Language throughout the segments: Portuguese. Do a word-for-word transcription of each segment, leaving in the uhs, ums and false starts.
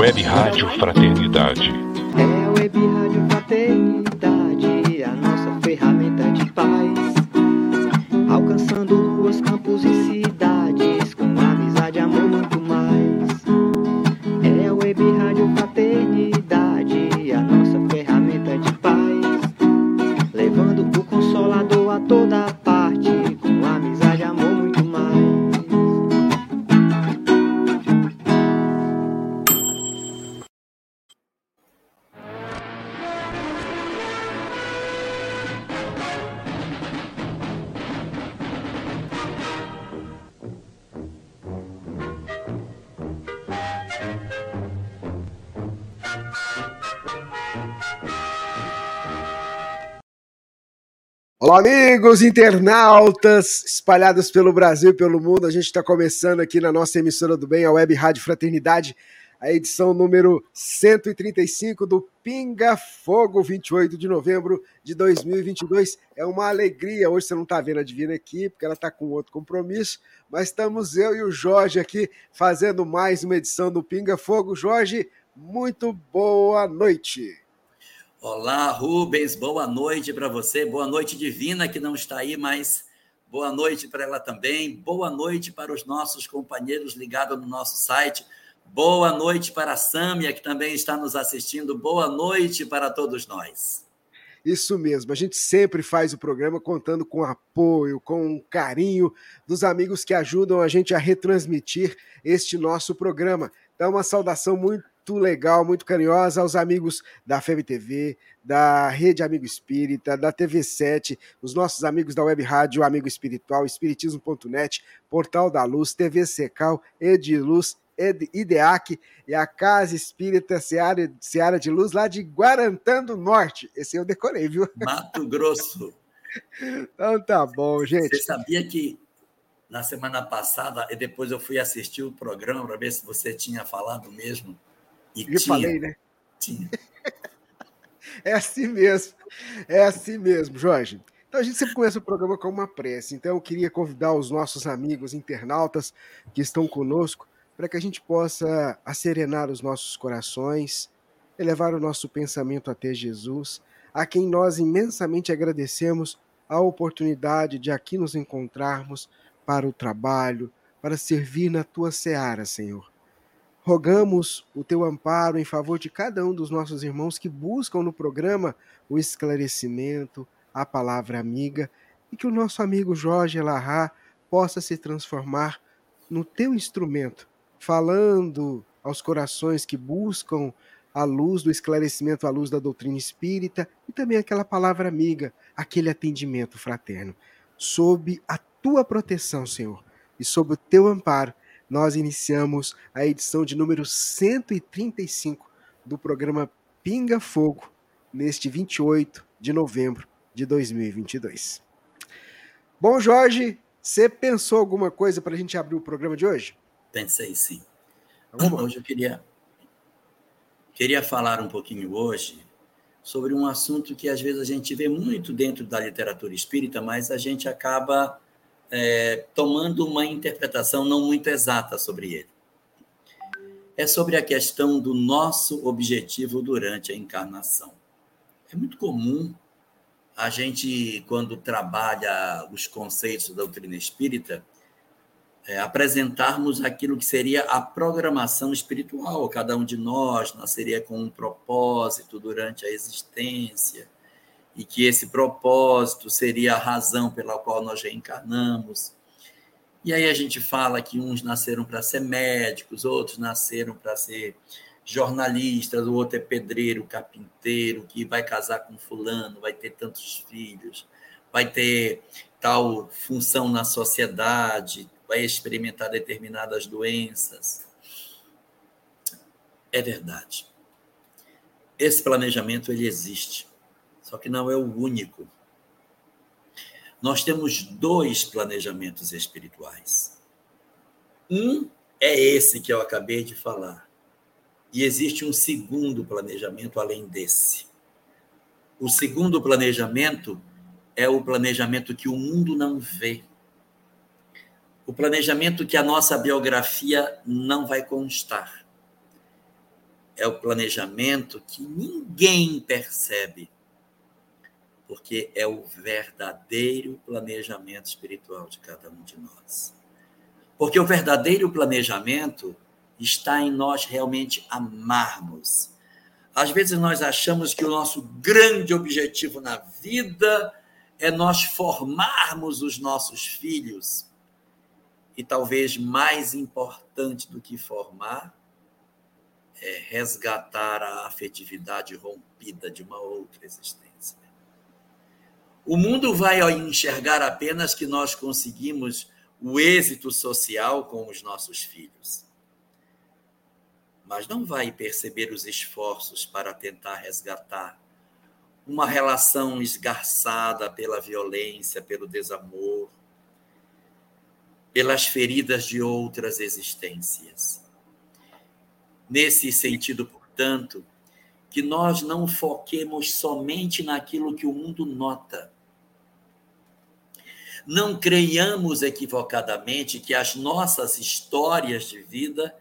Web Rádio Fraternidade. É Web Rádio Fraternidade, a nossa ferramenta de paz, alcançando ruas, campos e cidades, com amizade, amor, muito mais. É Web Rádio Fraternidade, a nossa ferramenta de paz, levando o Consolador a toda a parte, com amizade, amor, muito mais. Olá, amigos internautas espalhados pelo Brasil e pelo mundo. A gente está começando aqui na nossa emissora do bem, a Web Rádio Fraternidade, a edição número cento e trinta e cinco do Pinga Fogo, vinte e oito de novembro de dois mil e vinte e dois. É uma alegria. Hoje você não está vendo a Divina aqui, porque ela está com outro compromisso, mas estamos eu e o Jorge aqui fazendo mais uma edição do Pinga Fogo. Jorge, muito boa noite. Olá, Rubens, boa noite para você, boa noite Divina, que não está aí, mas boa noite para ela também, boa noite para os nossos companheiros ligados no nosso site, boa noite para a Sâmia, que também está nos assistindo, boa noite para todos nós. Isso mesmo, a gente sempre faz o programa contando com apoio, com carinho dos amigos que ajudam a gente a retransmitir este nosso programa. Então, uma saudação muito Muito legal, muito carinhosa aos amigos da F E B T V, da Rede Amigo Espírita, da T V sete, os nossos amigos da Web Rádio Amigo Espiritual, Espiritismo ponto net, Portal da Luz, T V Secal, Ediluz, Ed, Ideac e a Casa Espírita Seara, Seara de Luz, lá de Guarantã do Norte. Esse eu decorei, viu? Mato Grosso. Então tá bom, gente. Você sabia que na semana passada, e depois eu fui assistir o programa para ver se você tinha falado mesmo? E eu tinha, falei, né? Tinha. É assim mesmo, é assim mesmo, Jorge. Então a gente sempre começa o programa com uma prece, então eu queria convidar os nossos amigos internautas que estão conosco para que a gente possa acerenar os nossos corações, elevar o nosso pensamento até Jesus, a quem nós imensamente agradecemos a oportunidade de aqui nos encontrarmos para o trabalho, para servir na tua seara, Senhor. Rogamos o teu amparo em favor de cada um dos nossos irmãos que buscam no programa o esclarecimento, a palavra amiga, e que o nosso amigo Jorge Elarrat possa se transformar no teu instrumento, falando aos corações que buscam a luz do esclarecimento, a luz da doutrina espírita, e também aquela palavra amiga, aquele atendimento fraterno. Sob a tua proteção, Senhor, e sob o teu amparo, nós iniciamos a edição de número cento e trinta e cinco do programa Pinga Fogo, neste vinte e oito de novembro de dois mil e vinte e dois. Bom, Jorge, você pensou alguma coisa para a gente abrir o programa de hoje? Pensei, sim. Então, vamos hoje eu queria, queria falar um pouquinho hoje sobre um assunto que às vezes a gente vê muito dentro da literatura espírita, mas a gente acaba... É, tomando uma interpretação não muito exata sobre ele. É sobre a questão do nosso objetivo durante a encarnação. É muito comum a gente, quando trabalha os conceitos da doutrina espírita, é, apresentarmos aquilo que seria a programação espiritual. Cada um de nós nasceria com um propósito durante a existência, e que esse propósito seria a razão pela qual nós reencarnamos. E aí a gente fala que uns nasceram para ser médicos, outros nasceram para ser jornalistas, o outro é pedreiro, carpinteiro, que vai casar com fulano, vai ter tantos filhos, vai ter tal função na sociedade, vai experimentar determinadas doenças. É verdade. Esse planejamento, ele existe. Só que não é o único. Nós temos dois planejamentos espirituais. Um é esse que eu acabei de falar. E existe um segundo planejamento além desse. O segundo planejamento é o planejamento que o mundo não vê. O planejamento que a nossa biografia não vai constar. é o planejamento que ninguém percebe, porque é o verdadeiro planejamento espiritual de cada um de nós. Porque o verdadeiro planejamento está em nós realmente amarmos. Às vezes nós achamos que o nosso grande objetivo na vida é nós formarmos os nossos filhos. E talvez mais importante do que formar é resgatar a afetividade rompida de uma outra existência. O mundo vai enxergar apenas que nós conseguimos o êxito social com os nossos filhos, mas não vai perceber os esforços para tentar resgatar uma relação esgarçada pela violência, pelo desamor, pelas feridas de outras existências. Nesse sentido, portanto, que nós não foquemos somente naquilo que o mundo nota. Não creiamos equivocadamente que as nossas histórias de vida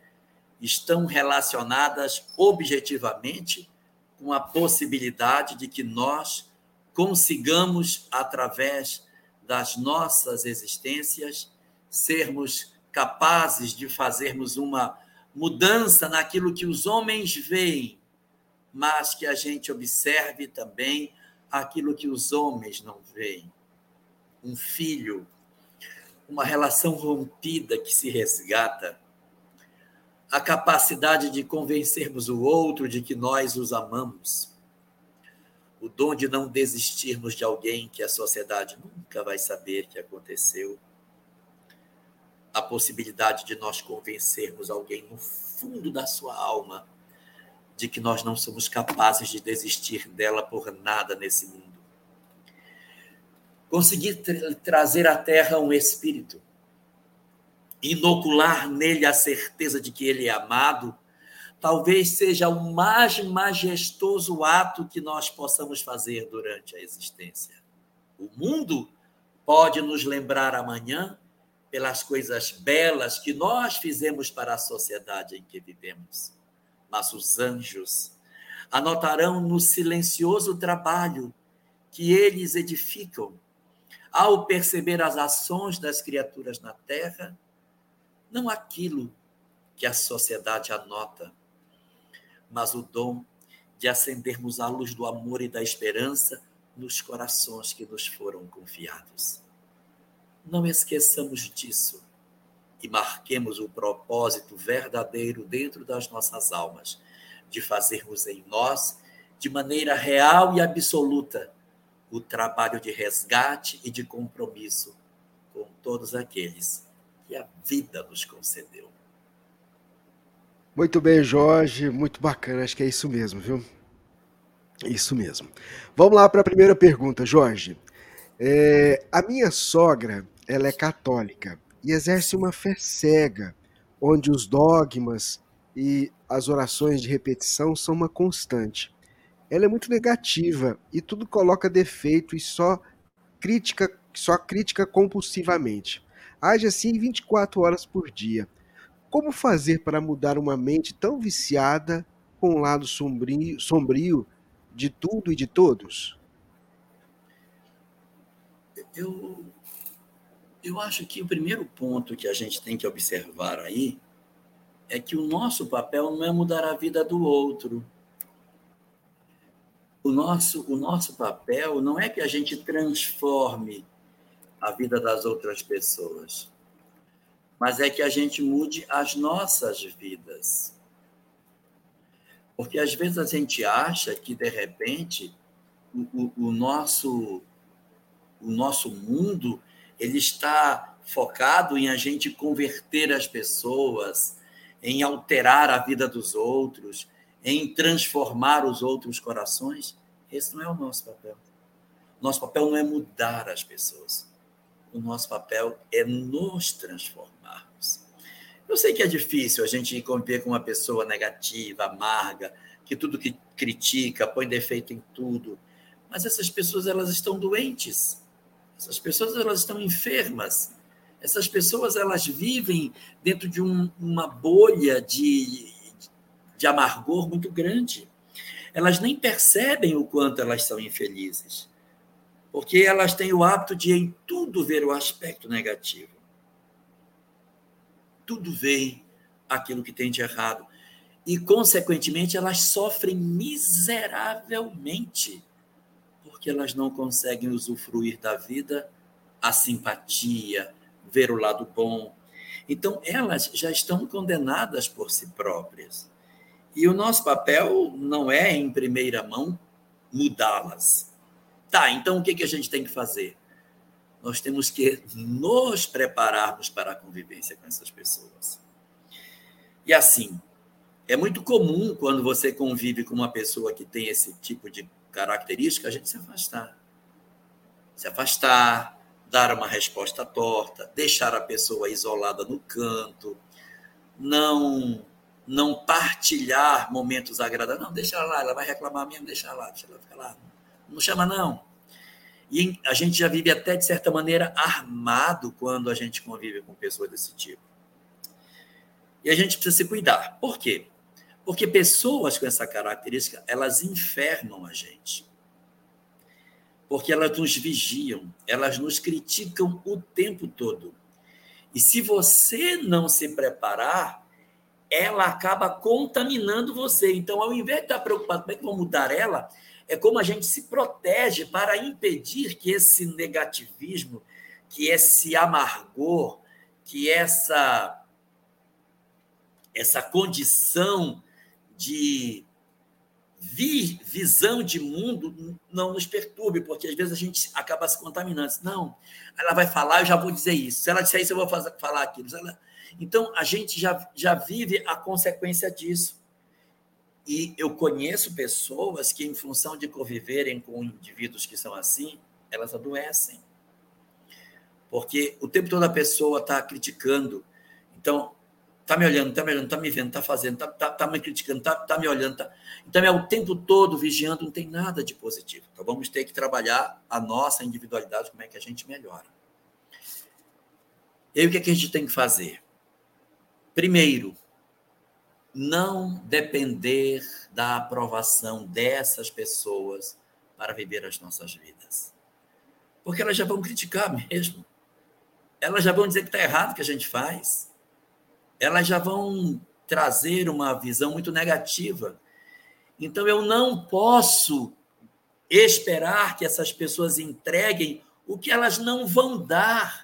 estão relacionadas objetivamente com a possibilidade de que nós consigamos, através das nossas existências, sermos capazes de fazermos uma mudança naquilo que os homens veem, mas que a gente observe também aquilo que os homens não veem. Um filho, uma relação rompida que se resgata, a capacidade de convencermos o outro de que nós os amamos, o dom de não desistirmos de alguém que a sociedade nunca vai saber que aconteceu, a possibilidade de nós convencermos alguém no fundo da sua alma de que nós não somos capazes de desistir dela por nada nesse mundo. Conseguir tra- trazer à Terra um espírito, inocular nele a certeza de que ele é amado, talvez seja o mais majestoso ato que nós possamos fazer durante a existência. O mundo pode nos lembrar amanhã pelas coisas belas que nós fizemos para a sociedade em que vivemos. Mas os anjos anotarão no silencioso trabalho que eles edificam ao perceber as ações das criaturas na Terra, não aquilo que a sociedade anota, mas o dom de acendermos a luz do amor e da esperança nos corações que nos foram confiados. Não esqueçamos disso e marquemos o propósito verdadeiro dentro das nossas almas, de fazermos em nós, de maneira real e absoluta, o trabalho de resgate e de compromisso com todos aqueles que a vida nos concedeu. Muito bem, Jorge, muito bacana, acho que é isso mesmo, viu? Isso mesmo. Vamos lá para a primeira pergunta, Jorge. É, a minha sogra, ela é católica e exerce uma fé cega, onde os dogmas e as orações de repetição são uma constante. Ela é muito negativa e tudo coloca defeito e só critica, só critica compulsivamente. Age assim vinte e quatro horas por dia. Como fazer para mudar uma mente tão viciada com o lado sombrio, sombrio de tudo e de todos? Eu, eu acho que o primeiro ponto que a gente tem que observar aí é que o nosso papel não é mudar a vida do outro. O nosso, o nosso papel não é que a gente transforme a vida das outras pessoas, mas é que a gente mude as nossas vidas. Porque às vezes a gente acha que, de repente, o, o, o nosso... O nosso mundo, ele está focado em a gente converter as pessoas, em alterar a vida dos outros, em transformar os outros corações. Esse não é o nosso papel. Nosso papel não é mudar as pessoas. O nosso papel é nos transformarmos. Eu sei que é difícil a gente conviver com uma pessoa negativa, amarga, que tudo que critica, põe defeito em tudo, mas essas pessoas, elas estão doentes. Essas pessoas, elas estão enfermas. Essas pessoas, elas vivem dentro de um, uma bolha de, de de amargor muito grande. Elas nem percebem o quanto elas são infelizes, porque elas têm o hábito de em tudo ver o aspecto negativo. Tudo vem aquilo que tem de errado. E, consequentemente, elas sofrem miseravelmente, porque elas não conseguem usufruir da vida a simpatia, ver o lado bom. Então, elas já estão condenadas por si próprias. E o nosso papel não é, em primeira mão, mudá-las. Tá, então o que a gente tem que fazer? Nós temos que nos prepararmos para a convivência com essas pessoas. E assim, é muito comum, quando você convive com uma pessoa que tem esse tipo de característica, a gente se afastar. Se afastar, dar uma resposta torta, deixar a pessoa isolada no canto, não... não partilhar momentos agradáveis. Não, deixa ela lá, ela vai reclamar mesmo, deixa ela lá, deixa ela ficar lá. Não chama, não. E a gente já vive até, de certa maneira, armado quando a gente convive com pessoas desse tipo. E a gente precisa se cuidar. Por quê? Porque pessoas com essa característica, elas infernam a gente. Porque elas nos vigiam, elas nos criticam o tempo todo. E se você não se preparar, ela acaba contaminando você. Então, ao invés de estar preocupado como é que vou mudar ela, é como a gente se protege para impedir que esse negativismo, que esse amargor, que essa, essa condição de vi, visão de mundo não nos perturbe, porque às vezes a gente acaba se contaminando. Não, ela vai falar, eu já vou dizer isso. Se ela disser isso, eu vou fazer, falar aquilo. Se ela... Então, a gente já, já vive a consequência disso. E eu conheço pessoas que, em função de conviverem com indivíduos que são assim, elas adoecem. Porque o tempo todo a pessoa está criticando. Então, está me olhando, está me olhando, está me vendo, está fazendo, está tá, tá me criticando, está tá me olhando. Tá... Então, é o tempo todo vigiando, não tem nada de positivo. Então, vamos ter que trabalhar a nossa individualidade, como é que a gente melhora. E aí, o que, é que a gente tem que fazer? Primeiro, não depender da aprovação dessas pessoas para viver as nossas vidas. Porque elas já vão criticar mesmo. Elas já vão dizer que está errado o que a gente faz. Elas já vão trazer uma visão muito negativa. Então, eu não posso esperar que essas pessoas entreguem o que elas não vão dar.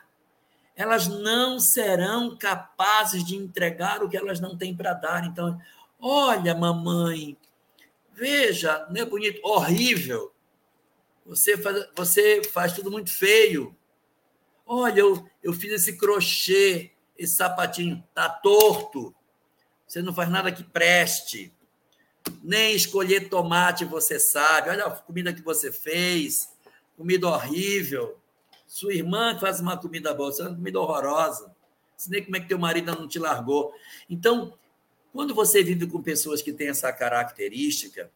Elas não serão capazes de entregar o que elas não têm para dar. Então, olha, mamãe, veja, não é bonito? Horrível. Você faz, você faz tudo muito feio. Olha, eu, eu fiz esse crochê, esse sapatinho, está torto. Você não faz nada que preste. Nem escolher tomate você sabe. Olha a comida que você fez, comida horrível. Sua irmã faz uma comida boa, você faz uma comida horrorosa. Você nem como é que teu marido não te largou. Então, quando você vive com pessoas que têm essa característica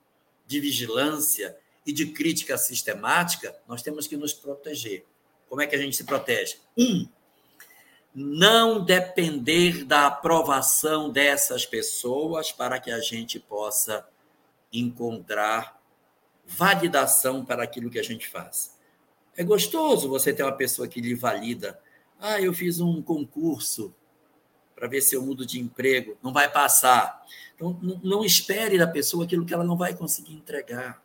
de vigilância e de crítica sistemática, nós temos que nos proteger. Como é que a gente se protege? Um, não depender da aprovação dessas pessoas para que a gente possa encontrar validação para aquilo que a gente faz. É gostoso você ter uma pessoa que lhe valida. Ah, eu fiz um concurso para ver se eu mudo de emprego. Não vai passar. Então, não espere da pessoa aquilo que ela não vai conseguir entregar.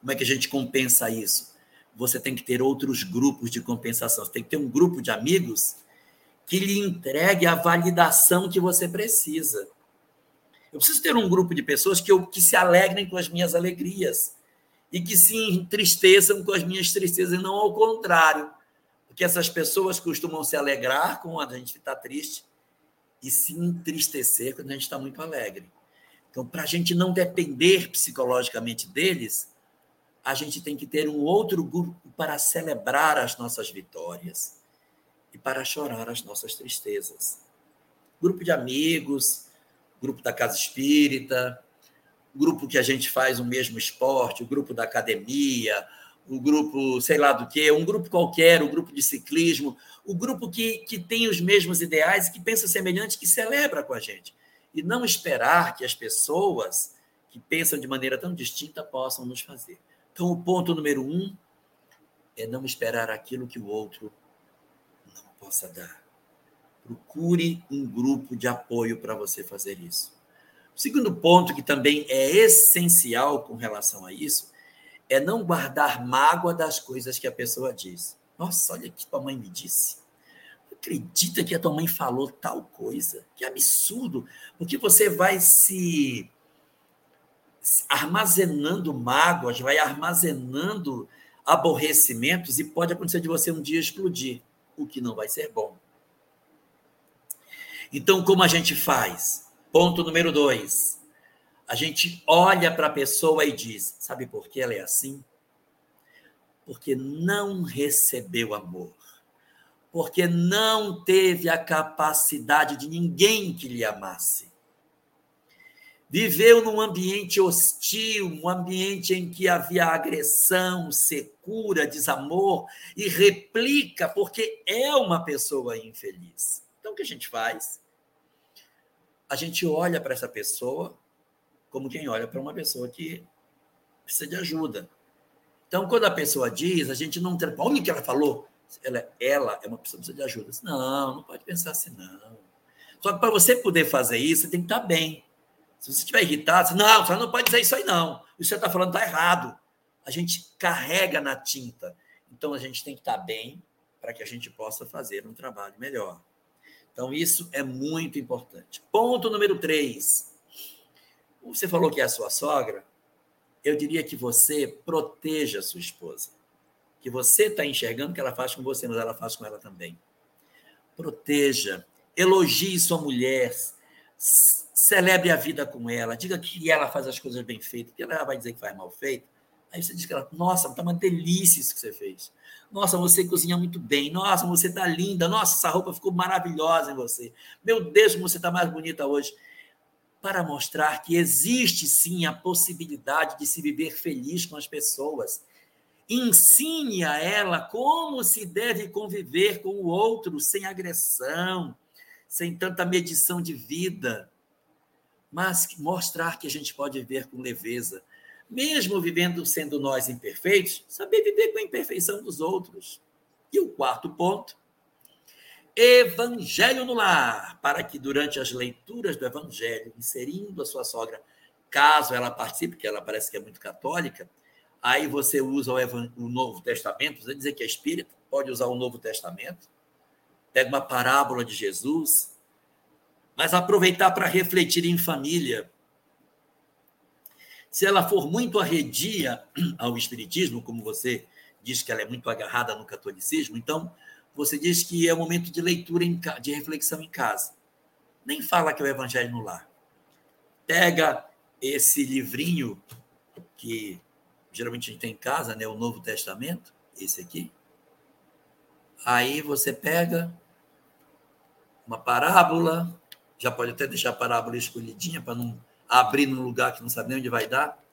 Como é que a gente compensa isso? Você tem que ter outros grupos de compensação. Você tem que ter um grupo de amigos que lhe entregue a validação que você precisa. Eu preciso ter um grupo de pessoas que, eu, que se alegrem com as minhas alegrias. E que se entristeçam com as minhas tristezas, e não ao contrário. Porque essas pessoas costumam se alegrar quando a gente está triste e se entristecer quando a gente está muito alegre. Então, para a gente não depender psicologicamente deles, a gente tem que ter um outro grupo para celebrar as nossas vitórias e para chorar as nossas tristezas. Grupo de amigos, grupo da Casa Espírita, grupo que a gente faz o mesmo esporte, o grupo da academia, o grupo sei lá do quê, um grupo qualquer, o grupo de ciclismo, o grupo que, que tem os mesmos ideais, que pensa semelhante, que celebra com a gente. e não esperar que as pessoas que pensam de maneira tão distinta possam nos fazer. Então, o ponto número um é não esperar aquilo que o outro não possa dar. Procure um grupo de apoio para você fazer isso. O segundo ponto, que também é essencial com relação a isso, é não guardar mágoa das coisas que a pessoa diz. Nossa, olha o que tua mãe me disse. Não acredita que a tua mãe falou tal coisa. Que absurdo. Porque você vai se armazenando mágoas, vai armazenando aborrecimentos e pode acontecer de você um dia explodir, o que não vai ser bom. Então, como a gente faz? Ponto número dois, a gente olha para a pessoa e diz, sabe por que ela é assim? Porque não recebeu amor, porque não teve a capacidade de ninguém que lhe amasse. Viveu num ambiente hostil, um ambiente em que havia agressão, secura, desamor, e replica porque é uma pessoa infeliz. Então, o que a gente faz? A gente olha para essa pessoa como quem olha para uma pessoa que precisa de ajuda. Então, quando a pessoa diz, a gente não... Olha o que ela falou. Ela, ela é uma pessoa que precisa de ajuda. Não, não pode pensar assim, não. Só que para você poder fazer isso, você tem que estar bem. Se você estiver irritado, você, não, você não pode dizer isso aí, não. O que você está falando está errado. A gente carrega na tinta. Então, a gente tem que estar bem para que a gente possa fazer um trabalho melhor. Então, isso é muito importante. Ponto número três. Como você falou que é a sua sogra, eu diria que você proteja a sua esposa. Que você está enxergando que ela faz com você, mas ela faz com ela também. Proteja, elogie sua mulher, celebre a vida com ela, diga que ela faz as coisas bem feitas, que ela vai dizer que faz mal feito. Aí você diz que ela, nossa, está uma delícia isso que você fez. Nossa, você cozinha muito bem. Nossa, você está linda. Nossa, essa roupa ficou maravilhosa em você. Meu Deus, como você está mais bonita hoje. Para mostrar que existe, sim, a possibilidade de se viver feliz com as pessoas. Ensine a ela como se deve conviver com o outro, sem agressão, sem tanta medição de vida. Mas mostrar que a gente pode viver com leveza. Mesmo vivendo sendo nós imperfeitos, saber viver com a imperfeição dos outros. E o quarto ponto, Evangelho no Lar, para que durante as leituras do Evangelho, inserindo a sua sogra, caso ela participe, porque ela parece que é muito católica, aí você usa o Novo Testamento, você dizer que é espírita, pode usar o Novo Testamento, pega uma parábola de Jesus, mas aproveitar para refletir em família. Se ela for muito arredia ao espiritismo, como você diz que ela é muito agarrada no catolicismo, então você diz que é um momento de leitura, de reflexão em casa. Nem fala que é o Evangelho no Lar. Pega esse livrinho que geralmente a gente tem em casa, né? O Novo Testamento, esse aqui. Aí você pega uma parábola, já pode até deixar a parábola escolhidinha para não abrir num lugar que não sabe nem onde vai dar,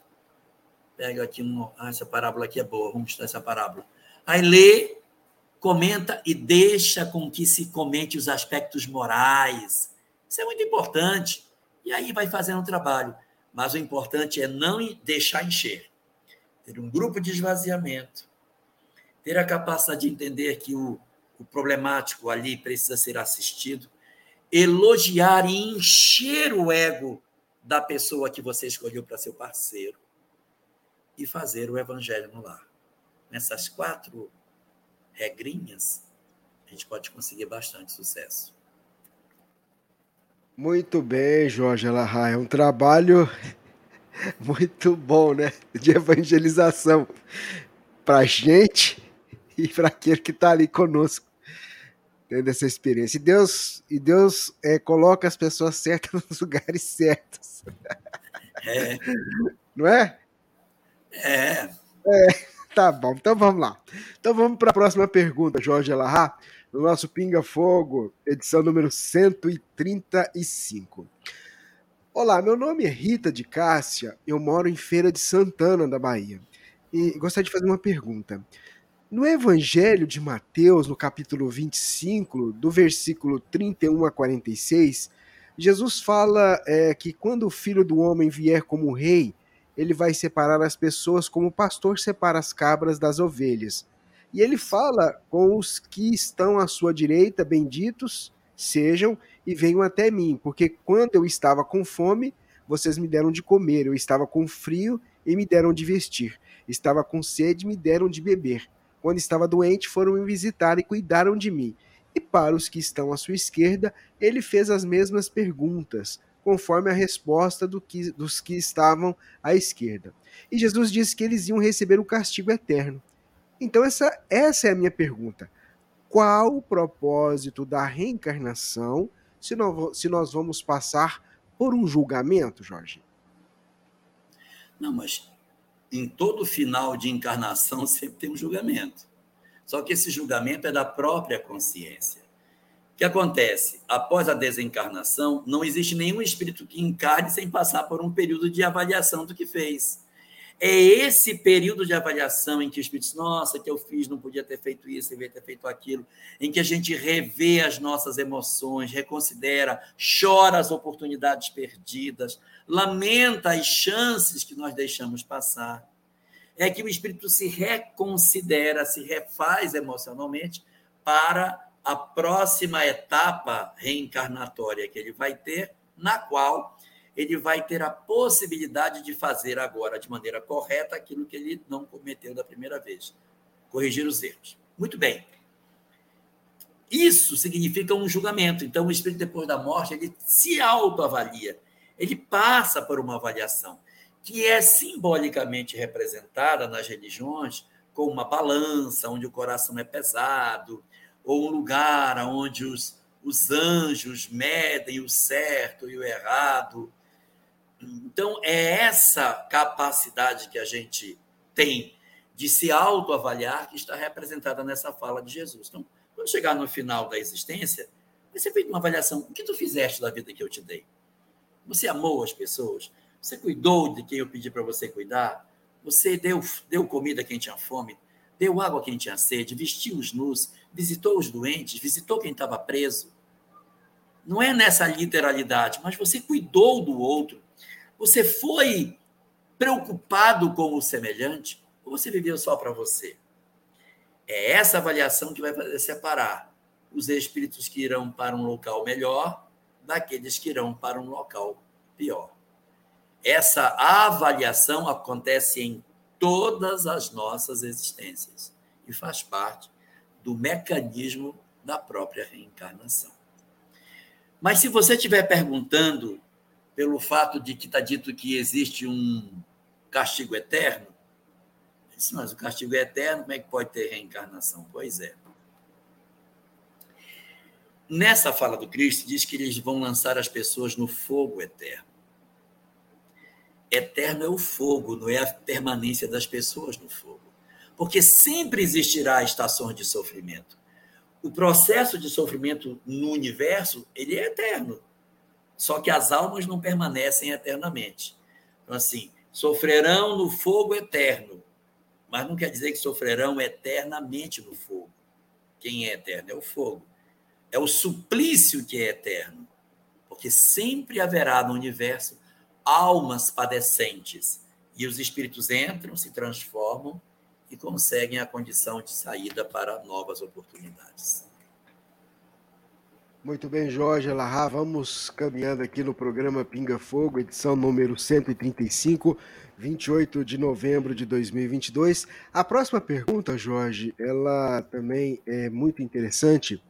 pega aqui, um, ah, essa parábola aqui é boa, vamos estudar essa parábola. Aí lê, comenta e deixa com que se comente os aspectos morais. Isso é muito importante. E aí vai fazendo o trabalho. Mas o importante é não deixar encher. Ter um grupo de esvaziamento, ter a capacidade de entender que o, o problemático ali precisa ser assistido, elogiar e encher o ego da pessoa que você escolheu para seu parceiro e fazer o Evangelho no Lar. Nessas quatro regrinhas, a gente pode conseguir bastante sucesso. Muito bem, Jorge Elarrat. É um trabalho muito bom, né? De evangelização para a gente e para aquele que está ali conosco, tendo essa experiência. E Deus, e Deus é, coloca as pessoas certas nos lugares certos. É. Não é? É. É. Tá bom, então vamos lá. Então vamos para a próxima pergunta, Jorge Elarrat, no nosso Pinga Fogo, edição número cento e trinta e cinco. Olá, meu nome é Rita de Cássia, eu moro em Feira de Santana, da Bahia, e gostaria de fazer uma pergunta. No Evangelho de Mateus, no capítulo vinte e cinco, do versículo trinta e um a quarenta e seis, Jesus fala é, que quando o Filho do Homem vier como rei, ele vai separar as pessoas como o pastor separa as cabras das ovelhas. E ele fala com os que estão à sua direita, benditos sejam e venham até mim, porque quando eu estava com fome, vocês me deram de comer, eu estava com frio e me deram de vestir, estava com sede e me deram de beber, quando estava doente foram me visitar e cuidaram de mim. E para os que estão à sua esquerda, ele fez as mesmas perguntas, conforme a resposta do que, dos que estavam à esquerda. E Jesus disse que eles iam receber o castigo eterno. Então essa, essa é a minha pergunta. Qual o propósito da reencarnação se nós, se nós vamos passar por um julgamento, Jorge? Não, mas em todo final de encarnação sempre tem um julgamento. Só que esse julgamento é da própria consciência. O que acontece? Após a desencarnação, não existe nenhum espírito que encarne sem passar por um período de avaliação do que fez. É esse período de avaliação em que o espírito diz, nossa, que eu fiz, não podia ter feito isso, devia ter feito aquilo, em que a gente revê as nossas emoções, reconsidera, chora as oportunidades perdidas, lamenta as chances que nós deixamos passar. É que o espírito se reconsidera, se refaz emocionalmente para a próxima etapa reencarnatória que ele vai ter, na qual ele vai ter a possibilidade de fazer agora de maneira correta aquilo que ele não cometeu da primeira vez, corrigir os erros. Muito bem. Isso significa um julgamento. Então, o espírito, depois da morte, ele se autoavalia, ele passa por uma avaliação que é simbolicamente representada nas religiões com uma balança, onde o coração é pesado, ou um lugar onde os, os anjos medem o certo e o errado. Então, é essa capacidade que a gente tem de se autoavaliar que está representada nessa fala de Jesus. Então, quando chegar no final da existência, vai ser feita uma avaliação. O que tu fizeste da vida que eu te dei? Você amou as pessoas? Você cuidou de quem eu pedi para você cuidar? Você deu, deu comida a quem tinha fome? Deu água a quem tinha sede? Vestiu os nus? Visitou os doentes? Visitou quem estava preso? Não é nessa literalidade, mas você cuidou do outro. Você foi preocupado com o semelhante? Ou você viveu só para você? É essa avaliação que vai fazer separar os espíritos que irão para um local melhor daqueles que irão para um local pior. Essa avaliação acontece em todas as nossas existências e faz parte do mecanismo da própria reencarnação. Mas se você estiver perguntando pelo fato de que está dito que existe um castigo eterno, mas o castigo é eterno, como é que pode ter reencarnação? Pois é. Nessa fala do Cristo, diz que eles vão lançar as pessoas no fogo eterno. Eterno é o fogo, não é a permanência das pessoas no fogo. Porque sempre existirá estações de sofrimento. O processo de sofrimento no universo, ele é eterno. Só que as almas não permanecem eternamente. Então, assim, sofrerão no fogo eterno, mas não quer dizer que sofrerão eternamente no fogo. Quem é eterno é o fogo. É o suplício que é eterno. Porque sempre haverá no universo almas padecentes, e os espíritos entram, se transformam e conseguem a condição de saída para novas oportunidades. Muito bem, Jorge Elarrat, vamos caminhando aqui no programa Pinga Fogo, edição número cento e trinta e cinco, vinte e oito de novembro de dois mil e vinte e dois. A próxima pergunta, Jorge, ela também é muito interessante,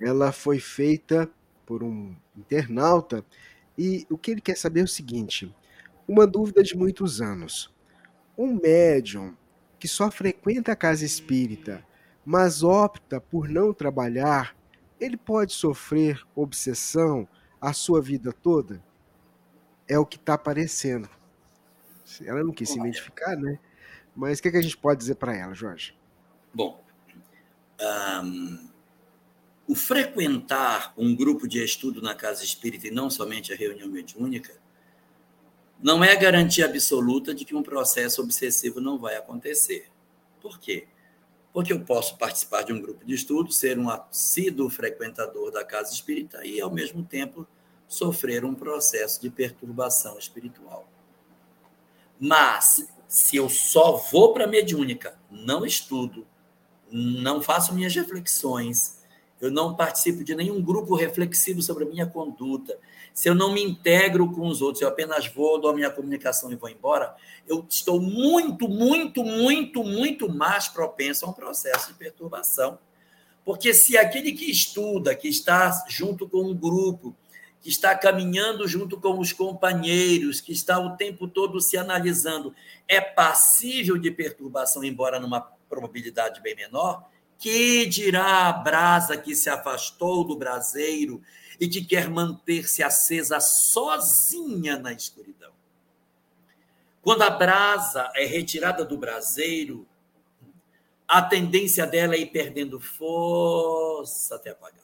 ela foi feita por um internauta. E o que ele quer saber é o seguinte, uma dúvida de muitos anos. Um médium que só frequenta a casa espírita, mas opta por não trabalhar, ele pode sofrer obsessão a sua vida toda? É o que está aparecendo. Ela não quis se identificar, né? Mas o que, é que a gente pode dizer para ela, Jorge? Bom, um... o frequentar um grupo de estudo na casa espírita e não somente a reunião mediúnica não é garantia absoluta de que um processo obsessivo não vai acontecer. Por quê? Porque eu posso participar de um grupo de estudo, ser um assíduo frequentador da casa espírita e, ao mesmo tempo, sofrer um processo de perturbação espiritual. Mas, se eu só vou para a mediúnica, não estudo, não faço minhas reflexões, eu não participo de nenhum grupo reflexivo sobre a minha conduta, se eu não me integro com os outros, eu apenas vou, dou a minha comunicação e vou embora, eu estou muito, muito, muito, muito mais propenso a um processo de perturbação. Porque se aquele que estuda, que está junto com um grupo, que está caminhando junto com os companheiros, que está o tempo todo se analisando, é passível de perturbação, embora numa probabilidade bem menor, que dirá a brasa que se afastou do braseiro e que quer manter-se acesa sozinha na escuridão? Quando a brasa é retirada do braseiro, a tendência dela é ir perdendo força até apagar.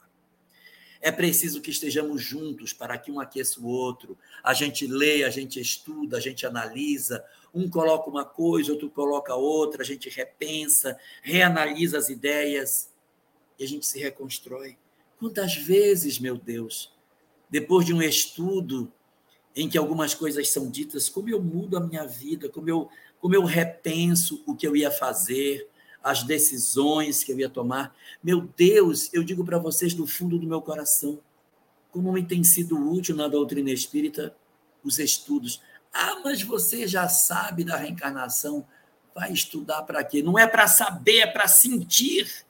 É preciso que estejamos juntos para que um aqueça o outro. A gente lê, a gente estuda, a gente analisa. Um coloca uma coisa, outro coloca outra. A gente repensa, reanalisa as ideias e a gente se reconstrói. Quantas vezes, meu Deus, depois de um estudo em que algumas coisas são ditas, como eu mudo a minha vida, como eu, como eu repenso o que eu ia fazer, as decisões que eu ia tomar. Meu Deus, eu digo para vocês do fundo do meu coração, como me tem sido útil na doutrina espírita os estudos. Ah, mas você já sabe da reencarnação, vai estudar para quê? Não é para saber, é para sentir.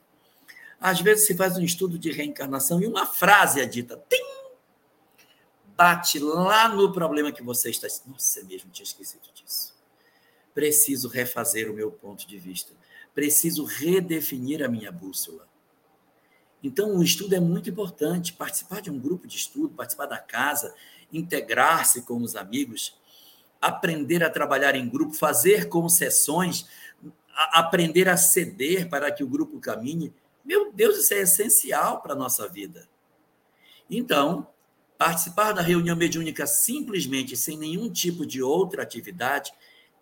Às vezes se faz um estudo de reencarnação e uma frase é dita, tim, bate lá no problema que você está... Nossa, eu mesmo tinha esquecido disso. Preciso refazer o meu ponto de vista. Preciso redefinir a minha bússola. Então, o estudo é muito importante. Participar de um grupo de estudo, participar da casa, integrar-se com os amigos, aprender a trabalhar em grupo, fazer concessões, a aprender a ceder para que o grupo caminhe. Meu Deus, isso é essencial para a nossa vida. Então, participar da reunião mediúnica simplesmente, sem nenhum tipo de outra atividade,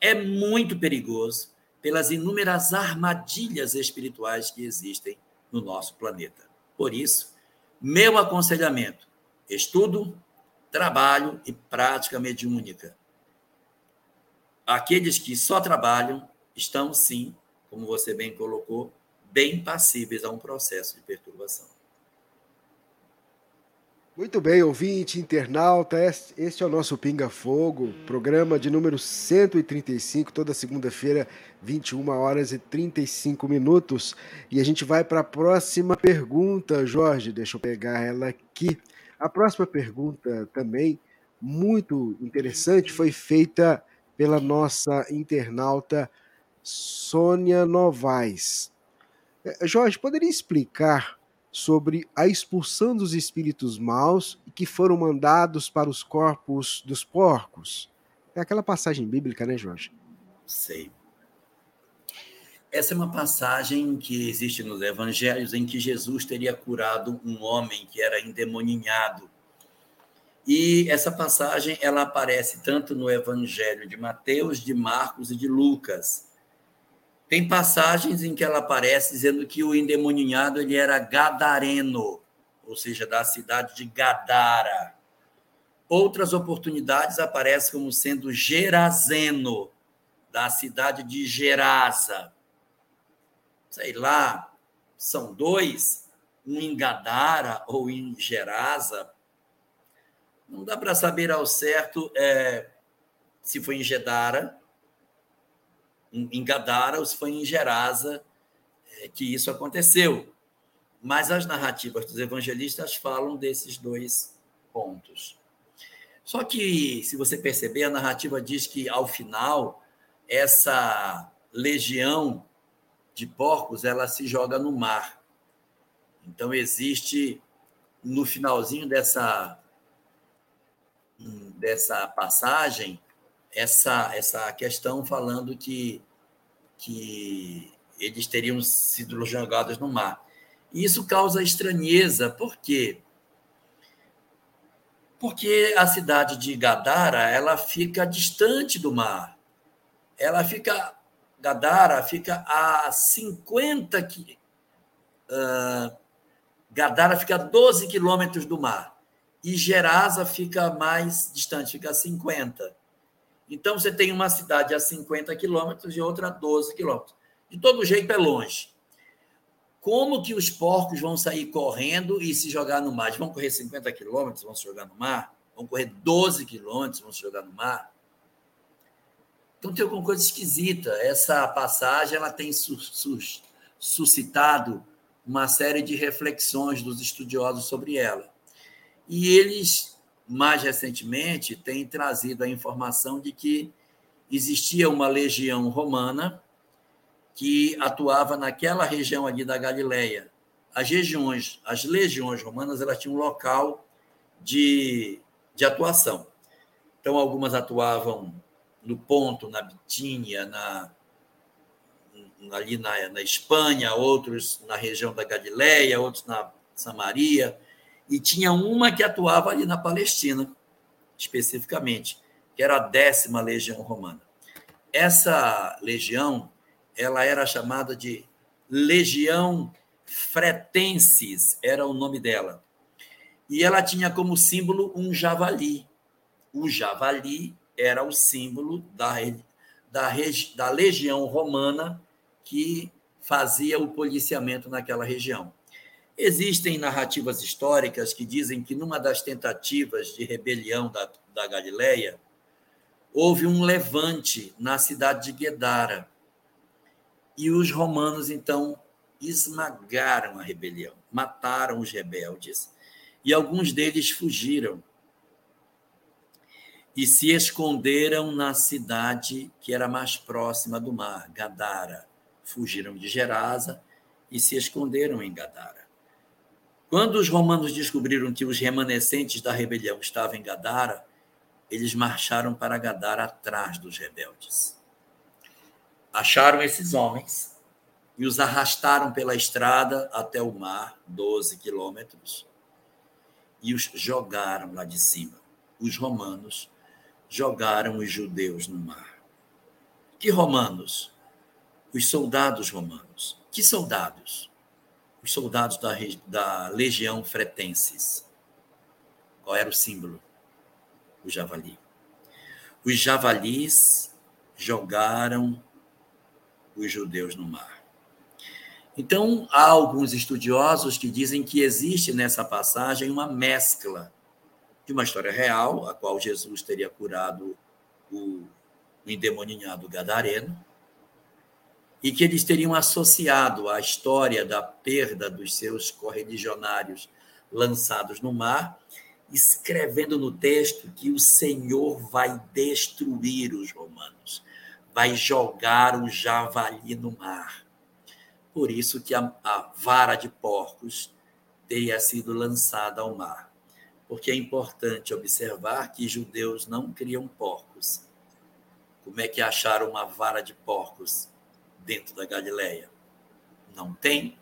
é muito perigoso, pelas inúmeras armadilhas espirituais que existem no nosso planeta. Por isso, meu aconselhamento, estudo, trabalho e prática mediúnica. Aqueles que só trabalham estão, sim, como você bem colocou, bem passíveis a um processo de perturbação. Muito bem, ouvinte, internauta, este é o nosso Pinga Fogo, programa de número cento e trinta e cinco, toda segunda-feira, vinte e uma horas e trinta e cinco minutos. E a gente vai para a próxima pergunta, Jorge, deixa eu pegar ela aqui. A próxima pergunta também, muito interessante, foi feita pela nossa internauta Sônia Novaes. Jorge, poderia explicar sobre a expulsão dos espíritos maus que foram mandados para os corpos dos porcos? É aquela passagem bíblica, né, Jorge? Sei. Essa é uma passagem que existe nos evangelhos em que Jesus teria curado um homem que era endemoninhado. E essa passagem ela aparece tanto no evangelho de Mateus, de Marcos e de Lucas. Tem passagens em que ela aparece dizendo que o endemoninhado ele era gadareno, ou seja, da cidade de Gadara. Outras oportunidades aparecem como sendo gerazeno, da cidade de Gerasa. Sei lá, são dois, um em Gadara ou em Gerasa. Não dá para saber ao certo é, se foi em Gedara, em Gadara, ou se foi em Gerasa que isso aconteceu. Mas as narrativas dos evangelistas falam desses dois pontos. Só que, se você perceber, a narrativa diz que, ao final, essa legião de porcos ela se joga no mar. Então, existe, no finalzinho dessa, dessa passagem, Essa, essa questão falando que, que eles teriam sido jogados no mar. E isso causa estranheza. Por quê? Porque a cidade de Gadara ela fica distante do mar. Ela fica... Gadara fica a cinquenta... Uh, Gadara fica a doze quilômetros do mar. e Gerasa fica mais distante, fica a cinquenta. Então, você tem uma cidade a cinquenta quilômetros e outra a doze quilômetros. De todo jeito, é longe. Como que os porcos vão sair correndo e se jogar no mar? Eles vão correr cinquenta quilômetros, vão se jogar no mar? Vão correr doze quilômetros, vão se jogar no mar? Então, tem alguma coisa esquisita. Essa passagem ela tem su- su- suscitado uma série de reflexões dos estudiosos sobre ela. E eles, mais recentemente, têm trazido a informação de que existia uma legião romana que atuava naquela região ali da Galileia. As regiões, as legiões romanas, elas tinham um local de, de atuação. Então, algumas atuavam no Ponto, na Bitínia, na, ali na, na Espanha, outros na região da Galileia, outros na Samaria, e tinha uma que atuava ali na Palestina, especificamente, que era a décima legião romana. Essa legião ela era chamada de Legião Fretensis, era o nome dela. E ela tinha como símbolo um javali. O javali era o símbolo da, da, da legião romana que fazia o policiamento naquela região. Existem narrativas históricas que dizem que, numa das tentativas de rebelião da, da Galileia, houve um levante na cidade de Guedara. E os romanos, então, esmagaram a rebelião, mataram os rebeldes, e alguns deles fugiram e se esconderam na cidade que era mais próxima do mar, Gadara. Fugiram de Gerasa e se esconderam em Gadara. Quando os romanos descobriram que os remanescentes da rebelião estavam em Gadara, eles marcharam para Gadara atrás dos rebeldes. Acharam esses homens e os arrastaram pela estrada até o mar, doze quilômetros, e os jogaram lá de cima. Os romanos jogaram os judeus no mar. Que romanos? Os soldados romanos. Que soldados? Os soldados da, da Legião Fretensis. Qual era o símbolo? O javali. Os javalis jogaram os judeus no mar. Então, há alguns estudiosos que dizem que existe nessa passagem uma mescla de uma história real, a qual Jesus teria curado o endemoninhado gadareno, e que eles teriam associado à história da perda dos seus correligionários lançados no mar, escrevendo no texto que o Senhor vai destruir os romanos, vai jogar o javali no mar. Por isso que a, a vara de porcos teria sido lançada ao mar. Porque é importante observar que judeus não criam porcos. Como é que acharam uma vara de porcos dentro da Galileia? Não tem.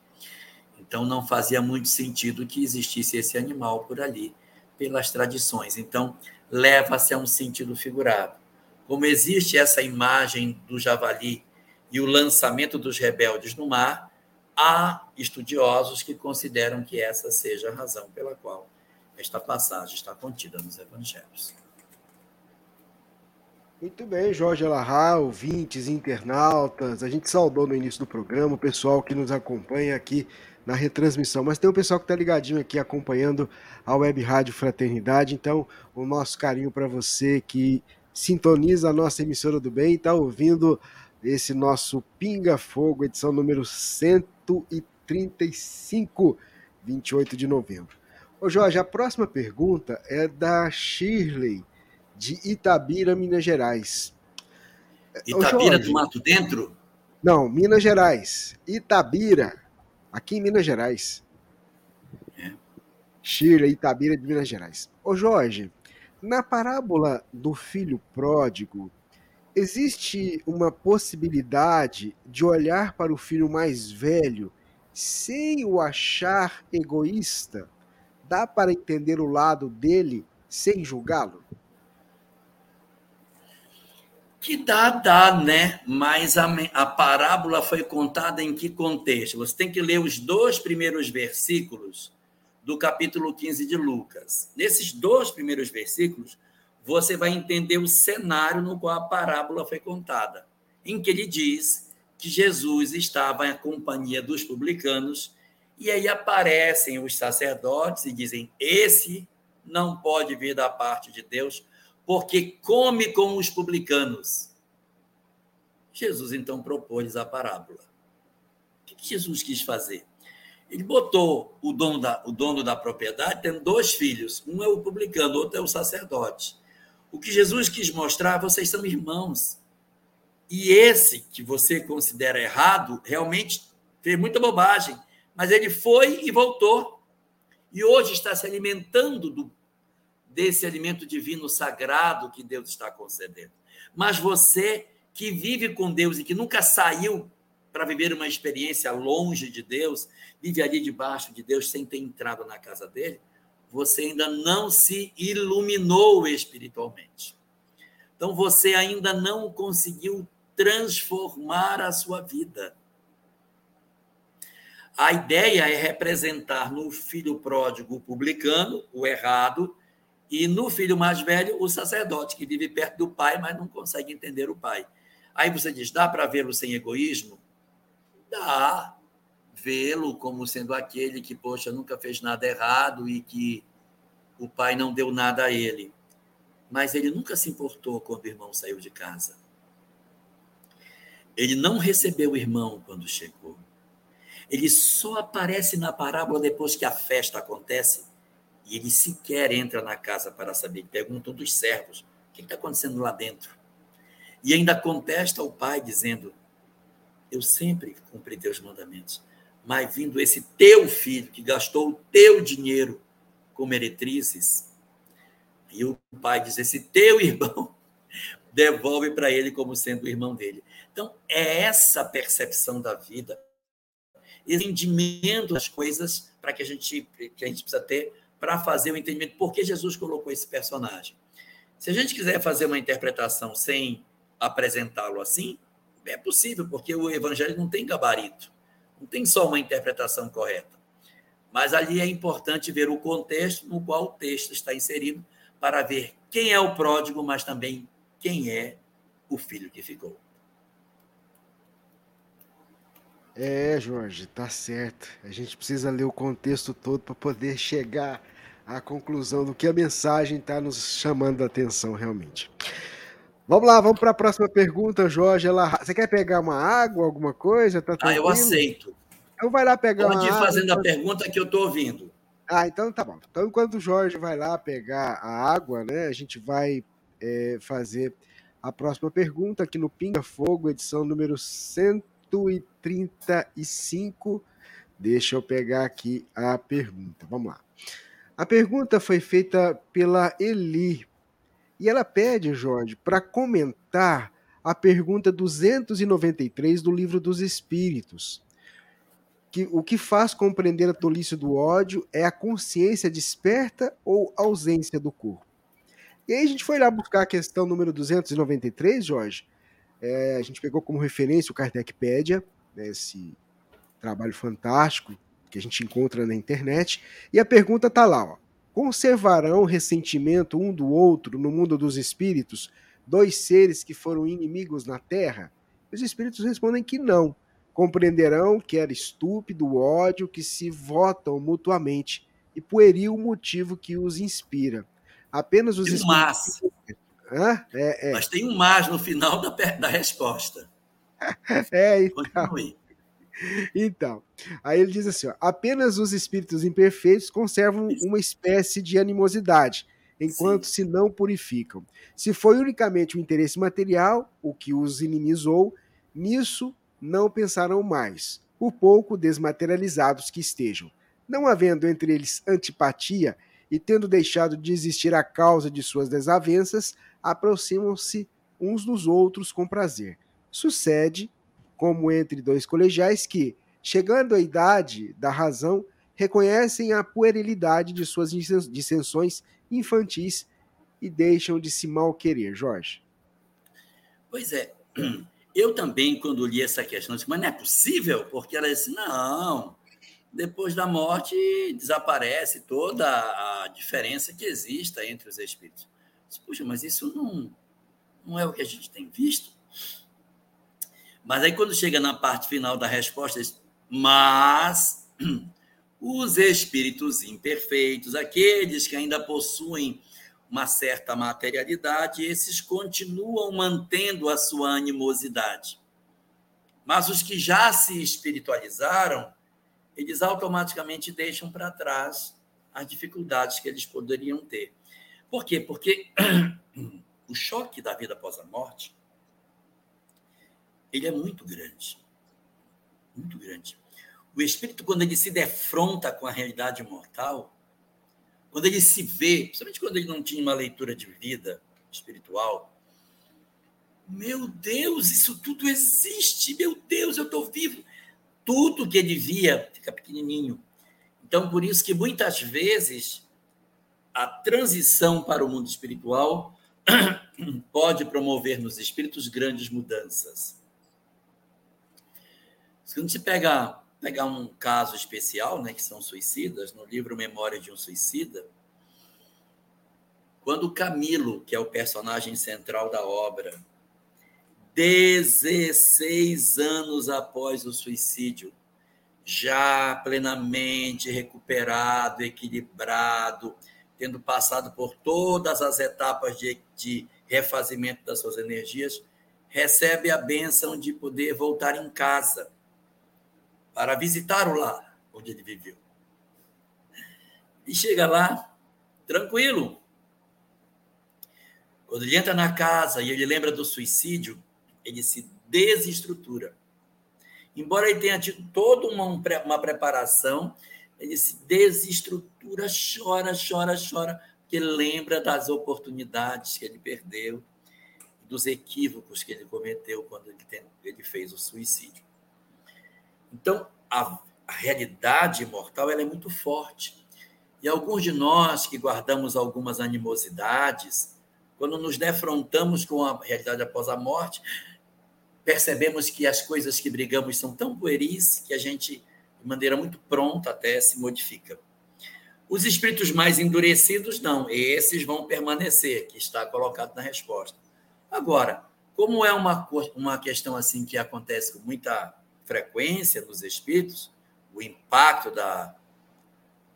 Então, não fazia muito sentido que existisse esse animal por ali, pelas tradições. Então, leva-se a um sentido figurado. Como existe essa imagem do javali e o lançamento dos rebeldes no mar, há estudiosos que consideram que essa seja a razão pela qual esta passagem está contida nos evangelhos. Muito bem, Jorge Elarrat, ouvintes, internautas, a gente saudou no início do programa o pessoal que nos acompanha aqui na retransmissão, mas tem o pessoal que está ligadinho aqui acompanhando a Web Rádio Fraternidade, então o nosso carinho para você que sintoniza a nossa emissora do bem e está ouvindo esse nosso Pinga Fogo, edição número cento e trinta e cinco, vinte e oito de novembro. Ô Jorge, a próxima pergunta é da Shirley, de Itabira, Minas Gerais. Itabira do Mato Dentro? Não, Minas Gerais. Itabira, aqui em Minas Gerais. É. Shirley, Itabira de Minas Gerais. Ô Jorge, na parábola do filho pródigo, existe uma possibilidade de olhar para o filho mais velho sem o achar egoísta? Dá para entender o lado dele sem julgá-lo? Que dá, dá, né? Mas a, a parábola foi contada em que contexto? Você tem que ler os dois primeiros versículos do capítulo quinze de Lucas. Nesses dois primeiros versículos, você vai entender o cenário no qual a parábola foi contada, em que ele diz que Jesus estava em companhia dos publicanos, e aí aparecem os sacerdotes e dizem: esse não pode vir da parte de Deus, porque come com os publicanos. Jesus, então, propôs a parábola. O que Jesus quis fazer? Ele botou o dono da, o dono da propriedade tendo dois filhos. Um é o publicano, outro é o sacerdote. O que Jesus quis mostrar: vocês são irmãos. E esse que você considera errado realmente fez muita bobagem, mas ele foi e voltou. E hoje está se alimentando do, desse alimento divino sagrado que Deus está concedendo. Mas você que vive com Deus e que nunca saiu para viver uma experiência longe de Deus, vive ali debaixo de Deus sem ter entrado na casa dele, você ainda não se iluminou espiritualmente. Então, você ainda não conseguiu transformar a sua vida. A ideia é representar no filho pródigo o publicano, o errado, e no filho mais velho o sacerdote, que vive perto do pai, mas não consegue entender o pai. Aí você diz: dá para vê-lo sem egoísmo? Dá. Vê-lo como sendo aquele que, poxa, nunca fez nada errado e que o pai não deu nada a ele. Mas ele nunca se importou quando o irmão saiu de casa. Ele não recebeu o irmão quando chegou. Ele só aparece na parábola depois que a festa acontece e ele sequer entra na casa para saber. Ele pergunta um dos servos: o que está acontecendo lá dentro? E ainda contesta ao pai, dizendo: eu sempre cumpri teus mandamentos, mas vindo esse teu filho, que gastou o teu dinheiro com meretrizes, e o pai diz: esse teu irmão, devolve para ele como sendo o irmão dele. Então, é essa percepção da vida, esse entendimento das coisas para que a gente, que a gente precisa ter para fazer o entendimento. Por que Jesus colocou esse personagem? Se a gente quiser fazer uma interpretação sem apresentá-lo assim, é possível, porque o Evangelho não tem gabarito, não tem só uma interpretação correta. Mas ali é importante ver o contexto no qual o texto está inserido para ver quem é o pródigo, mas também quem é o filho que ficou. É, Jorge, tá certo. A gente precisa ler o contexto todo para poder chegar à conclusão do que a mensagem está nos chamando a atenção realmente. Vamos lá, vamos para a próxima pergunta, Jorge. Ela... Você quer pegar uma água, alguma coisa? Tá ah, eu aceito. Então vai lá pegar Pode uma água. Pode ir fazendo água, a pergunta que eu estou ouvindo. Ah, então tá bom. Então, enquanto o Jorge vai lá pegar a água, né, a gente vai é, fazer a próxima pergunta aqui no Pinga Fogo, edição número cento e trinta e cinco. Deixa eu pegar aqui a pergunta. Vamos lá. A pergunta foi feita pela Eli. E ela pede, Jorge, para comentar a pergunta duzentos e noventa e três do Livro dos Espíritos. Que o que faz compreender a tolice do ódio é a consciência desperta ou ausência do corpo? E aí a gente foi lá buscar a questão número duzentos e noventa e três, Jorge. É, a gente pegou como referência o Kardecpédia, né, esse trabalho fantástico que a gente encontra na internet. E a pergunta está lá, ó. Conservarão ressentimento um do outro no mundo dos espíritos, dois seres que foram inimigos na Terra? Os espíritos respondem que não. Compreenderão que era estúpido o ódio que se votam mutuamente e pueril o motivo que os inspira. Apenas os tem espíritos... Mas. Hã? É, é. Mas tem um mas no final da, da resposta. É, então. Continue. Então, aí ele diz assim, ó, apenas os espíritos imperfeitos conservam uma espécie de animosidade, enquanto Sim. se não purificam. Se foi unicamente o interesse material, o que os inimizou, nisso não pensarão mais, por pouco desmaterializados que estejam. Não havendo entre eles antipatia e tendo deixado de existir a causa de suas desavenças, aproximam-se uns dos outros com prazer. Sucede como entre dois colegiais que, chegando à idade da razão, reconhecem a puerilidade de suas dissensões infantis e deixam de se malquerer. Jorge? Pois é. Eu também, quando li essa questão, disse, mas não é possível? Porque ela disse, não, depois da morte desaparece toda a diferença que exista entre os espíritos. Puxa, mas isso não, não é o que a gente tem visto? Mas aí, quando chega na parte final da resposta, diz, mas os espíritos imperfeitos, aqueles que ainda possuem uma certa materialidade, esses continuam mantendo a sua animosidade. Mas os que já se espiritualizaram, eles automaticamente deixam para trás as dificuldades que eles poderiam ter. Por quê? Porque o choque da vida após a morte, ele é muito grande, muito grande. O espírito, quando ele se defronta com a realidade mortal, quando ele se vê, principalmente quando ele não tinha uma leitura de vida espiritual, meu Deus, isso tudo existe, meu Deus, eu estou vivo. Tudo que ele via fica pequenininho. Então, por isso que muitas vezes a transição para o mundo espiritual pode promover nos espíritos grandes mudanças. Quando se pega, pegar um caso especial, né, que são suicidas, no livro Memória de um Suicida, quando o Camilo, que é o personagem central da obra, dezesseis anos após o suicídio, já plenamente recuperado, equilibrado, tendo passado por todas as etapas de, de refazimento das suas energias, recebe a bênção de poder voltar em casa para visitar o lar onde ele viveu. E chega lá, tranquilo. Quando ele entra na casa e ele lembra do suicídio, ele se desestrutura. Embora ele tenha tido toda uma, uma preparação, ele se desestrutura, chora, chora, chora, porque lembra das oportunidades que ele perdeu, dos equívocos que ele cometeu quando ele, tem, ele fez o suicídio. Então, a, a realidade imortal, ela é muito forte. E alguns de nós que guardamos algumas animosidades, quando nos defrontamos com a realidade após a morte, percebemos que as coisas que brigamos são tão pueris que a gente, de maneira muito pronta até, se modifica. Os espíritos mais endurecidos, não. Esses vão permanecer, que está colocado na resposta. Agora, como é uma, uma questão assim que acontece com muita frequência nos espíritos, o impacto da,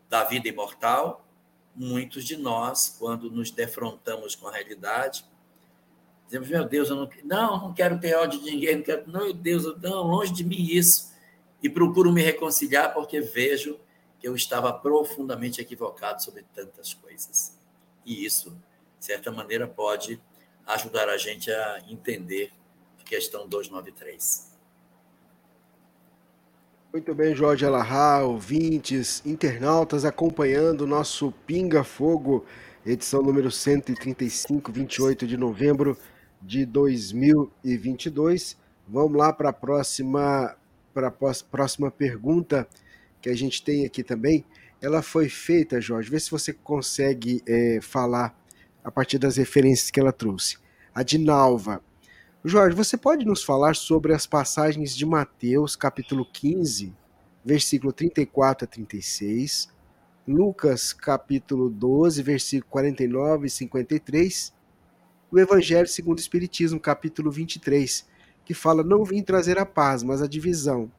da vida imortal, muitos de nós, quando nos defrontamos com a realidade, dizemos, meu Deus, eu não, não, não quero ter ódio de ninguém, não quero, meu Deus, não, longe de mim isso, e procuro me reconciliar porque vejo que eu estava profundamente equivocado sobre tantas coisas. E isso, de certa maneira, pode ajudar a gente a entender a questão duzentos e noventa e três. Muito bem, Jorge Elarrat, ouvintes, internautas, acompanhando o nosso Pinga Fogo, edição número cento e trinta e cinco, vinte e oito de novembro de dois mil e vinte e dois. Vamos lá para a próxima, para a próxima pergunta que a gente tem aqui também. Ela foi feita, Jorge, vê se você consegue é, falar a partir das referências que ela trouxe. A de Nalva. Jorge, você pode nos falar sobre as passagens de Mateus, capítulo quinze, versículo trinta e quatro a trinta e seis, Lucas, capítulo doze, versículo quarenta e nove e cinquenta e três, o Evangelho Segundo o Espiritismo, capítulo vinte e três, que fala, não vim trazer a paz, mas a divisão.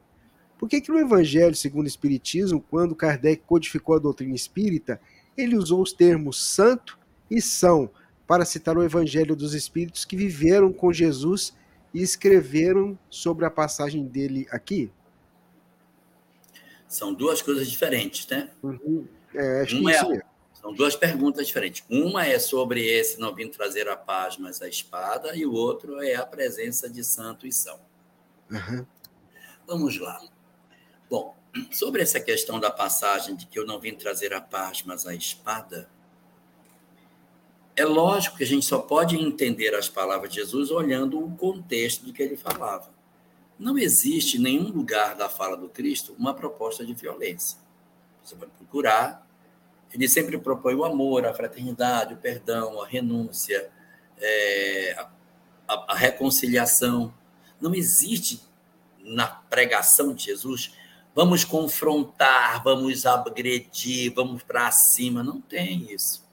Por que que no Evangelho Segundo o Espiritismo, quando Kardec codificou a doutrina espírita, ele usou os termos santo e são, para citar o Evangelho dos Espíritos que viveram com Jesus e escreveram sobre a passagem dele aqui? São duas coisas diferentes, né? Uhum. É, acho Uma que é isso é. São duas perguntas diferentes. Uma é sobre esse não vim trazer a paz, mas a espada, e o outro é a presença de santo e são. Uhum. Vamos lá. Bom, sobre essa questão da passagem de que eu não vim trazer a paz, mas a espada, é lógico que a gente só pode entender as palavras de Jesus olhando o contexto do que ele falava. Não existe em nenhum lugar da fala do Cristo uma proposta de violência. Você pode procurar. Ele sempre propõe o amor, a fraternidade, o perdão, a renúncia, é, a, a reconciliação. Não existe na pregação de Jesus vamos confrontar, vamos agredir, vamos para cima. Não tem isso.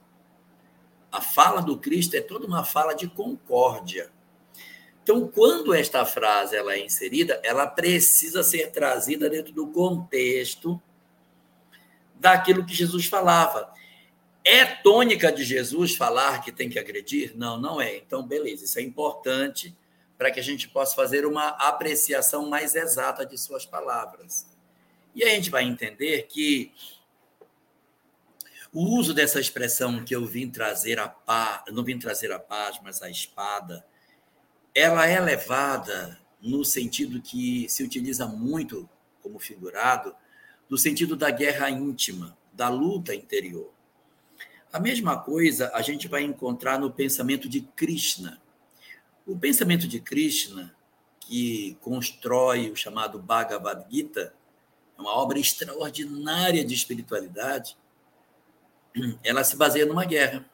A fala do Cristo é toda uma fala de concórdia. Então, quando esta frase ela é inserida, ela precisa ser trazida dentro do contexto daquilo que Jesus falava. É tônica de Jesus falar que tem que agredir? Não, não é. Então, beleza, isso é importante para que a gente possa fazer uma apreciação mais exata de suas palavras. E a gente vai entender que o uso dessa expressão que eu vim trazer a paz, não vim trazer a paz, mas a espada, ela é levada no sentido que se utiliza muito como figurado, no sentido da guerra íntima, da luta interior. A mesma coisa a gente vai encontrar no pensamento de Krishna. O pensamento de Krishna, que constrói o chamado Bhagavad Gita, é uma obra extraordinária de espiritualidade, ela se baseia numa guerra.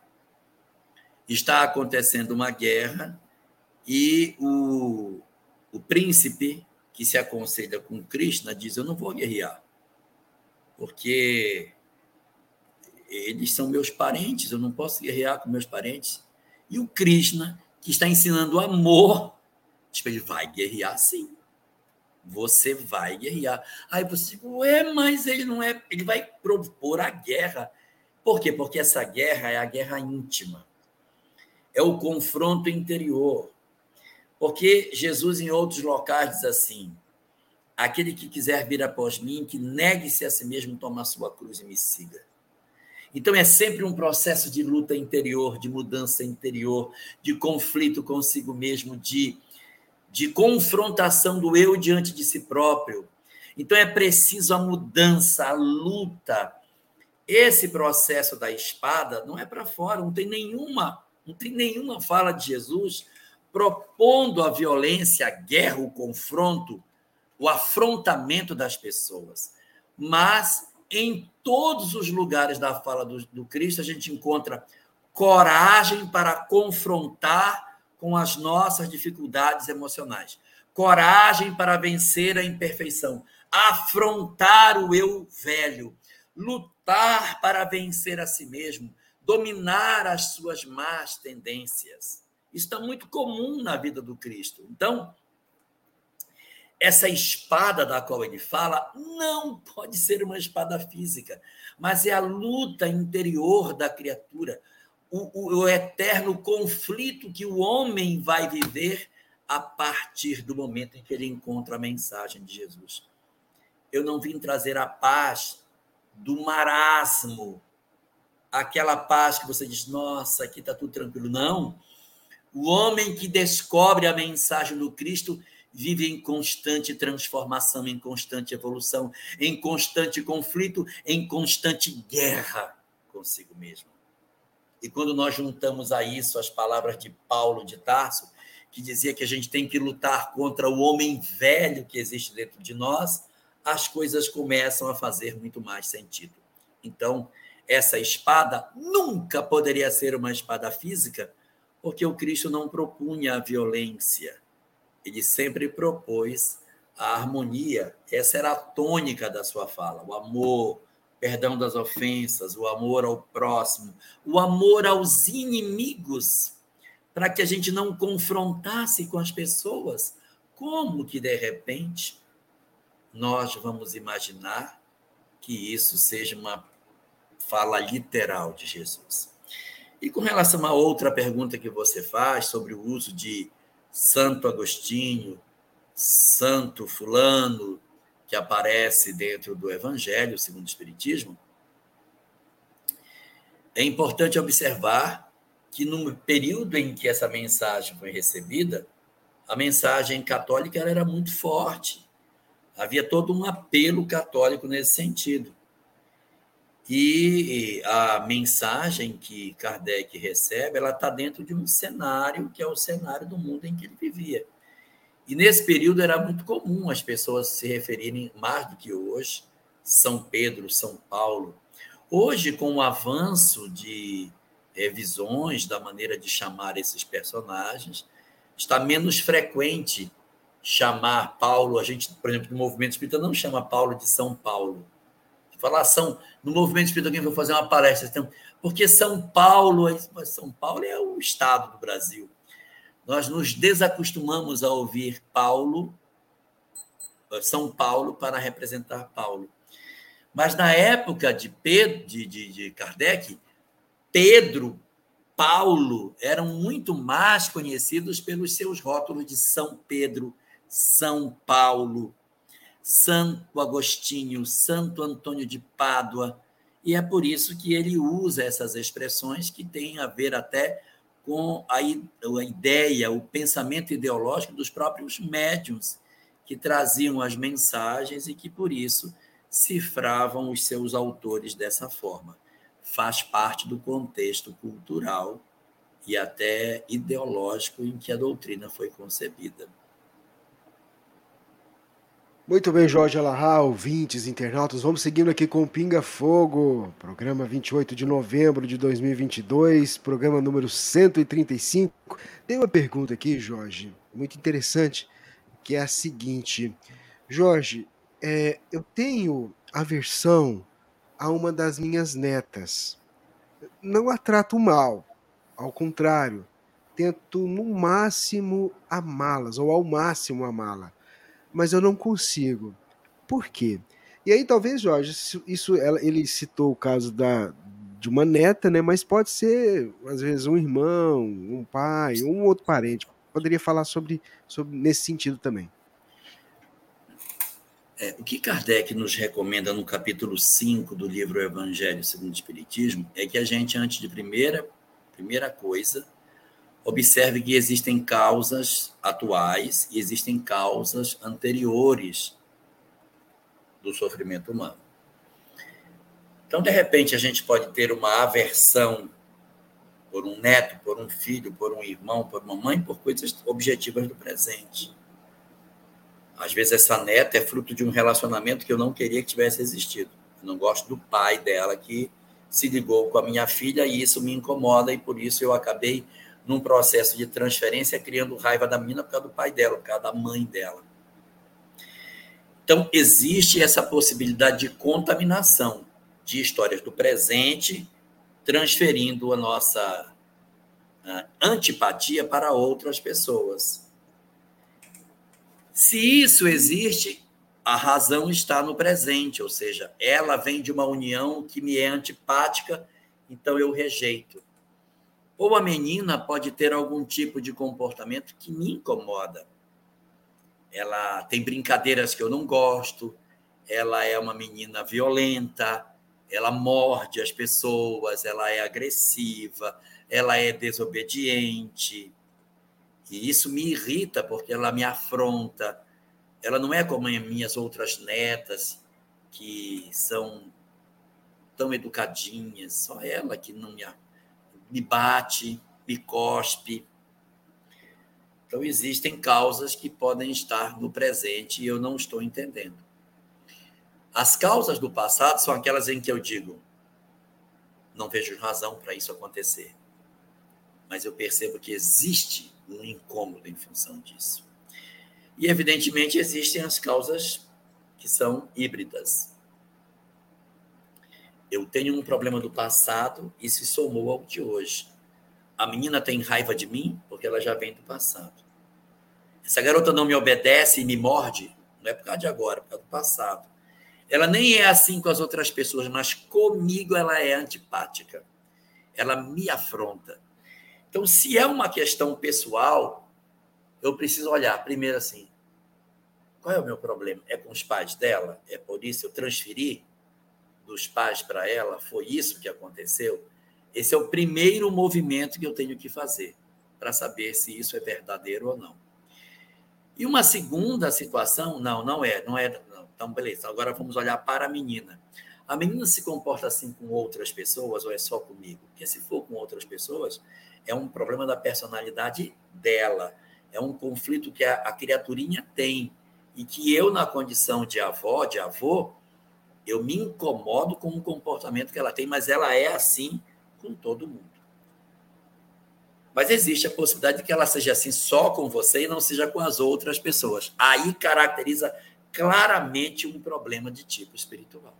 Está acontecendo uma guerra e o, o príncipe que se aconselha com Krishna diz, eu não vou guerrear, porque eles são meus parentes, eu não posso guerrear com meus parentes. E o Krishna, que está ensinando amor, diz, ele vai guerrear sim. Você vai guerrear. Aí você diz, ué, mas ele não é... Ele vai propor a guerra. Por quê? Porque essa guerra é a guerra íntima. É o confronto interior. Porque Jesus, em outros locais, diz assim, aquele que quiser vir após mim, que negue-se a si mesmo, toma a sua cruz e me siga. Então, é sempre um processo de luta interior, de mudança interior, de conflito consigo mesmo, de, de confrontação do eu diante de si próprio. Então, é preciso a mudança, a luta. Esse processo da espada não é para fora, não tem nenhuma, não tem nenhuma fala de Jesus propondo a violência, a guerra, o confronto, o afrontamento das pessoas. Mas, em todos os lugares da fala do, do Cristo, a gente encontra coragem para confrontar com as nossas dificuldades emocionais. Coragem para vencer a imperfeição. Afrontar o eu velho. Lutar para vencer a si mesmo. Dominar as suas más tendências. Isso está muito comum na vida do Cristo. Então, essa espada da qual ele fala não pode ser uma espada física, mas é a luta interior da criatura, o, o, o eterno conflito que o homem vai viver a partir do momento em que ele encontra a mensagem de Jesus. Eu não vim trazer a paz do marasmo, aquela paz que você diz, nossa, aqui está tudo tranquilo. Não. O homem que descobre a mensagem do Cristo vive em constante transformação, em constante evolução, em constante conflito, em constante guerra consigo mesmo. E quando nós juntamos a isso as palavras de Paulo de Tarso, que dizia que a gente tem que lutar contra o homem velho que existe dentro de nós, as coisas começam a fazer muito mais sentido. Então, essa espada nunca poderia ser uma espada física, porque o Cristo não propunha a violência. Ele sempre propôs a harmonia. Essa era a tônica da sua fala. O amor, perdão das ofensas, o amor ao próximo, o amor aos inimigos, para que a gente não confrontasse com as pessoas. Como que, de repente, nós vamos imaginar que isso seja uma fala literal de Jesus? E com relação a outra pergunta que você faz sobre o uso de Santo Agostinho, Santo Fulano, que aparece dentro do Evangelho Segundo o Espiritismo, é importante observar que no período em que essa mensagem foi recebida, a mensagem católica era muito forte. Havia todo um apelo católico nesse sentido. E a mensagem que Kardec recebe, ela está dentro de um cenário que é o cenário do mundo em que ele vivia. E nesse período era muito comum as pessoas se referirem, mais do que hoje, São Pedro, São Paulo. Hoje, com o avanço de revisões da maneira de chamar esses personagens, está menos frequente chamar Paulo, a gente, por exemplo, no movimento espírita não chama Paulo de São Paulo. Falar São, no movimento espírita alguém vai fazer uma palestra, então, porque São Paulo, São Paulo é o estado do Brasil. Nós nos desacostumamos a ouvir Paulo, São Paulo, para representar Paulo. Mas na época de, Pedro, de, de, de Kardec, Pedro, Paulo eram muito mais conhecidos pelos seus rótulos de São Pedro, São Paulo, Santo Agostinho, Santo Antônio de Pádua. E é por isso que ele usa essas expressões que têm a ver até com a ideia, o pensamento ideológico dos próprios médiuns, que traziam as mensagens e que, por isso, cifravam os seus autores dessa forma. Faz parte do contexto cultural e até ideológico em que a doutrina foi concebida. Muito bem, Jorge Elarrat, ouvintes, internautas, vamos seguindo aqui com o Pinga Fogo, programa vinte e oito de novembro de dois mil e vinte e dois, programa número cento e trinta e cinco. Tem uma pergunta aqui, Jorge, muito interessante, que é a seguinte. Jorge, é, eu tenho aversão a uma das minhas netas. Não a trato mal, ao contrário, tento no máximo amá-las, ou ao máximo amá-la. Mas eu não consigo. Por quê? E aí, talvez, Jorge, isso, ele citou o caso da, de uma neta, né? Mas pode ser, às vezes, um irmão, um pai, um outro parente. Poderia falar sobre, sobre nesse sentido também. É, o que Kardec nos recomenda no capítulo cinco do livro Evangelho Segundo o Espiritismo é que a gente, antes de primeira, primeira coisa, observe que existem causas atuais e existem causas anteriores do sofrimento humano. Então, de repente, a gente pode ter uma aversão por um neto, por um filho, por um irmão, por uma mãe, por coisas objetivas do presente. Às vezes, essa neta é fruto de um relacionamento que eu não queria que tivesse existido. Eu não gosto do pai dela que se ligou com a minha filha e isso me incomoda e, por isso, eu acabei num processo de transferência, criando raiva da menina por causa do pai dela, por causa da mãe dela. Então, existe essa possibilidade de contaminação de histórias do presente, transferindo a nossa a antipatia para outras pessoas. Se isso existe, a razão está no presente, ou seja, ela vem de uma união que me é antipática, então eu rejeito. Ou a menina pode ter algum tipo de comportamento que me incomoda. Ela tem brincadeiras que eu não gosto, ela é uma menina violenta, ela morde as pessoas, ela é agressiva, ela é desobediente. E isso me irrita, porque ela me afronta. Ela não é como as minhas outras netas, que são tão educadinhas, só ela que não me me bate, me cospe. Então, existem causas que podem estar no presente e eu não estou entendendo. As causas do passado são aquelas em que eu digo, não vejo razão para isso acontecer, mas eu percebo que existe um incômodo em função disso. E, evidentemente, existem as causas que são híbridas. Eu tenho um problema do passado e se somou ao de hoje. A menina tem raiva de mim porque ela já vem do passado. Essa garota não me obedece e me morde, não é por causa de agora, é por causa do passado. Ela nem é assim com as outras pessoas, mas comigo ela é antipática. Ela me afronta. Então, se é uma questão pessoal, eu preciso olhar primeiro assim, qual é o meu problema? É com os pais dela? É por isso eu transferi dos pais para ela, foi isso que aconteceu? Esse é o primeiro movimento que eu tenho que fazer para saber se isso é verdadeiro ou não. E uma segunda situação, não, não é, não é, não. Então, beleza, agora vamos olhar para a menina. A menina se comporta assim com outras pessoas ou é só comigo? Porque se for com outras pessoas, é um problema da personalidade dela, é um conflito que a, a criaturinha tem e que eu, na condição de avó, de avô, eu me incomodo com o comportamento que ela tem, mas ela é assim com todo mundo. Mas existe a possibilidade de que ela seja assim só com você e não seja com as outras pessoas. Aí caracteriza claramente um problema de tipo espiritual.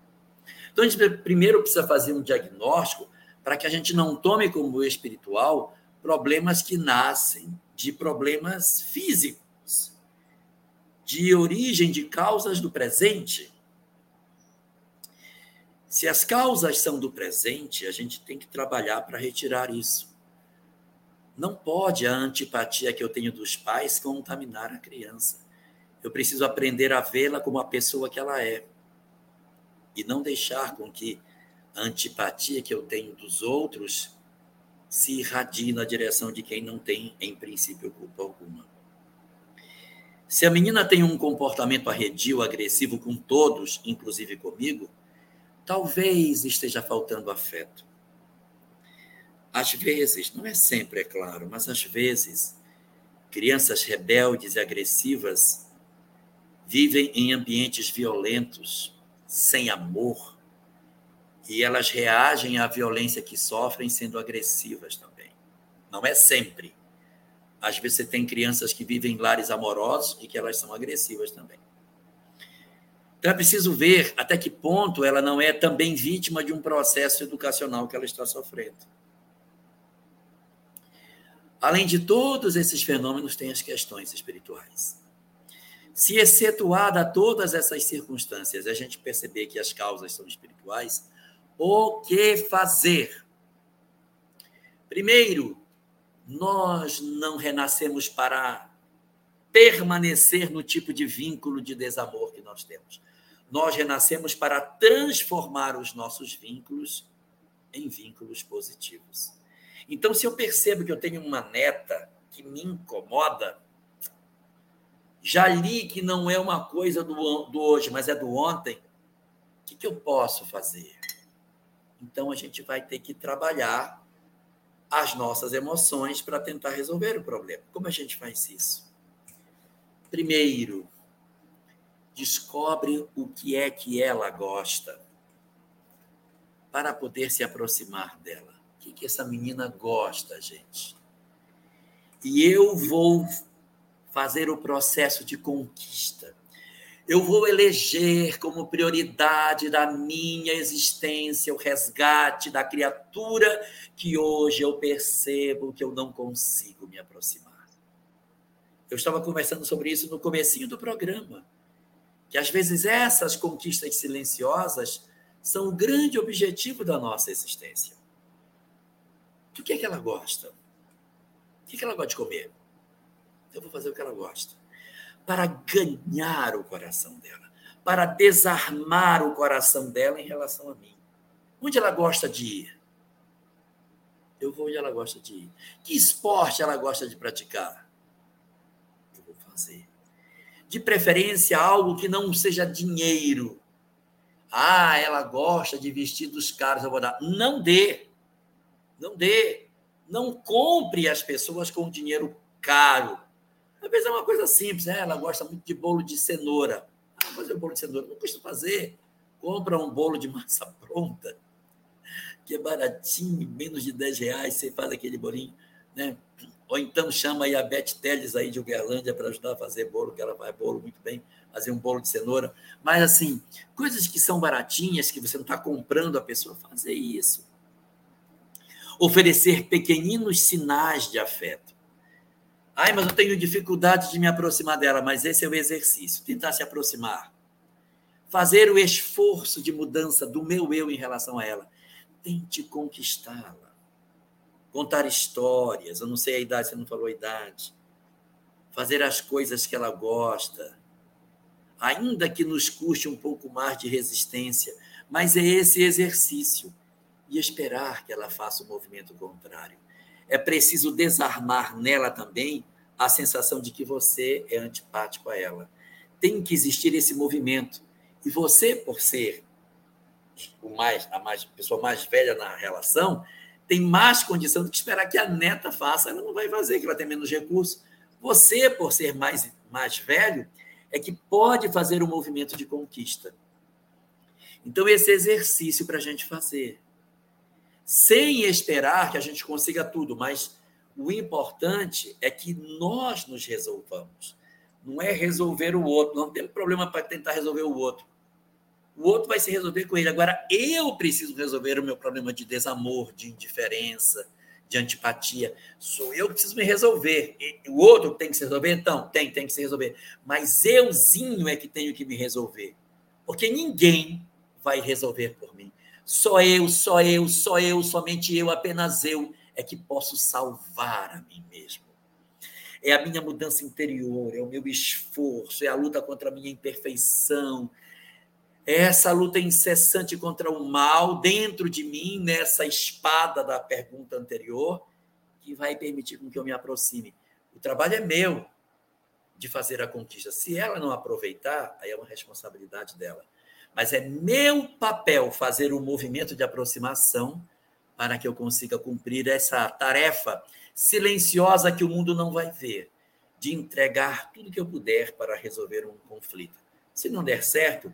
Então, a gente primeiro precisa fazer um diagnóstico para que a gente não tome como espiritual problemas que nascem de problemas físicos, de origem de causas do presente. Se as causas são do presente, a gente tem que trabalhar para retirar isso. Não pode a antipatia que eu tenho dos pais contaminar a criança. Eu preciso aprender a vê-la como a pessoa que ela é e não deixar com que a antipatia que eu tenho dos outros se irradie na direção de quem não tem, em princípio, culpa alguma. Se a menina tem um comportamento arredio, agressivo com todos, inclusive comigo, talvez esteja faltando afeto. Às vezes, não é sempre, é claro, mas às vezes, crianças rebeldes e agressivas vivem em ambientes violentos, sem amor, e elas reagem à violência que sofrem sendo agressivas também. Não é sempre. Às vezes, você tem crianças que vivem em lares amorosos e que elas são agressivas também. Então, é preciso ver até que ponto ela não é também vítima de um processo educacional que ela está sofrendo. Além de todos esses fenômenos, tem as questões espirituais. Se excetuada todas essas circunstâncias, a gente perceber que as causas são espirituais, o que fazer? Primeiro, nós não renascemos para permanecer no tipo de vínculo de desamor que nós temos. Nós renascemos para transformar os nossos vínculos em vínculos positivos. Então, se eu percebo que eu tenho uma neta que me incomoda, já li que não é uma coisa do, do hoje, mas é do ontem, o que, que eu posso fazer? Então, a gente vai ter que trabalhar as nossas emoções para tentar resolver o problema. Como a gente faz isso? Primeiro, descobre o que é que ela gosta para poder se aproximar dela. O que, que essa menina gosta, gente? E eu vou fazer o processo de conquista. Eu vou eleger como prioridade da minha existência o resgate da criatura que hoje eu percebo que eu não consigo me aproximar. Eu estava conversando sobre isso no comecinho do programa, que às vezes essas conquistas silenciosas são o grande objetivo da nossa existência. Do que é que ela gosta? O que é que ela gosta de comer? Eu vou fazer o que ela gosta. Para ganhar o coração dela. Para desarmar o coração dela em relação a mim. Onde ela gosta de ir? Eu vou onde ela gosta de ir. Que esporte ela gosta de praticar? Eu vou fazer. De preferência, algo que não seja dinheiro. Ah, ela gosta de vestidos caros. Eu vou dar. Não dê. Não dê, não compre as pessoas com dinheiro caro. Às vezes é uma coisa simples, né? Ela gosta muito de bolo de cenoura. Ah, vou fazer um bolo de cenoura, não custa fazer. Compra um bolo de massa pronta, que é baratinho, menos de dez reais, você faz aquele bolinho, né? Ou então chama aí a Beth Teles aí de Uberlândia para ajudar a fazer bolo, que ela faz bolo muito bem, fazer um bolo de cenoura. Mas, assim, coisas que são baratinhas, que você não está comprando a pessoa, fazer isso. Oferecer pequeninos sinais de afeto. Ai, mas eu tenho dificuldade de me aproximar dela, mas esse é o exercício, tentar se aproximar. Fazer o esforço de mudança do meu eu em relação a ela. Tente conquistá-la. Contar histórias, eu não sei a idade, você não falou a idade. Fazer as coisas que ela gosta. Ainda que nos custe um pouco mais de resistência, mas é esse exercício. E esperar que ela faça o movimento contrário. É preciso desarmar nela também a sensação de que você é antipático a ela. Tem que existir esse movimento. E você, por ser o mais, a mais, pessoa mais velha na relação, tem mais condição do que esperar que a neta faça. Ela não vai fazer, que ela tem menos recursos. Você, por ser mais, mais velho, é que pode fazer o movimento de conquista. Então, esse exercício para a gente fazer. Sem esperar que a gente consiga tudo, mas O importante é que nós nos resolvamos. Não é resolver o outro. Não tem problema para tentar resolver o outro. O outro vai se resolver com ele. Agora, eu preciso resolver o meu problema de desamor, de indiferença, de antipatia. Sou eu que preciso me resolver. O outro tem que se resolver? Então, tem, tem que se resolver. Mas euzinho é que tenho que me resolver. Porque ninguém vai resolver por mim. Só eu, só eu, só eu, somente eu, apenas eu é que posso salvar a mim mesmo. É a minha mudança interior, é o meu esforço, é a luta contra a minha imperfeição, é essa luta incessante contra o mal dentro de mim, nessa espada da pergunta anterior, que vai permitir com que eu me aproxime. O trabalho é meu de fazer a conquista. Se ela não aproveitar, aí é uma responsabilidade dela. Mas é meu papel fazer o movimento de aproximação para que eu consiga cumprir essa tarefa silenciosa que o mundo não vai ver, de entregar tudo que eu puder para resolver um conflito. Se não der certo,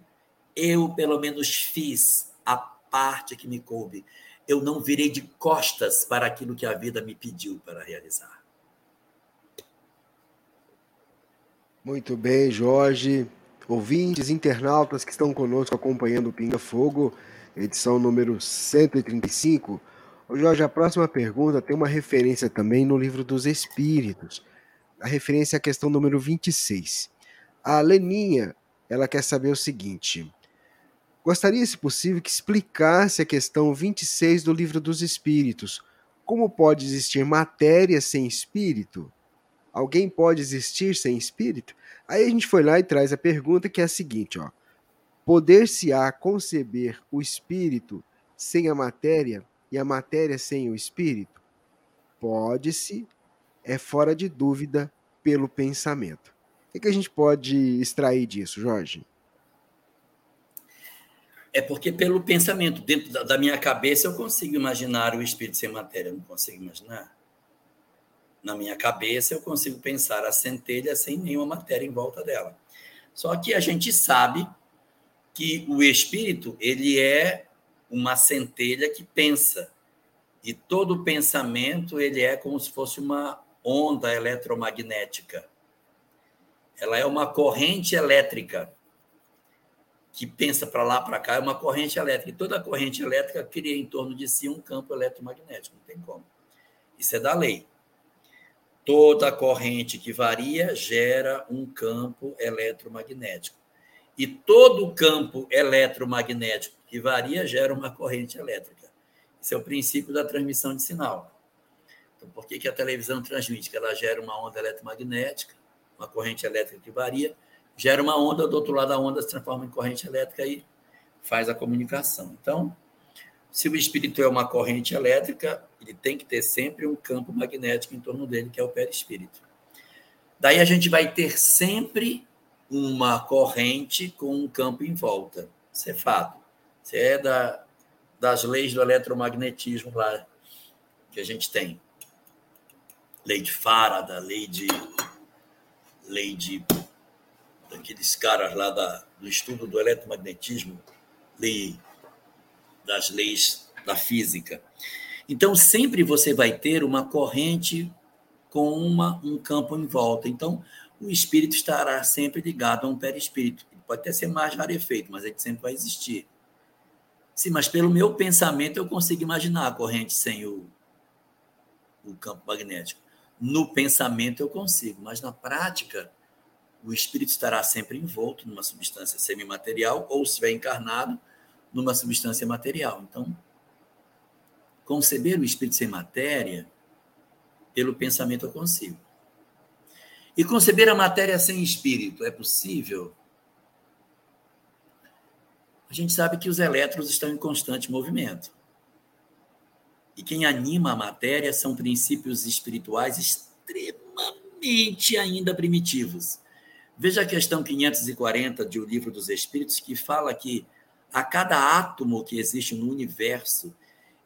eu, pelo menos, fiz a parte que me coube. Eu não virei de costas para aquilo que a vida me pediu para realizar. Muito bem, Jorge. Ouvintes, internautas que estão conosco acompanhando o Pinga Fogo, edição número cento e trinta e cinco. Ô Jorge, a próxima pergunta tem uma referência também no Livro dos Espíritos. A referência é a questão número vinte e seis. A Leninha, ela quer saber o seguinte... Gostaria, se possível, que explicasse a questão vinte e seis do Livro dos Espíritos. Como pode existir matéria sem espírito? Alguém pode existir sem espírito? Aí a gente foi lá e traz a pergunta que é a seguinte, ó. Poder-se-á conceber o espírito sem a matéria e a matéria sem o espírito? Pode-se, é fora de dúvida, pelo pensamento. O que a gente pode extrair disso, Jorge? É porque pelo pensamento, dentro da minha cabeça, eu consigo imaginar o espírito sem matéria. Eu não consigo imaginar. Na minha cabeça, eu consigo pensar a centelha sem nenhuma matéria em volta dela. Só que a gente sabe que o espírito, ele é uma centelha que pensa. E todo pensamento, ele é como se fosse uma onda eletromagnética. Ela é uma corrente elétrica. Que pensa para lá, para cá, é uma corrente elétrica. E toda corrente elétrica cria em torno de si um campo eletromagnético. Não tem como. Isso é da lei. Toda corrente que varia gera um campo eletromagnético. E todo campo eletromagnético que varia gera uma corrente elétrica. Esse é o princípio da transmissão de sinal. Então, por que a televisão transmite? Que ela gera uma onda eletromagnética, uma corrente elétrica que varia, gera uma onda, do outro lado a onda se transforma em corrente elétrica e faz a comunicação. Então, se o espírito é uma corrente elétrica, ele tem que ter sempre um campo magnético em torno dele, que é o perispírito. Daí a gente vai ter sempre uma corrente com um campo em volta. Isso é fato. Isso é da, das leis do eletromagnetismo lá que a gente tem. Lei de Faraday, lei de... Lei de daqueles caras lá da, do estudo do eletromagnetismo, lei, das leis da física. Então, sempre você vai ter uma corrente com uma, um campo em volta. Então, o espírito estará sempre ligado a um perispírito. Ele pode até ser mais rarefeito, mas ele sempre vai existir. Sim, mas pelo meu pensamento eu consigo imaginar a corrente sem o, o campo magnético. No pensamento eu consigo, mas na prática... O espírito estará sempre envolto numa substância semimaterial ou, se estiver encarnado, numa substância material. Então, conceber o espírito sem matéria, pelo pensamento eu consigo. E conceber a matéria sem espírito, é possível? A gente sabe que os elétrons estão em constante movimento. E quem anima a matéria são princípios espirituais extremamente ainda primitivos. Veja a questão quinhentos e quarenta de O Livro dos Espíritos, que fala que a cada átomo que existe no universo,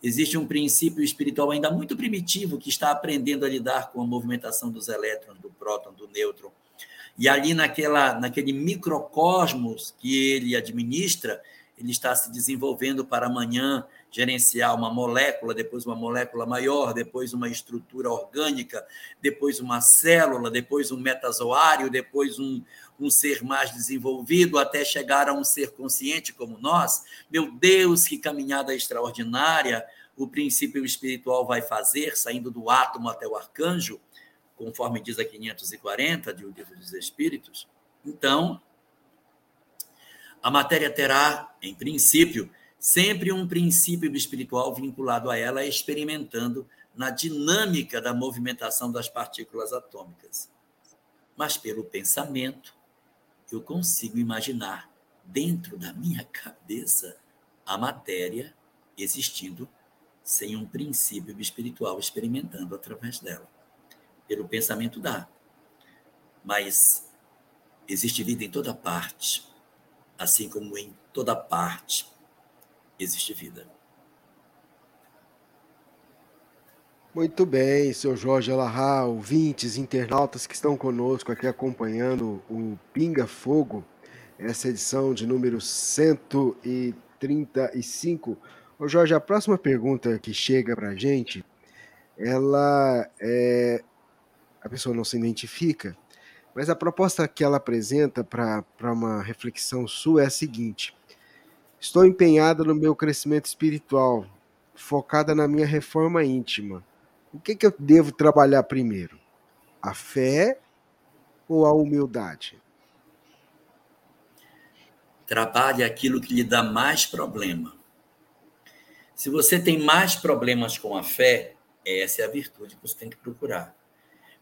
existe um princípio espiritual ainda muito primitivo que está aprendendo a lidar com a movimentação dos elétrons, do próton, do nêutron. E ali naquela, naquele microcosmos que ele administra, ele está se desenvolvendo para amanhã gerenciar uma molécula, depois uma molécula maior, depois uma estrutura orgânica, depois uma célula, depois um metazoário, depois um, um ser mais desenvolvido, até chegar a um ser consciente como nós. Meu Deus, que caminhada extraordinária o princípio espiritual vai fazer, saindo do átomo até o arcanjo, conforme diz a quinhentos e quarenta de O Livro dos Espíritos. Então, a matéria terá, em princípio, sempre um princípio espiritual vinculado a ela, experimentando na dinâmica da movimentação das partículas atômicas. Mas pelo pensamento, eu consigo imaginar dentro da minha cabeça a matéria existindo sem um princípio espiritual experimentando através dela. Pelo pensamento dá, mas existe vida em toda parte, assim como em toda parte existe vida. Muito bem, seu Jorge Elarrat, ouvintes, internautas que estão conosco aqui acompanhando o Pinga Fogo, essa edição de número cento e trinta e cinco. Ô Jorge, a próxima pergunta que chega para a gente, ela é... a pessoa não se identifica, mas a proposta que ela apresenta para uma reflexão sua é a seguinte: estou empenhada no meu crescimento espiritual, focada na minha reforma íntima. O que, que eu devo trabalhar primeiro? A fé ou a humildade? Trabalhe aquilo que lhe dá mais problema. Se você tem mais problemas com a fé, essa é a virtude que você tem que procurar.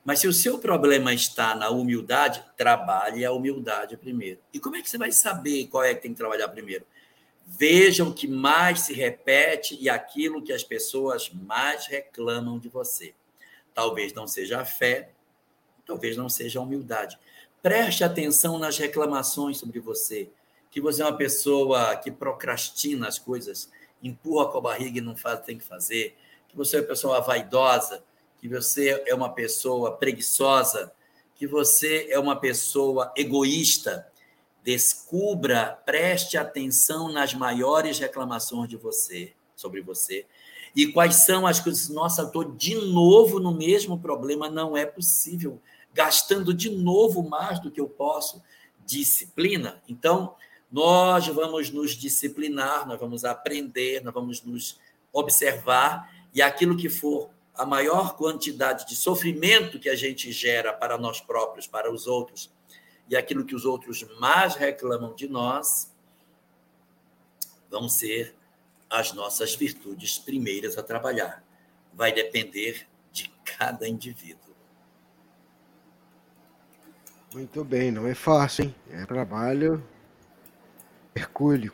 Mas se o seu problema está na humildade, trabalhe a humildade primeiro. E como é que você vai saber qual é que tem que trabalhar primeiro? Veja o que mais se repete e aquilo que as pessoas mais reclamam de você. Talvez não seja a fé, talvez não seja a humildade. Preste atenção nas reclamações sobre você, que você é uma pessoa que procrastina as coisas, empurra com a barriga e não faz o que tem que fazer, que você é uma pessoa vaidosa, que você é uma pessoa preguiçosa, que você é uma pessoa egoísta. Descubra, preste atenção nas maiores reclamações de você, sobre você. E quais são as coisas? Nossa, estou de novo no mesmo problema, não é possível. Gastando de novo mais do que eu posso. Disciplina. Então, nós vamos nos disciplinar, nós vamos aprender, nós vamos nos observar, e aquilo que for a maior quantidade de sofrimento que a gente gera para nós próprios, para os outros, e aquilo que os outros mais reclamam de nós, vão ser as nossas virtudes primeiras a trabalhar. Vai depender de cada indivíduo. Muito bem, não é fácil, hein? É trabalho hercúleo.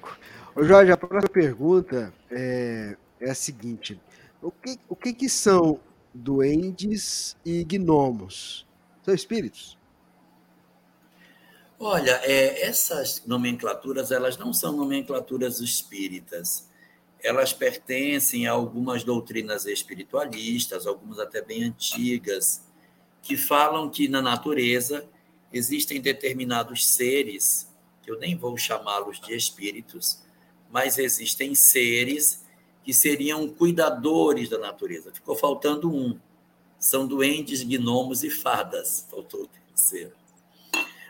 Ô Jorge, a próxima pergunta é, é a seguinte... O que, o que, que são duendes e gnomos? São espíritos? Olha, é, essas nomenclaturas, elas não são nomenclaturas espíritas. Elas pertencem a algumas doutrinas espiritualistas, algumas até bem antigas, que falam que na natureza existem determinados seres, que eu nem vou chamá-los de espíritos, mas existem seres que seriam cuidadores da natureza. Ficou faltando um. São duendes, gnomos e fadas. Faltou o terceiro.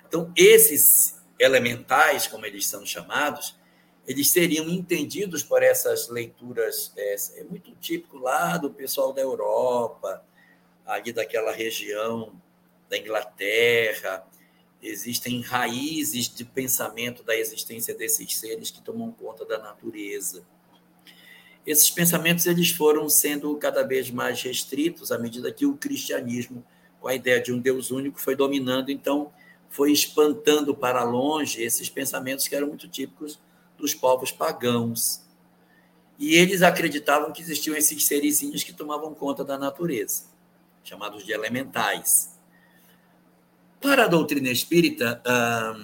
Então, esses elementais, como eles são chamados, eles seriam entendidos por essas leituras. É muito típico lá do pessoal da Europa, ali daquela região da Inglaterra. Existem raízes de pensamento da existência desses seres que tomam conta da natureza. Esses pensamentos eles foram sendo cada vez mais restritos à medida que o cristianismo, com a ideia de um Deus único, foi dominando, então foi espantando para longe esses pensamentos que eram muito típicos dos povos pagãos. E eles acreditavam que existiam esses serizinhos que tomavam conta da natureza, chamados de elementais. Para a doutrina espírita,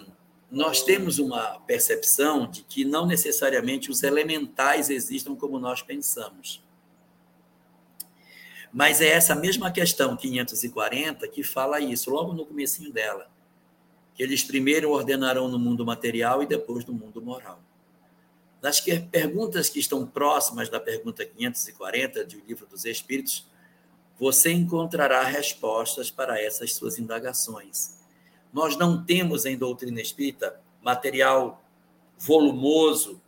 hum, nós temos uma percepção de que não necessariamente os elementais existam como nós pensamos. Mas é essa mesma questão, quinhentos e quarenta, que fala isso, logo no comecinho dela, que eles primeiro ordenarão no mundo material e depois no mundo moral. nas que, perguntas que estão próximas da pergunta quinhentos e quarenta do Livro dos Espíritos, você encontrará respostas para essas suas indagações. Nós não temos em doutrina espírita material volumoso,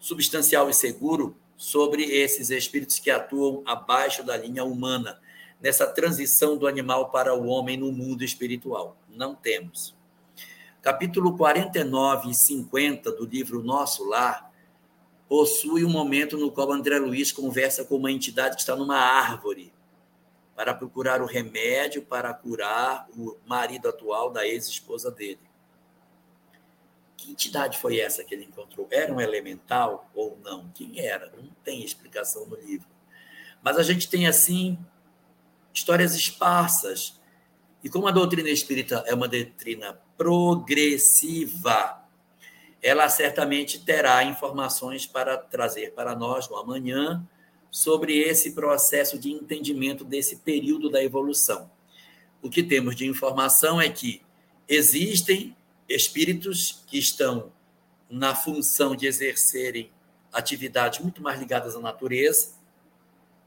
substancial e seguro sobre esses espíritos que atuam abaixo da linha humana, nessa transição do animal para o homem no mundo espiritual. Não temos. Capítulo quarenta e nove e cinquenta do livro Nosso Lar possui um momento no qual André Luiz conversa com uma entidade que está numa árvore para procurar o remédio para curar o marido atual da ex-esposa dele. Que entidade foi essa que ele encontrou? Era um elemental ou não? Quem era? Não tem explicação no livro. Mas a gente tem, assim, histórias esparsas. E como a doutrina espírita é uma doutrina progressiva, ela certamente terá informações para trazer para nós no amanhã sobre esse processo de entendimento desse período da evolução. O que temos de informação é que existem espíritos que estão na função de exercerem atividades muito mais ligadas à natureza,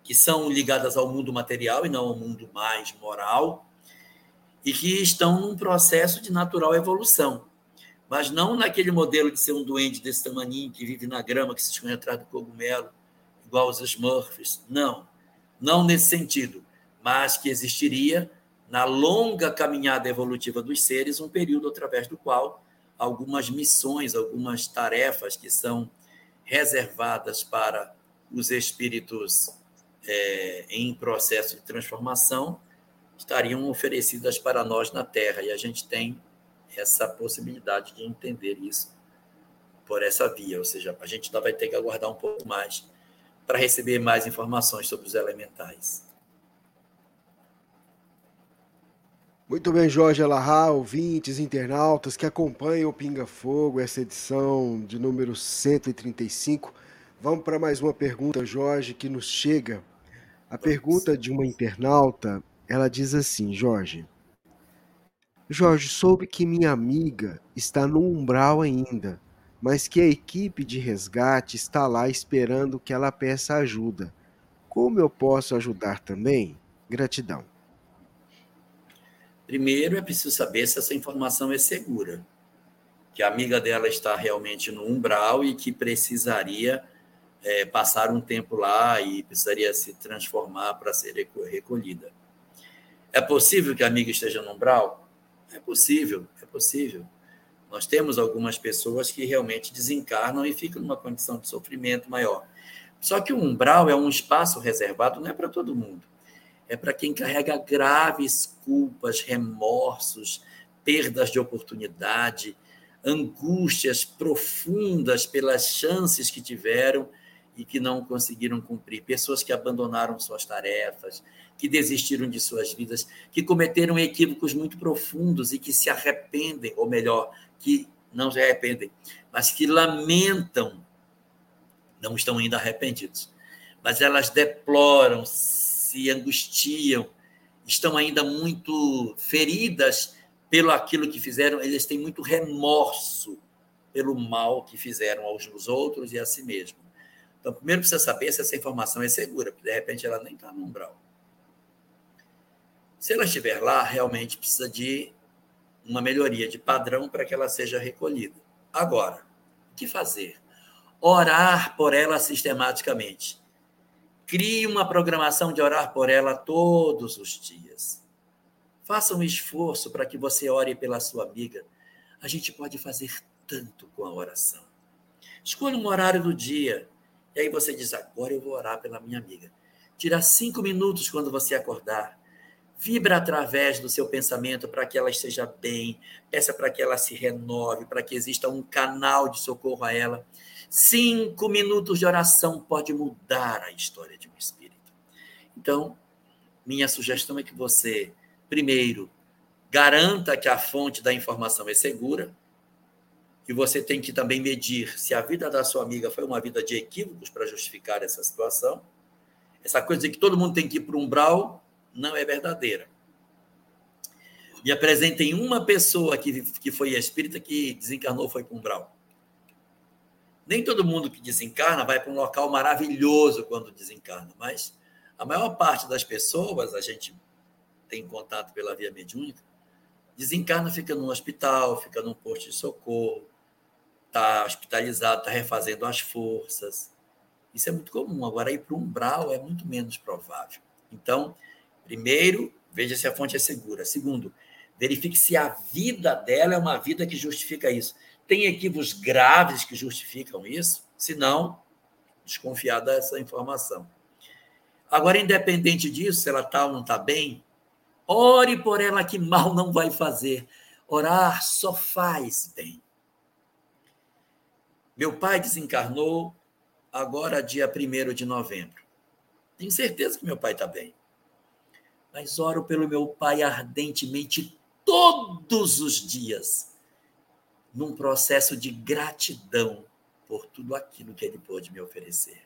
que são ligadas ao mundo material e não ao mundo mais moral, e que estão num processo de natural evolução, mas não naquele modelo de ser um doente desse tamaninho que vive na grama, que se esconde atrás do cogumelo, igual aos Smurfs. Não, não nesse sentido, mas que existiria na longa caminhada evolutiva dos seres, um período através do qual algumas missões, algumas tarefas que são reservadas para os espíritos é, em processo de transformação estariam oferecidas para nós na Terra. E a gente tem essa possibilidade de entender isso por essa via. Ou seja, a gente ainda vai ter que aguardar um pouco mais para receber mais informações sobre os elementais. Muito bem, Jorge Elarrat, ouvintes, internautas que acompanham o Pinga Fogo, essa edição de número cento e trinta e cinco. Vamos para mais uma pergunta, Jorge, que nos chega. A pergunta de uma internauta, ela diz assim, Jorge. Jorge, soube que minha amiga está no umbral ainda, mas que a equipe de resgate está lá esperando que ela peça ajuda. Como eu posso ajudar também? Gratidão. Primeiro, é preciso saber se essa informação é segura, que a amiga dela está realmente no umbral e que precisaria é, passar um tempo lá e precisaria se transformar para ser recolhida. É possível que a amiga esteja no umbral? É possível, é possível. Nós temos algumas pessoas que realmente desencarnam e ficam numa condição de sofrimento maior. Só que o umbral é um espaço reservado, não é para todo mundo. É para quem carrega graves culpas, remorsos, perdas de oportunidade, angústias profundas pelas chances que tiveram e que não conseguiram cumprir. Pessoas que abandonaram suas tarefas, que desistiram de suas vidas, que cometeram equívocos muito profundos e que se arrependem, ou melhor, que não se arrependem, mas que lamentam, não estão ainda arrependidos, mas elas deploram, se angustiam, estão ainda muito feridas pelo aquilo que fizeram, eles têm muito remorso pelo mal que fizeram aos outros e a si mesmo. Então, primeiro precisa saber se essa informação é segura, porque, de repente, ela nem está no umbral. Se ela estiver lá, realmente precisa de uma melhoria de padrão para que ela seja recolhida. Agora, o que fazer? Orar por ela sistematicamente. Crie uma programação de orar por ela todos os dias. Faça um esforço para que você ore pela sua amiga. A gente pode fazer tanto com a oração. Escolha um horário do dia. E aí você diz, agora eu vou orar pela minha amiga. Tira cinco minutos quando você acordar. Vibra através do seu pensamento para que ela esteja bem. Peça para que ela se renove, para que exista um canal de socorro a ela. Cinco minutos de oração pode mudar a história de um espírito. Então, minha sugestão é que você, primeiro, garanta que a fonte da informação é segura, e você tem que também medir se a vida da sua amiga foi uma vida de equívocos para justificar essa situação. Essa coisa de que todo mundo tem que ir para o umbral não é verdadeira. Me apresentem uma pessoa que, que foi espírita que desencarnou foi para o umbral. Nem todo mundo que desencarna vai para um local maravilhoso quando desencarna, mas a maior parte das pessoas, a gente tem contato pela via mediúnica, desencarna, fica num hospital, fica num posto de socorro, está hospitalizado, está refazendo as forças. Isso é muito comum. Agora, ir para o umbral é muito menos provável. Então, primeiro, veja se a fonte é segura. Segundo, verifique se a vida dela é uma vida que justifica isso. Tem equívocos graves que justificam isso? Se não, desconfiar dessa informação. Agora, independente disso, se ela está ou não está bem, ore por ela que mal não vai fazer. Orar só faz bem. Meu pai desencarnou agora, dia primeiro de novembro. Tenho certeza que meu pai está bem. Mas oro pelo meu pai ardentemente todos os dias, num processo de gratidão por tudo aquilo que ele pôde me oferecer.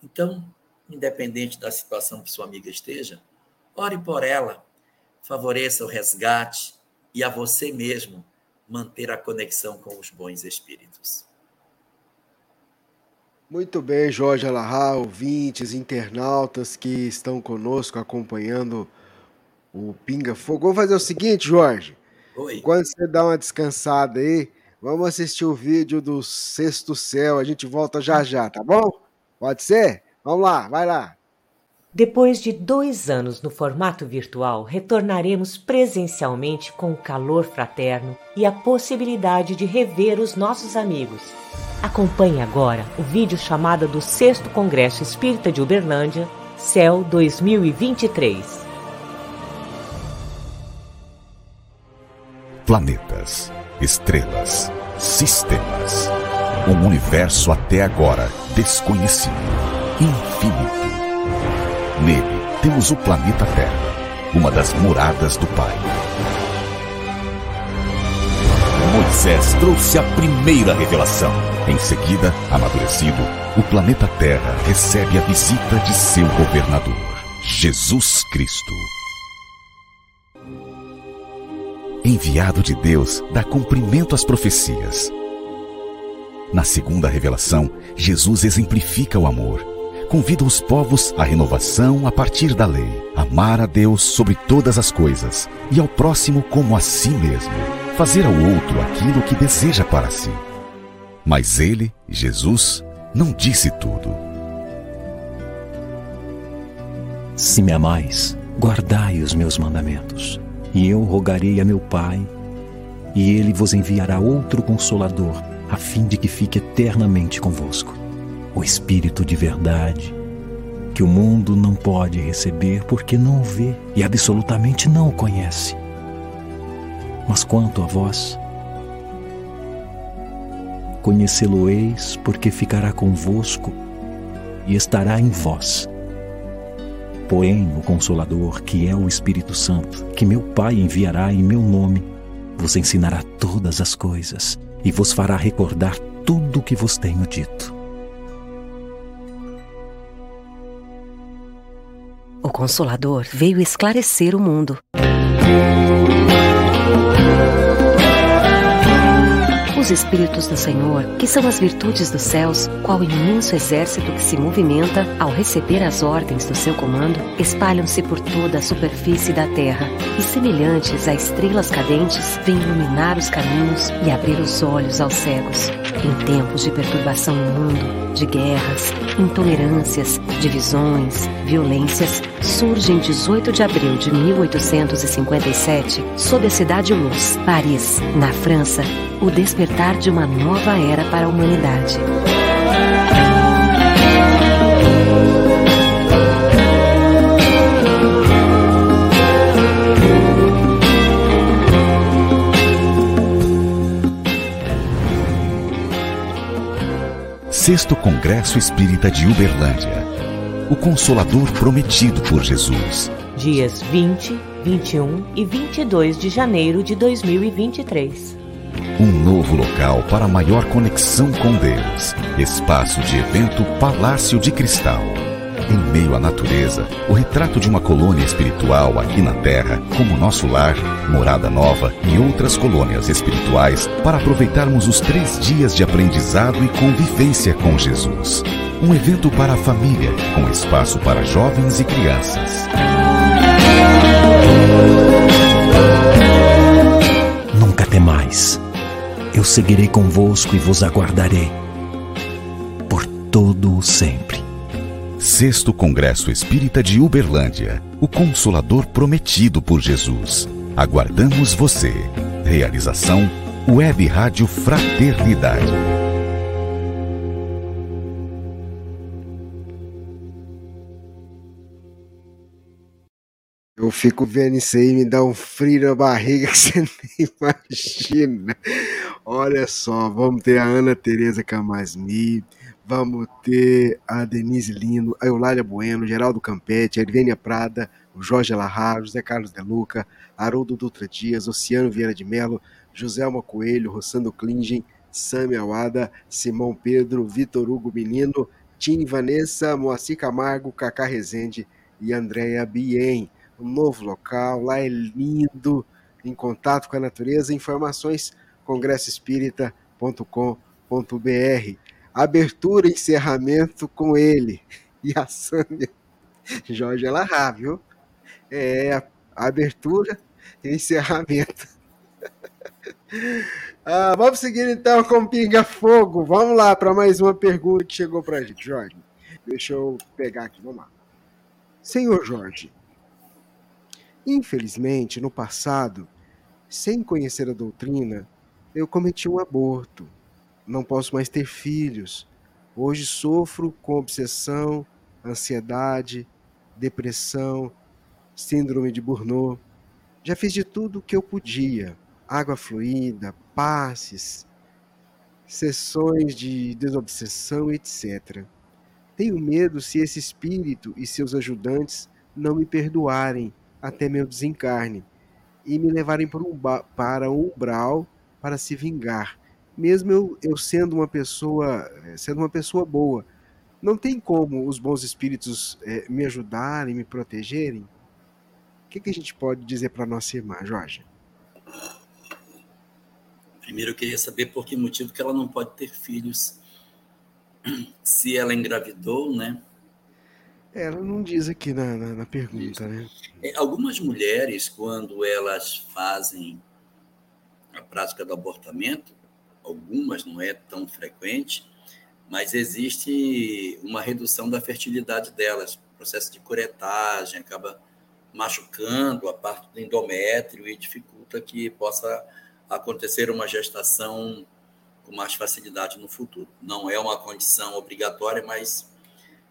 Então, independente da situação que sua amiga esteja, ore por ela, favoreça o resgate e a você mesmo manter a conexão com os bons espíritos. Muito bem, Jorge Elarrat, ouvintes, internautas que estão conosco acompanhando o Pinga Fogo. Vamos fazer o seguinte, Jorge. Oi. Quando você dá uma descansada aí, vamos assistir o vídeo do Sexto Céu. A gente volta já já, tá bom? Pode ser? Vamos lá, vai lá. Depois de dois anos no formato virtual, retornaremos presencialmente com o calor fraterno e a possibilidade de rever os nossos amigos. Acompanhe agora o vídeo chamada do Sexto Congresso Espírita de Uberlândia, Céu dois mil e vinte e três. Planetas, estrelas, sistemas. Um universo até agora desconhecido, infinito. Nele temos o planeta Terra, uma das moradas do Pai. Moisés trouxe a primeira revelação. Em seguida, amadurecido, o planeta Terra recebe a visita de seu governador, Jesus Cristo. Enviado de Deus, dá cumprimento às profecias. Na segunda revelação, Jesus exemplifica o amor. Convida os povos à renovação a partir da lei. Amar a Deus sobre todas as coisas e ao próximo como a si mesmo. Fazer ao outro aquilo que deseja para si. Mas ele, Jesus, não disse tudo. Se me amais, guardai os meus mandamentos. E eu rogarei a meu Pai, e ele vos enviará outro Consolador, a fim de que fique eternamente convosco. O Espírito de verdade, que o mundo não pode receber porque não o vê e absolutamente não o conhece. Mas quanto a vós, conhecê-lo-eis porque ficará convosco e estará em vós. Porém, o Consolador, que é o Espírito Santo, que meu Pai enviará em meu nome, vos ensinará todas as coisas e vos fará recordar tudo o que vos tenho dito. O Consolador veio esclarecer o mundo. Os Espíritos do Senhor, que são as virtudes dos céus, qual imenso exército que se movimenta ao receber as ordens do seu comando, espalham-se por toda a superfície da terra e, semelhantes a estrelas cadentes, vêm iluminar os caminhos e abrir os olhos aos cegos. Em tempos de perturbação no mundo, de guerras, intolerâncias, divisões, violências, surge em dezoito de abril de mil oitocentos e cinquenta e sete, sob a cidade Luz, Paris, na França, o despertar de uma nova era para a humanidade. Sexto Congresso Espírita de Uberlândia. O Consolador prometido por Jesus. Dias vinte, vinte e um e vinte e dois de janeiro de dois mil e vinte e três. Um novo local para maior conexão com Deus. Espaço de evento Palácio de Cristal. em meio à natureza, o retrato de uma colônia espiritual aqui na Terra, como Nosso Lar, Morada Nova e outras colônias espirituais, para aproveitarmos os três dias de aprendizado e convivência com Jesus. Um evento para a família, com espaço para jovens e crianças. Nunca temais. Eu seguirei convosco e vos aguardarei por todo o sempre. Sexto Congresso Espírita de Uberlândia, o Consolador prometido por Jesus. Aguardamos você. Realização Web Rádio Fraternidade. Eu fico vendo isso aí, me dá um frio na barriga que você nem imagina. Olha só, vamos ter a Ana Tereza Camasmi, vamos ter a Denise Lino, a Eulália Bueno, Geraldo Campetti, a Irvênia Prada, o Jorge Elarrat, José Carlos De Luca, Haroldo Dutra Dias, Oceano Vieira de Mello, Joselma Coelho, Rossando Klingen, Sami Awada, Simão Pedro, Vitor Hugo Menino, Tine Vanessa, Moacir Camargo, Cacá Rezende e Andréia Bien. Um novo local, lá é lindo, em contato com a natureza. Informações, congresso espírita ponto com ponto b r. Abertura e encerramento com ele e a Sânia Jorge Elarrat, viu? É, abertura e encerramento. Ah, vamos seguir então com Pinga Fogo. Vamos lá para mais uma pergunta que chegou para a gente, Jorge. Deixa eu pegar aqui, vamos lá. Senhor Jorge, infelizmente, no passado, sem conhecer a doutrina, eu cometi um aborto. Não posso mais ter filhos. Hoje sofro com obsessão, ansiedade, depressão, síndrome de Burnout. Já fiz de tudo o que eu podia. Água fluida, passes, sessões de desobsessão, etcétera. Tenho medo se esse espírito e seus ajudantes não me perdoarem até meu desencarne e me levarem para um para um umbral para se vingar. Mesmo eu, eu sendo uma pessoa sendo uma pessoa boa, não tem como os bons espíritos é, me ajudarem, me protegerem? O que, que a gente pode dizer para a nossa irmã, Jorge? Primeiro eu queria saber por que motivo que ela não pode ter filhos. Se ela engravidou, né? Ela não diz aqui na, na, na pergunta, né? Algumas mulheres, quando elas fazem a prática do abortamento, algumas, não é tão frequente, mas existe uma redução da fertilidade delas. O processo de curetagem acaba machucando a parte do endométrio e dificulta que possa acontecer uma gestação com mais facilidade no futuro. Não é uma condição obrigatória, mas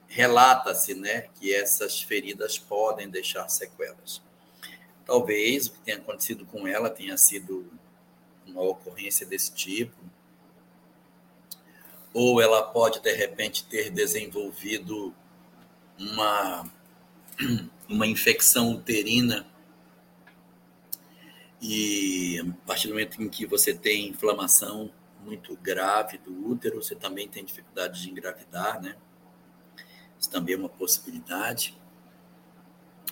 relata-se, né, que essas feridas podem deixar sequelas. Talvez o que tenha acontecido com ela tenha sido uma ocorrência desse tipo, ou ela pode, de repente, ter desenvolvido uma, uma infecção uterina e, a partir do momento em que você tem inflamação muito grave do útero, você também tem dificuldade de engravidar, né? Isso também é uma possibilidade.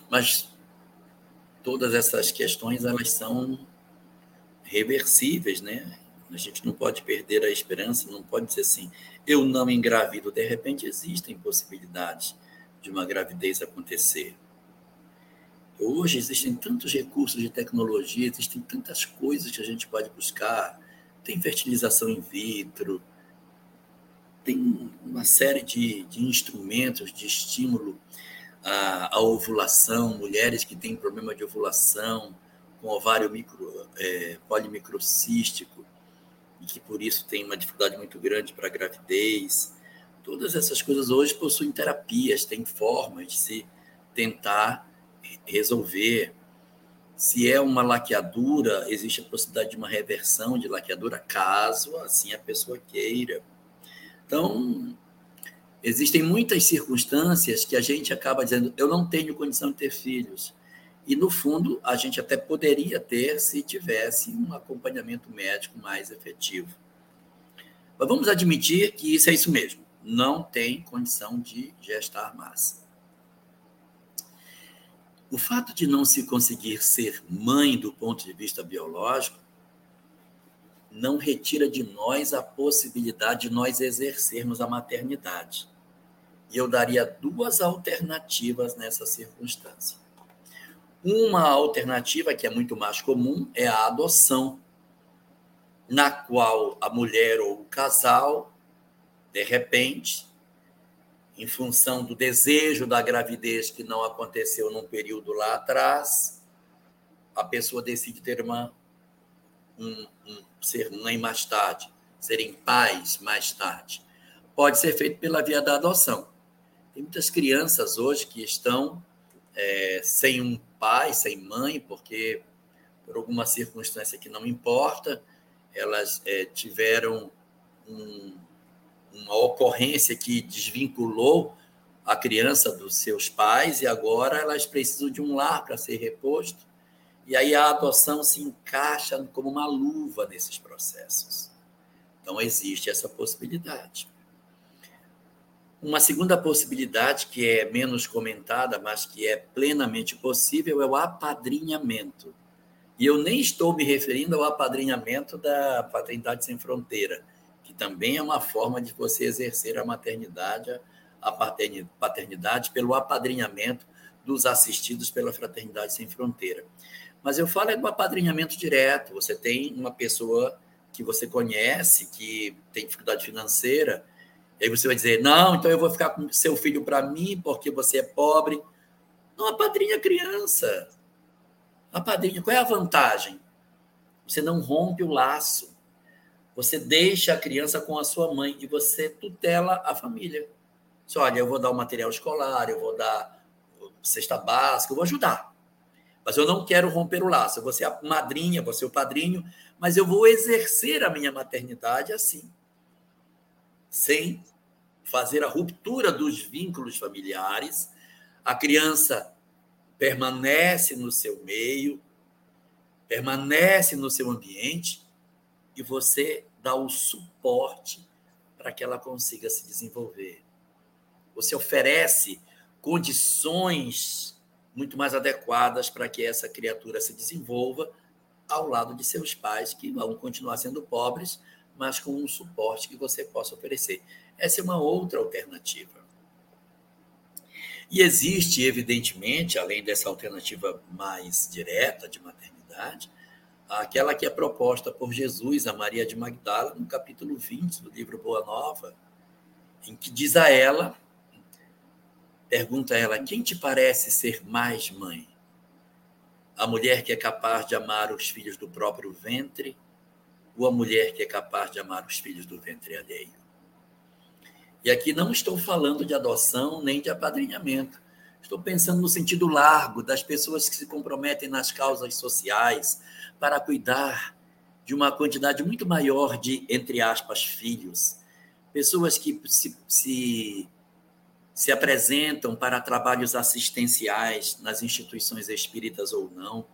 Mas todas essas questões, elas são reversíveis, né? A gente não pode perder a esperança, não pode dizer assim, eu não engravido. De repente existem possibilidades de uma gravidez acontecer. Hoje existem tantos recursos de tecnologia, existem tantas coisas que a gente pode buscar. Tem fertilização in vitro, tem uma série de, de instrumentos de estímulo à, à ovulação, mulheres que têm problema de ovulação, com ovário micro, é, polimicrocístico, e que por isso tem uma dificuldade muito grande para a gravidez. Todas essas coisas hoje possuem terapias, tem formas de se tentar resolver. Se é uma laqueadura, existe a possibilidade de uma reversão de laqueadura, caso assim a pessoa queira. Então, existem muitas circunstâncias que a gente acaba dizendo, eu não tenho condição de ter filhos. E, no fundo, a gente até poderia ter se tivesse um acompanhamento médico mais efetivo. Mas vamos admitir que isso é isso mesmo. Não tem condição de gestar massa. O fato de não se conseguir ser mãe do ponto de vista biológico não retira de nós a possibilidade de nós exercermos a maternidade. E eu daria duas alternativas nessa circunstância. Uma alternativa, que é muito mais comum, é a adoção, na qual a mulher ou o casal, de repente, em função do desejo da gravidez que não aconteceu num período lá atrás, a pessoa decide ter uma, um, um, ser mãe mais tarde, serem pais mais tarde. Pode ser feito pela via da adoção. Tem muitas crianças hoje que estão é, sem um pai, sem mãe, porque por alguma circunstância que não importa, elas é, tiveram um... uma ocorrência que desvinculou a criança dos seus pais e agora elas precisam de um lar para ser reposto. E aí a adoção se encaixa como uma luva nesses processos. Então, existe essa possibilidade. Uma segunda possibilidade, que é menos comentada, mas que é plenamente possível, é o apadrinhamento. E eu nem estou me referindo ao apadrinhamento da Fraternidade Sem Fronteira, que também é uma forma de você exercer a maternidade, a paternidade, pelo apadrinhamento dos assistidos pela Fraternidade Sem Fronteira. Mas eu falo é do apadrinhamento direto. Você tem uma pessoa que você conhece, que tem dificuldade financeira, e aí você vai dizer, não, então eu vou ficar com seu filho para mim, porque você é pobre. Não, apadrinha a criança. Apadrinha. Qual é a vantagem? Você não rompe o laço. Você deixa a criança com a sua mãe e você tutela a família. Você, olha, eu vou dar o material escolar, eu vou dar cesta básica, eu vou ajudar. Mas eu não quero romper o laço. Eu vou ser a madrinha, vou ser o padrinho, mas eu vou exercer a minha maternidade assim, sem fazer a ruptura dos vínculos familiares. A criança permanece no seu meio, permanece no seu ambiente, e você dá o suporte para que ela consiga se desenvolver. Você oferece condições muito mais adequadas para que essa criatura se desenvolva ao lado de seus pais, que vão continuar sendo pobres, mas com um suporte que você possa oferecer. Essa é uma outra alternativa. E existe, evidentemente, além dessa alternativa mais direta de maternidade, aquela que é proposta por Jesus a Maria de Magdala, no capítulo vinte do livro Boa Nova, em que diz a ela, pergunta a ela, quem te parece ser mais mãe? A mulher que é capaz de amar os filhos do próprio ventre ou a mulher que é capaz de amar os filhos do ventre alheio? E aqui não estou falando de adoção nem de apadrinhamento. Estou pensando no sentido largo das pessoas que se comprometem nas causas sociais para cuidar de uma quantidade muito maior de, entre aspas, filhos. Pessoas que se, se, se apresentam para trabalhos assistenciais nas instituições espíritas ou não,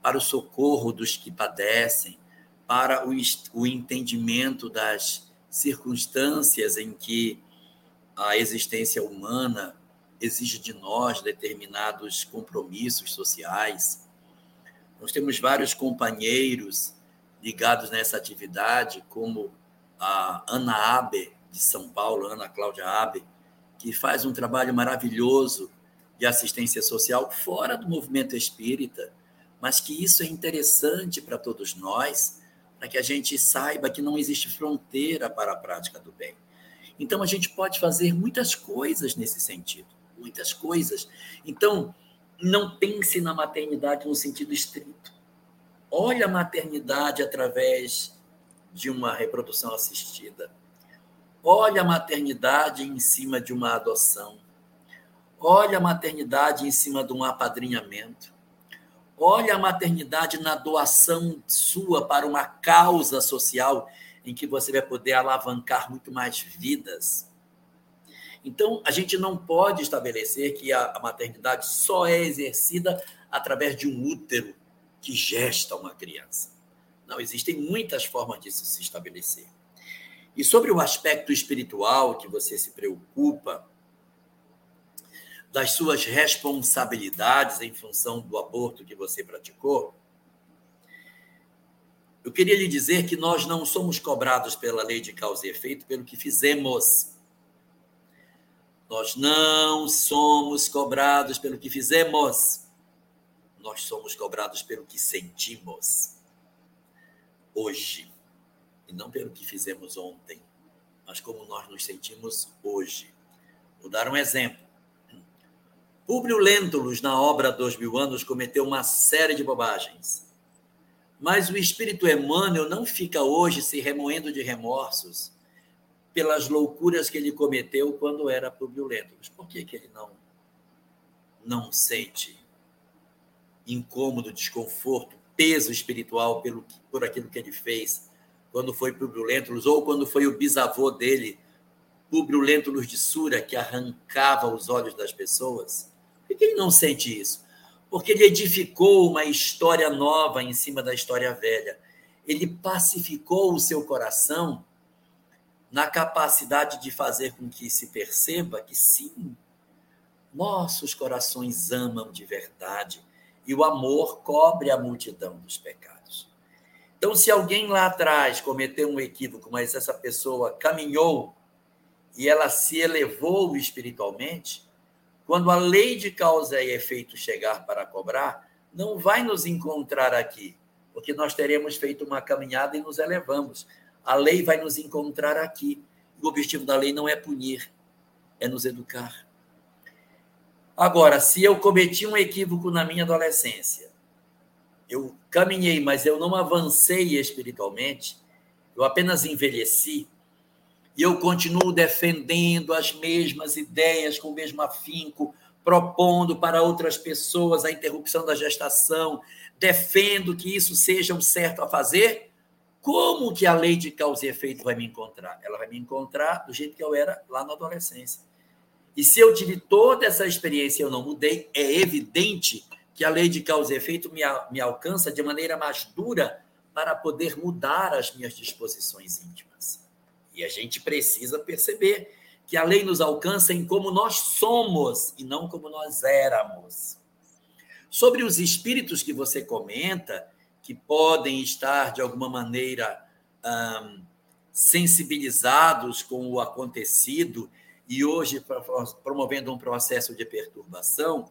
para o socorro dos que padecem, para o, o entendimento das circunstâncias em que a existência humana exige de nós determinados compromissos sociais. Nós temos vários companheiros ligados nessa atividade, como a Ana Abe, de São Paulo, Ana Cláudia Abe, que faz um trabalho maravilhoso de assistência social fora do movimento espírita, mas que isso é interessante para todos nós, para que a gente saiba que não existe fronteira para a prática do bem. Então, a gente pode fazer muitas coisas nesse sentido. Muitas coisas. Então, não pense na maternidade no sentido estrito. Olha a maternidade através de uma reprodução assistida. Olha a maternidade em cima de uma adoção. Olha a maternidade em cima de um apadrinhamento. Olha a maternidade na doação sua para uma causa social em que você vai poder alavancar muito mais vidas. Então, a gente não pode estabelecer que a maternidade só é exercida através de um útero que gesta uma criança. Não, existem muitas formas disso se estabelecer. E sobre o aspecto espiritual que você se preocupa, das suas responsabilidades em função do aborto que você praticou, eu queria lhe dizer que nós não somos cobrados pela lei de causa e efeito pelo que fizemos. Nós não somos cobrados pelo que fizemos. Nós somos cobrados pelo que sentimos hoje. E não pelo que fizemos ontem, mas como nós nos sentimos hoje. Vou dar um exemplo. Públio Lentulus, na obra Dois Mil Anos, cometeu uma série de bobagens. Mas o espírito Emmanuel não fica hoje se remoendo de remorsos pelas loucuras que ele cometeu quando era Públio Lentulus. Por que que ele não, não sente incômodo, desconforto, peso espiritual pelo, por aquilo que ele fez quando foi Públio Lentulus ou quando foi o bisavô dele, Públio Lentulus de Sura, que arrancava os olhos das pessoas? Por que ele não sente isso? Porque ele edificou uma história nova em cima da história velha. Ele pacificou o seu coração na capacidade de fazer com que se perceba que, sim, nossos corações amam de verdade e o amor cobre a multidão dos pecados. Então, se alguém lá atrás cometeu um equívoco, mas essa pessoa caminhou e ela se elevou espiritualmente, quando a lei de causa e efeito chegar para cobrar, não vai nos encontrar aqui, porque nós teremos feito uma caminhada e nos elevamos. A lei vai nos encontrar aqui. O objetivo da lei não é punir, é nos educar. Agora, se eu cometi um equívoco na minha adolescência, eu caminhei, mas eu não avancei espiritualmente, eu apenas envelheci, e eu continuo defendendo as mesmas ideias, com o mesmo afinco, propondo para outras pessoas a interrupção da gestação, defendo que isso seja um certo a fazer, como que a lei de causa e efeito vai me encontrar? Ela vai me encontrar do jeito que eu era lá na adolescência. E se eu tive toda essa experiência e eu não mudei, é evidente que a lei de causa e efeito me, me alcança de maneira mais dura para poder mudar as minhas disposições íntimas. E a gente precisa perceber que a lei nos alcança em como nós somos e não como nós éramos. Sobre os espíritos que você comenta, que podem estar, de alguma maneira, hum, sensibilizados com o acontecido e hoje promovendo um processo de perturbação,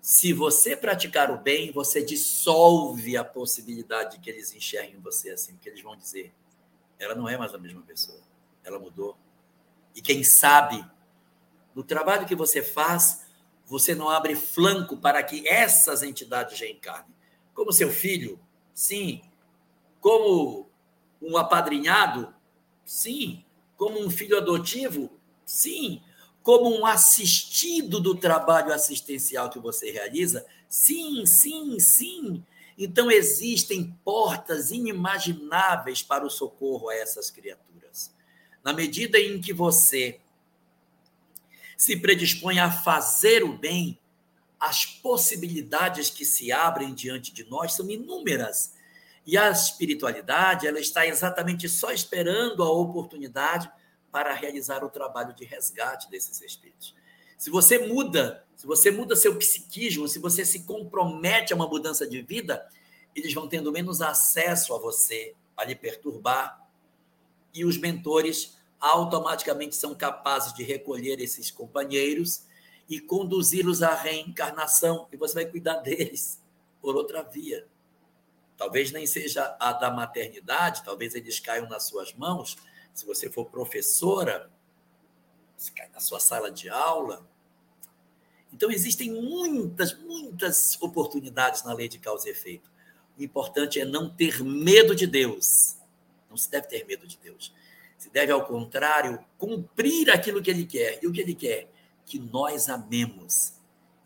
se você praticar o bem, você dissolve a possibilidade de que eles enxerguem você assim, que eles vão dizer: ela não é mais a mesma pessoa, ela mudou. E quem sabe, no trabalho que você faz, você não abre flanco para que essas entidades reencarnem. Como seu filho, sim. Como um apadrinhado, sim. Como um filho adotivo, sim. Como um assistido do trabalho assistencial que você realiza, sim, sim, sim. Então, existem portas inimagináveis para o socorro a essas criaturas. Na medida em que você se predispõe a fazer o bem, as possibilidades que se abrem diante de nós são inúmeras. E a espiritualidade, ela está exatamente só esperando a oportunidade para realizar o trabalho de resgate desses espíritos. Se você muda, se você muda seu psiquismo, se você se compromete a uma mudança de vida, eles vão tendo menos acesso a você, a lhe perturbar, e os mentores automaticamente são capazes de recolher esses companheiros e conduzi-los à reencarnação, e você vai cuidar deles por outra via. Talvez nem seja a da maternidade, talvez eles caiam nas suas mãos, se você for professora, se cai na sua sala de aula. Então, existem muitas, muitas oportunidades na lei de causa e efeito. O importante é não ter medo de Deus. Não se deve ter medo de Deus. Se deve, ao contrário, cumprir aquilo que ele quer. E o que ele quer? Que nós amemos.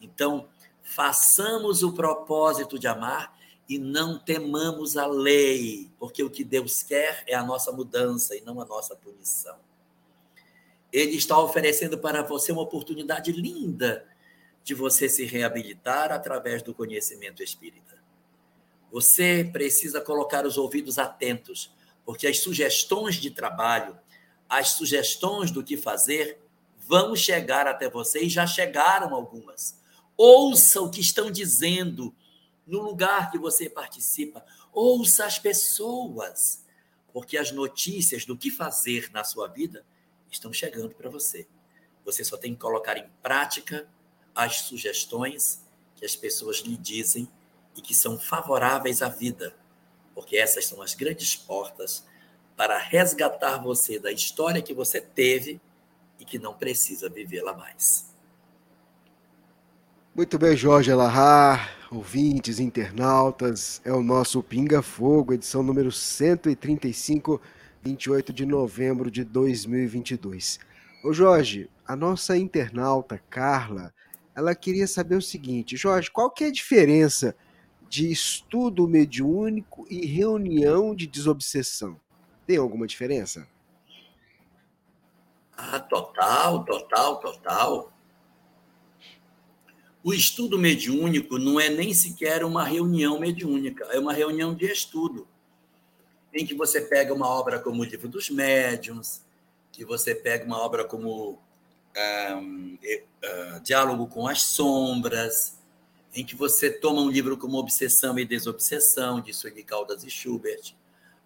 Então, façamos o propósito de amar e não temamos a lei, porque o que Deus quer é a nossa mudança e não a nossa punição. Ele está oferecendo para você uma oportunidade linda de você se reabilitar através do conhecimento espírita. Você precisa colocar os ouvidos atentos, porque as sugestões de trabalho, as sugestões do que fazer, vão chegar até vocês, já chegaram algumas. Ouça o que estão dizendo no lugar que você participa. Ouça as pessoas, porque as notícias do que fazer na sua vida estão chegando para você. Você só tem que colocar em prática as sugestões que as pessoas lhe dizem e que são favoráveis à vida, porque essas são as grandes portas para resgatar você da história que você teve e que não precisa vivê-la mais. Muito bem, Jorge Elarrat, ouvintes, internautas, é o nosso Pinga Fogo, edição número cento e trinta e cinco, vinte e oito de novembro de dois mil e vinte e dois. Ô Jorge, a nossa internauta Carla, ela queria saber o seguinte: Jorge, qual que é a diferença de estudo mediúnico e reunião de desobsessão? Tem alguma diferença? Ah, total, total, total. O estudo mediúnico não é nem sequer uma reunião mediúnica, é uma reunião de estudo, em que você pega uma obra como o Livro dos Médiuns, que você pega uma obra como um, uh, Diálogo com as Sombras, em que você toma um livro como Obsessão e Desobsessão, de Sueli Caldas e Schubert,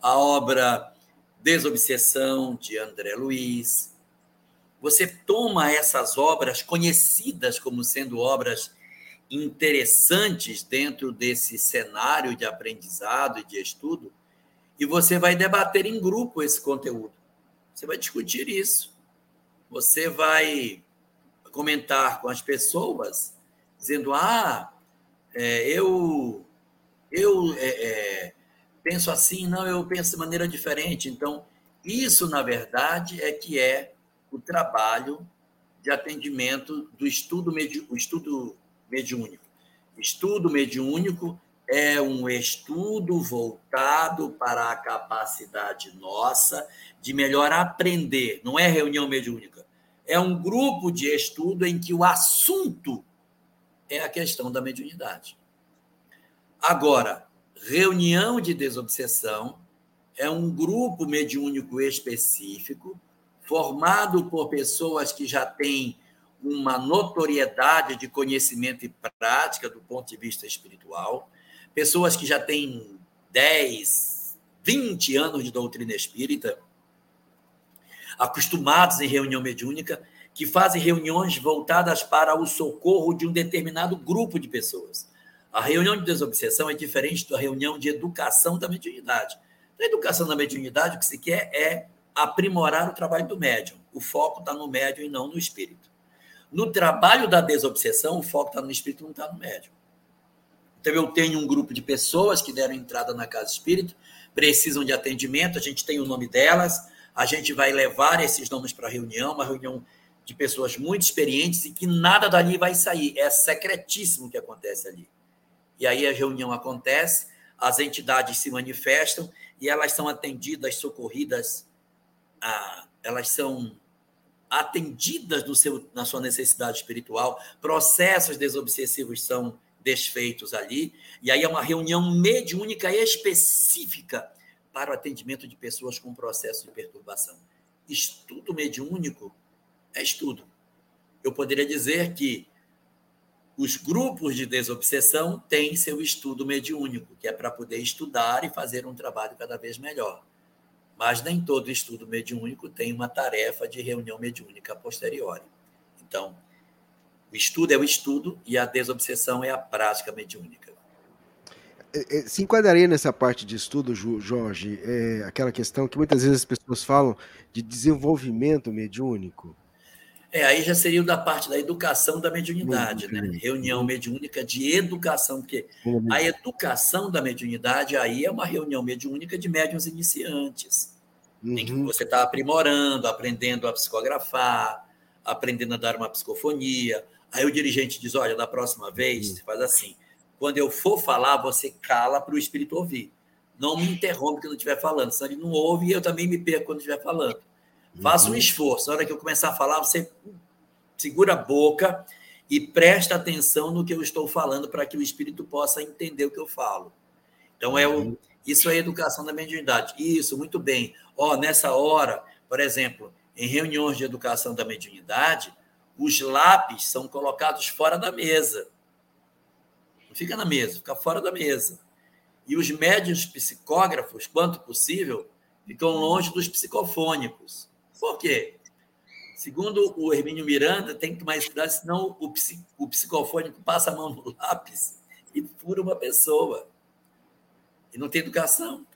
a obra Desobsessão, de André Luiz. Você toma essas obras conhecidas como sendo obras interessantes dentro desse cenário de aprendizado e de estudo, e você vai debater em grupo esse conteúdo. Você vai discutir isso. Você vai comentar com as pessoas, dizendo, ah, é, eu, eu é, é, penso assim, não, eu penso de maneira diferente. Então, isso, na verdade, é que é o trabalho de atendimento do estudo, medi- o estudo mediúnico. Estudo mediúnico é um estudo voltado para a capacidade nossa de melhor aprender, não é reunião mediúnica. É um grupo de estudo em que o assunto é a questão da mediunidade. Agora, reunião de desobsessão é um grupo mediúnico específico formado por pessoas que já têm uma notoriedade de conhecimento e prática do ponto de vista espiritual, pessoas que já têm dez, vinte anos de doutrina espírita, acostumados em reunião mediúnica, que fazem reuniões voltadas para o socorro de um determinado grupo de pessoas. A reunião de desobsessão é diferente da reunião de educação da mediunidade. Na educação da mediunidade, o que se quer é aprimorar o trabalho do médium. O foco está no médium e não no espírito. No trabalho da desobsessão, o foco está no espírito e não está no médium. Então, eu tenho um grupo de pessoas que deram entrada na Casa Espírita, precisam de atendimento, a gente tem o nome delas, a gente vai levar esses nomes para a reunião, uma reunião de pessoas muito experientes e que nada dali vai sair. É secretíssimo o que acontece ali. E aí a reunião acontece, as entidades se manifestam e elas são atendidas, socorridas. Ah, elas são atendidas no seu, na sua necessidade espiritual, processos desobsessivos são desfeitos ali, e aí é uma reunião mediúnica específica para o atendimento de pessoas com processo de perturbação. Estudo mediúnico é estudo. Eu poderia dizer que os grupos de desobsessão têm seu estudo mediúnico, que é para poder estudar e fazer um trabalho cada vez melhor. Mas nem todo estudo mediúnico tem uma tarefa de reunião mediúnica posteriori. Então, o estudo é o estudo e a desobsessão é a prática mediúnica. Se enquadraria nessa parte de estudo, Jorge, é aquela questão que muitas vezes as pessoas falam de desenvolvimento mediúnico? É, aí já seria da parte da educação da mediunidade, muito né? Bem. Reunião mediúnica de educação, porque a educação da mediunidade aí é uma reunião mediúnica de médiuns iniciantes, uhum. Em que você está aprimorando, aprendendo a psicografar, aprendendo a dar uma psicofonia. Aí o dirigente diz, olha, da próxima vez, uhum. Você faz assim, quando eu for falar, você cala para o espírito ouvir. Não me interrompe quando eu estiver falando, senão ele não ouve e eu também me perco quando estiver falando. Faça um esforço. Na hora que eu começar a falar, você segura a boca e presta atenção no que eu estou falando para que o espírito possa entender o que eu falo. Então, é o, isso é a educação da mediunidade. Isso, muito bem. Ó, nessa hora, por exemplo, em reuniões de educação da mediunidade, os lápis são colocados fora da mesa. Não fica na mesa, fica fora da mesa. E os médiuns psicógrafos, quanto possível, ficam longe dos psicofônicos. Por quê? Segundo o Hermínio Miranda, tem que mais cuidar, senão o, psic, o psicofônico passa a mão no lápis e fura uma pessoa. E não tem educação.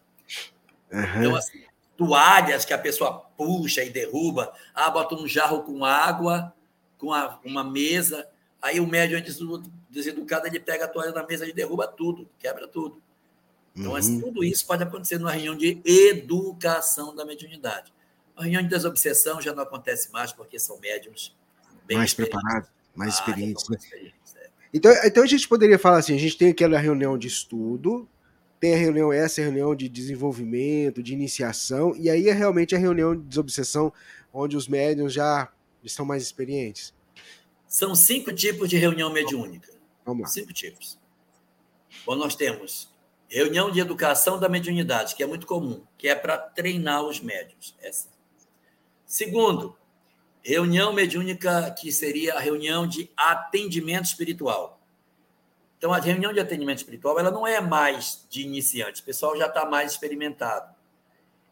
Uhum. Então, assim, toalhas que a pessoa puxa e derruba, ah, bota um jarro com água, com a, uma mesa, aí o médium deseducado, ele pega a toalha na mesa e derruba tudo, quebra tudo. Então, uhum. assim, tudo isso pode acontecer numa reunião de educação da mediunidade. A reunião de desobsessão já não acontece mais, porque são médiums bem mais preparados, mais experientes. Ah, mais experientes, né? Então, então, a gente poderia falar assim, a gente tem aquela reunião de estudo, tem a reunião essa, a reunião de desenvolvimento, de iniciação, e aí é realmente a reunião de desobsessão, onde os médiums já estão mais experientes. São cinco tipos de reunião mediúnica. Vamos lá. Cinco tipos. Bom, nós temos... reunião de educação da mediunidade, que é muito comum, que é para treinar os médiuns. Essa. Segundo, reunião mediúnica, que seria a reunião de atendimento espiritual. Então, a reunião de atendimento espiritual, ela não é mais de iniciante, o pessoal já está mais experimentado.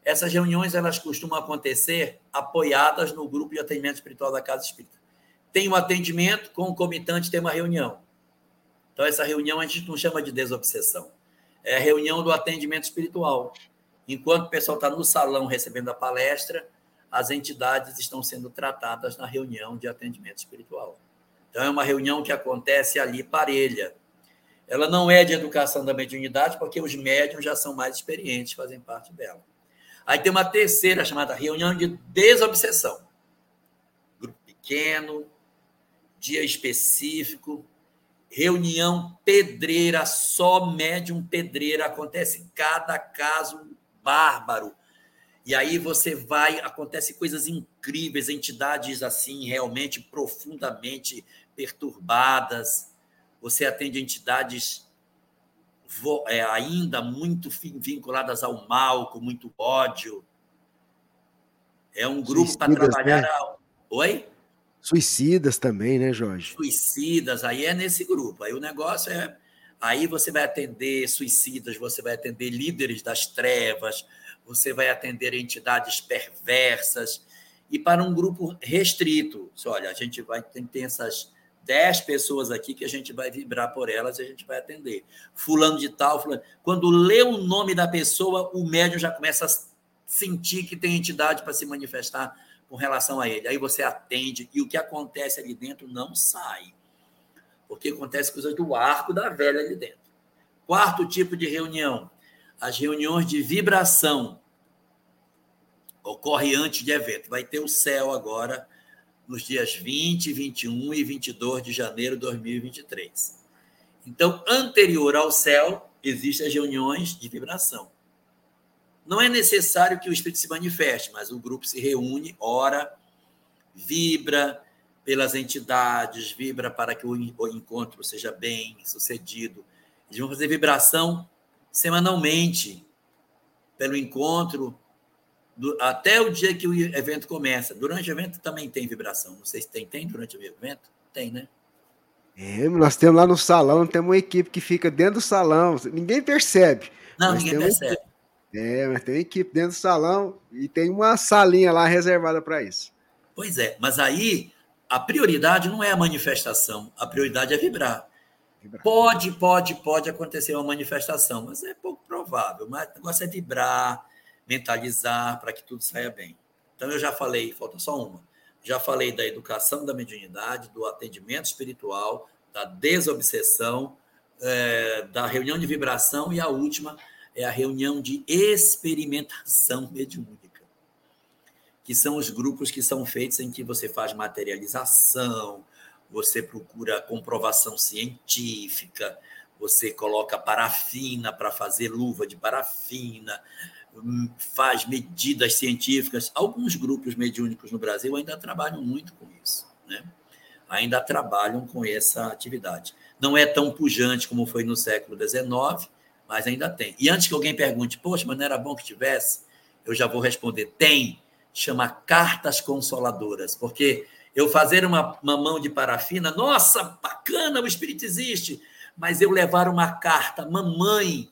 Essas reuniões, elas costumam acontecer apoiadas no grupo de atendimento espiritual da Casa Espírita. Tem um atendimento, concomitante tem uma reunião. Então, essa reunião a gente não chama de desobsessão. É a reunião do atendimento espiritual. Enquanto o pessoal está no salão recebendo a palestra, as entidades estão sendo tratadas na reunião de atendimento espiritual. Então, é uma reunião que acontece ali parelha. Ela não é de educação da mediunidade, porque os médiuns já são mais experientes, fazem parte dela. Aí tem uma terceira, chamada reunião de desobsessão. Grupo pequeno, dia específico, reunião pedreira, só médium pedreira, acontece cada caso bárbaro. E aí você vai, acontece coisas incríveis, entidades assim realmente profundamente perturbadas. Você atende entidades ainda muito vinculadas ao mal, com muito ódio. É um grupo para trabalhar... Né? A... Oi? Suicidas também, né, Jorge? Suicidas, aí é nesse grupo. Aí o negócio é... Aí você vai atender suicidas, você vai atender líderes das trevas, você vai atender entidades perversas. E para um grupo restrito, olha, a gente vai ter essas dez pessoas aqui que a gente vai vibrar por elas e a gente vai atender. Fulano de tal, fulano... Quando lê o nome da pessoa, o médium já começa a sentir que tem entidade para se manifestar com relação a ele. Aí você atende e o que acontece ali dentro não sai, porque acontece coisas do arco da velha ali dentro. Quarto tipo de reunião, as reuniões de vibração. Ocorre antes de evento. Vai ter o céu agora nos dias vinte, vinte e um e vinte e dois de janeiro de dois mil e vinte e três. Então, anterior ao céu, existem as reuniões de vibração. Não é necessário que o Espírito se manifeste, mas o grupo se reúne, ora, vibra pelas entidades, vibra para que o encontro seja bem sucedido. Eles vão fazer vibração semanalmente pelo encontro do, até o dia que o evento começa. Durante o evento também tem vibração. Não sei se tem, tem durante o evento? Tem, né? É, nós temos lá no salão, temos uma equipe que fica dentro do salão. Ninguém percebe. Não, ninguém percebe. Um... É, mas tem equipe dentro do salão e tem uma salinha lá reservada para isso. Pois é, mas aí a prioridade não é a manifestação, a prioridade é vibrar. vibrar. Pode, pode, pode acontecer uma manifestação, mas é pouco provável. Mas o negócio é vibrar, mentalizar para que tudo saia bem. Então eu já falei, falta só uma, já falei da educação da mediunidade, do atendimento espiritual, da desobsessão, é, da reunião de vibração e a última... é a reunião de experimentação mediúnica, que são os grupos que são feitos em que você faz materialização, você procura comprovação científica, você coloca parafina para fazer luva de parafina, faz medidas científicas. Alguns grupos mediúnicos no Brasil ainda trabalham muito com isso, né? Ainda trabalham com essa atividade. Não é tão pujante como foi no século dezenove, mas ainda tem. E antes que alguém pergunte, poxa, mas não era bom que tivesse? Eu já vou responder, tem. chama Cartas Consoladoras, porque eu fazer uma, uma mão de parafina, nossa, bacana, o Espírito existe, mas eu levar uma carta, mamãe,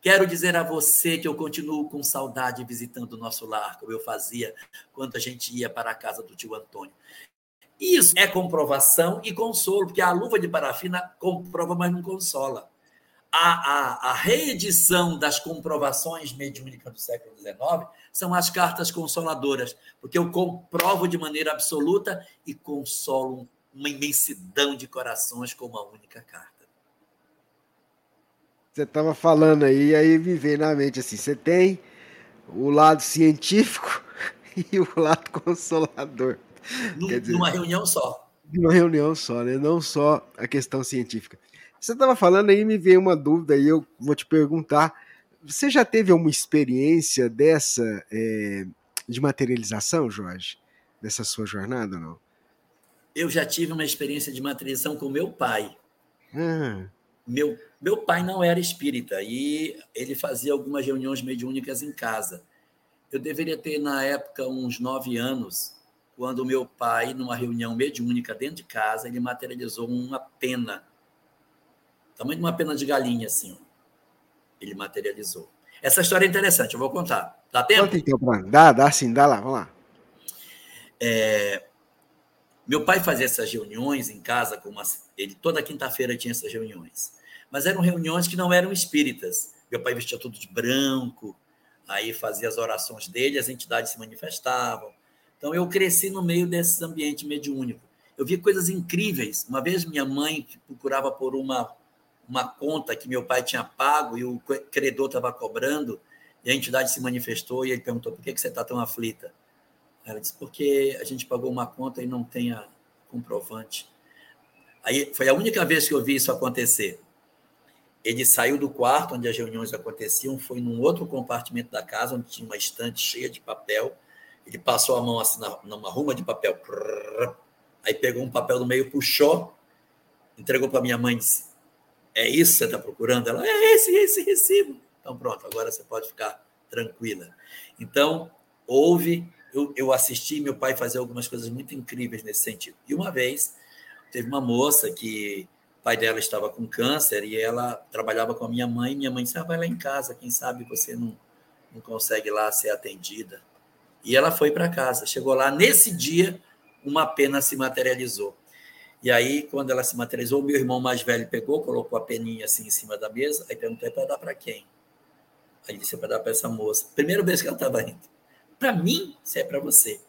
quero dizer a você que eu continuo com saudade visitando o nosso lar, como eu fazia quando a gente ia para a casa do tio Antônio. Isso é comprovação e consolo, porque a luva de parafina comprova, mas não consola. A, a, a reedição das comprovações mediúnicas do século dezenove são as cartas consoladoras, porque eu comprovo de maneira absoluta e consolo uma imensidão de corações com uma única carta. Você estava falando aí, aí me veio na mente assim, você tem o lado científico e o lado consolador. Num, dizer, numa reunião só. Numa reunião só, né? Não só a questão científica. Você estava falando aí, me veio uma dúvida e eu vou te perguntar, você já teve uma experiência dessa é, de materialização, Jorge? Dessa sua jornada ou não? Eu já tive uma experiência de materialização com meu pai. Ah. Meu, meu pai não era espírita e ele fazia algumas reuniões mediúnicas em casa. Eu deveria ter, na época, uns nove anos, quando meu pai, numa reunião mediúnica dentro de casa, ele materializou uma pena, tamanho de uma pena de galinha, assim. Ele materializou. Essa história é interessante, eu vou contar. Dá tempo? Dá, dá sim, dá lá, vamos lá. É, meu pai fazia essas reuniões em casa, com uma, ele toda quinta-feira tinha essas reuniões, mas eram reuniões que não eram espíritas. Meu pai vestia tudo de branco, aí fazia as orações dele, as entidades se manifestavam. Então, eu cresci no meio desses ambientes mediúnicos. Eu vi coisas incríveis. Uma vez, minha mãe procurava por uma, uma conta que meu pai tinha pago e o credor estava cobrando, e a entidade se manifestou e ele perguntou, por que você está tão aflita? Ela disse, porque a gente pagou uma conta e não tem a comprovante. Aí foi a única vez que eu vi isso acontecer. Ele saiu do quarto onde as reuniões aconteciam, foi num outro compartimento da casa, onde tinha uma estante cheia de papel. Ele passou a mão assim numa ruma de papel. Aí pegou um papel do meio, puxou, entregou para minha mãe e disse, é isso que você está procurando? Ela, é esse, esse recibo. Então, pronto, agora você pode ficar tranquila. Então, houve... Eu, eu assisti meu pai fazer algumas coisas muito incríveis nesse sentido. E uma vez, teve uma moça que o pai dela estava com câncer e ela trabalhava com a minha mãe. Minha mãe disse, ah, vai lá em casa, quem sabe você não, não consegue lá ser atendida. E ela foi para casa. Chegou lá, nesse dia, uma pena se materializou. E aí, quando ela se materializou, meu irmão mais velho pegou, colocou a peninha assim em cima da mesa, aí perguntou, é para dar para quem? Aí ele disse, é para dar para essa moça. Primeira vez que ela estava indo. Para mim, isso é para você.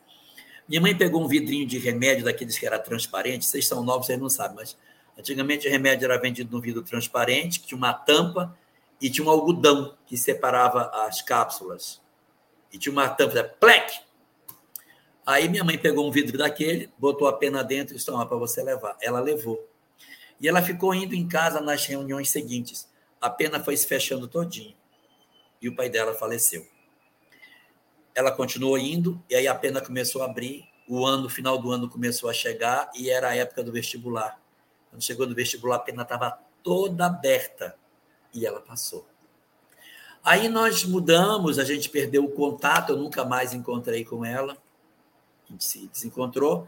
Minha mãe pegou um vidrinho de remédio daqueles que era transparente. Vocês são novos, vocês não sabem, mas antigamente o remédio era vendido num vidro transparente, que tinha uma tampa e tinha um algodão que separava as cápsulas. E tinha uma tampa, plec! Aí minha mãe pegou um vidro daquele, botou a pena dentro e disse, toma, para você levar. Ela levou. E ela ficou indo em casa nas reuniões seguintes. A pena foi se fechando todinho. E o pai dela faleceu. Ela continuou indo, e aí a pena começou a abrir. O ano, final do ano começou a chegar, e era a época do vestibular. Quando chegou no vestibular, a pena estava toda aberta, e ela passou. Aí nós mudamos, a gente perdeu o contato, eu nunca mais encontrei com ela. A gente se desencontrou.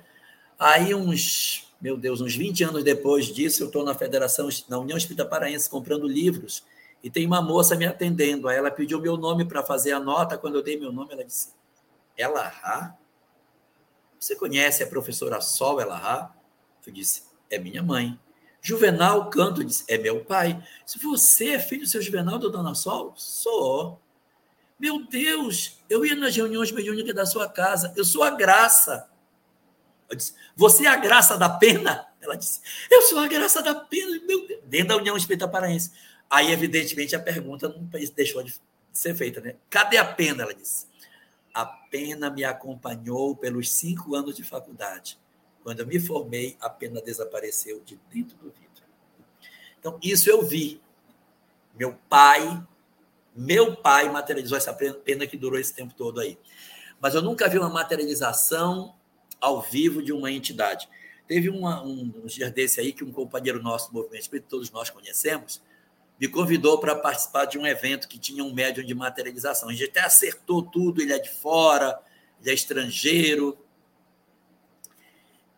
Aí, uns, meu Deus, uns vinte anos depois disso, eu estou na Federação, na União Espírita Paraense, comprando livros. E tem uma moça me atendendo. Aí ela pediu meu nome para fazer a nota. Quando eu dei meu nome, ela disse, Elarrat? Você conhece a professora Sol Elarrat? Eu disse, é minha mãe. Juvenal Canto, disse, é meu pai. Se você é filho do seu Juvenal, da dona Sol? Sou. Meu Deus, eu ia nas reuniões mediúnicas da sua casa. Eu sou a Graça. Eu disse, você é a Graça da Pena? Ela disse, eu sou a Graça da Pena. Meu Deus. Dentro da União Espírita Paraense. Aí, evidentemente, a pergunta não deixou de ser feita, né? Cadê a pena? Ela disse. A pena me acompanhou pelos cinco anos de faculdade. Quando eu me formei, a pena desapareceu de dentro do vidro. Então, isso eu vi. Meu pai, meu pai materializou essa pena que durou esse tempo todo aí. Mas eu nunca vi uma materialização ao vivo de uma entidade. Teve uma, um, um dia desse aí que um companheiro nosso do Movimento Espírita, todos nós conhecemos, me convidou para participar de um evento que tinha um médium de materialização. A gente até acertou tudo, ele é de fora, ele é estrangeiro.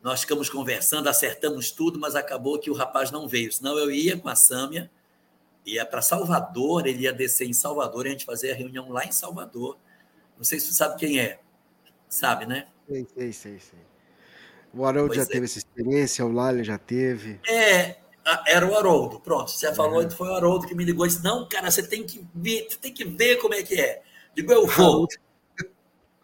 Nós ficamos conversando, acertamos tudo, mas acabou que o rapaz não veio. Senão eu ia com a Sâmia, ia para Salvador, ele ia descer em Salvador, e a gente fazia a reunião lá em Salvador. Não sei se você sabe quem é. Sabe, né? Sei, sei, sei. sei. O Haroldo já é. teve essa experiência, o Lália já teve. É, era o Haroldo, pronto. Você já falou, é. foi o Haroldo que me ligou e disse, não, cara, você tem que ver, você tem que ver como é que é. Digo, eu vou.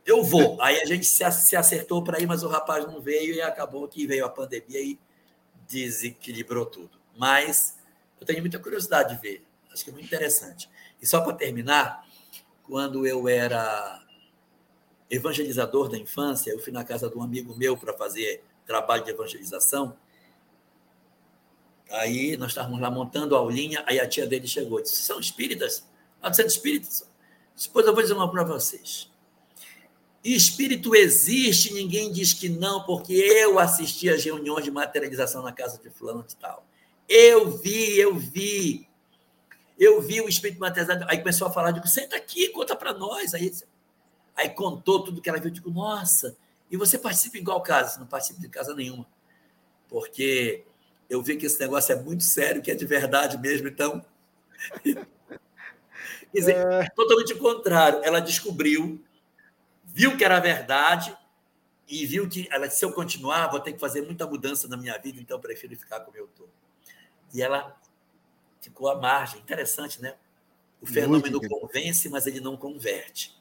Eu vou. Aí a gente se acertou para ir, mas o rapaz não veio e acabou que veio a pandemia e desequilibrou tudo. Mas eu tenho muita curiosidade de ver. Acho que é muito interessante. E só para terminar, quando eu era evangelizador da infância, eu fui na casa de um amigo meu para fazer trabalho de evangelização. Aí nós estávamos lá montando a aulinha, aí a tia dele chegou e disse, são espíritas? Ah, são espíritas? Depois eu vou dizer uma para vocês. Espírito existe, ninguém diz que não, porque eu assisti às reuniões de materialização na casa de fulano e tal. Eu vi, eu vi. Eu vi o espírito materializado. Aí começou a falar, digo, senta aqui, conta para nós. Aí, aí contou tudo que ela viu, digo, nossa, e você participa em qual casa? Não participo de casa nenhuma, porque eu vi que esse negócio é muito sério, que é de verdade mesmo, então... Quer dizer, é... totalmente o contrário. Ela descobriu, viu que era verdade e viu que, ela, se eu continuar, vou ter que fazer muita mudança na minha vida, então eu prefiro ficar como eu estou. E ela ficou à margem. Interessante, né? O fenômeno convence, mas ele não converte.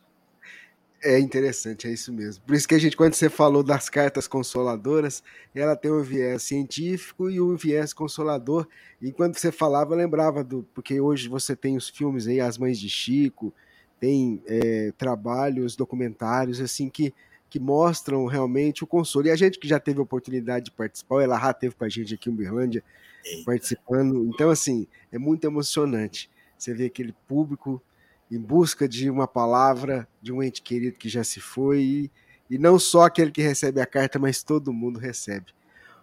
É interessante, é isso mesmo. Por isso que a gente, quando você falou das cartas consoladoras, ela tem um viés científico e um viés consolador. E quando você falava, eu lembrava do... Porque hoje você tem os filmes aí, As Mães de Chico... tem é, trabalhos, documentários assim que, que mostram realmente o consolo. E a gente que já teve a oportunidade de participar, o Elarrat teve com a gente aqui em Uberlândia, Eita. participando. Então, assim, é muito emocionante. Você vê aquele público em busca de uma palavra, de um ente querido que já se foi, e, e não só aquele que recebe a carta, mas todo mundo recebe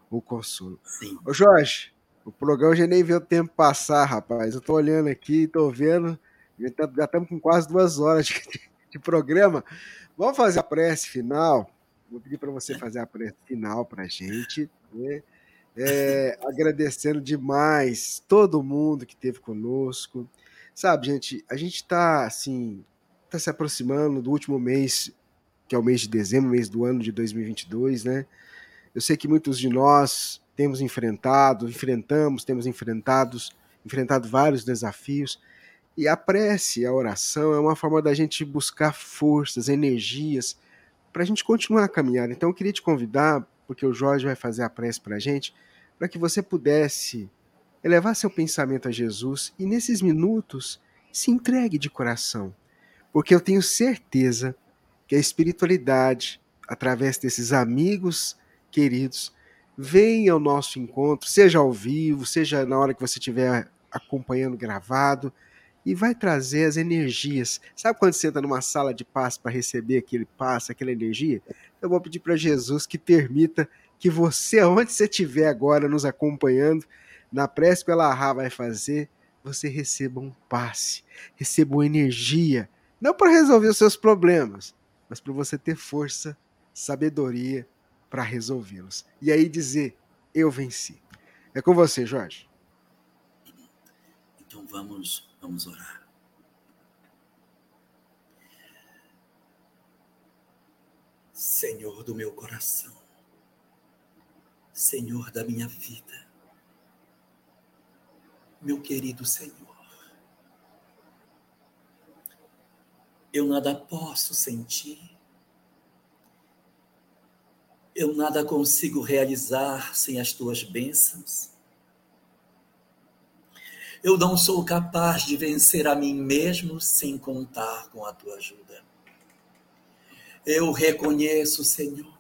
o consolo. Sim. Ô Jorge, o programa já nem vê o tempo passar, rapaz. Eu estou olhando aqui, estou vendo... Já estamos com quase duas horas de, de, de programa. Vamos fazer a prece final. Vou pedir para você fazer a prece final para a gente. Né? É, agradecendo demais todo mundo que esteve conosco. Sabe, gente, a gente está assim, tá se aproximando do último mês, que é o mês de dezembro, mês do ano de dois mil e vinte e dois, né? Eu sei que muitos de nós temos enfrentado, enfrentamos, temos enfrentados, enfrentado vários desafios. E a prece, a oração, é uma forma da gente buscar forças, energias, para a gente continuar a caminhada. Então eu queria te convidar, porque o Jorge vai fazer a prece para a gente, para que você pudesse elevar seu pensamento a Jesus e nesses minutos se entregue de coração. Porque eu tenho certeza que a espiritualidade, através desses amigos queridos, vem ao nosso encontro, seja ao vivo, seja na hora que você estiver acompanhando gravado, e vai trazer as energias. Sabe quando você entra numa sala de passe para receber aquele passe, aquela energia? Eu vou pedir para Jesus que permita que você, onde você estiver agora nos acompanhando, na prece que o Elarrat vai fazer, você receba um passe, receba uma energia, não para resolver os seus problemas, mas para você ter força, sabedoria para resolvê-los. E aí dizer, eu venci. É com você, Jorge. Então vamos... Vamos orar. Senhor do meu coração, Senhor da minha vida, meu querido Senhor, eu nada posso sentir, eu nada consigo realizar sem as tuas bênçãos. Eu não sou capaz de vencer a mim mesmo sem contar com a tua ajuda. Eu reconheço, Senhor,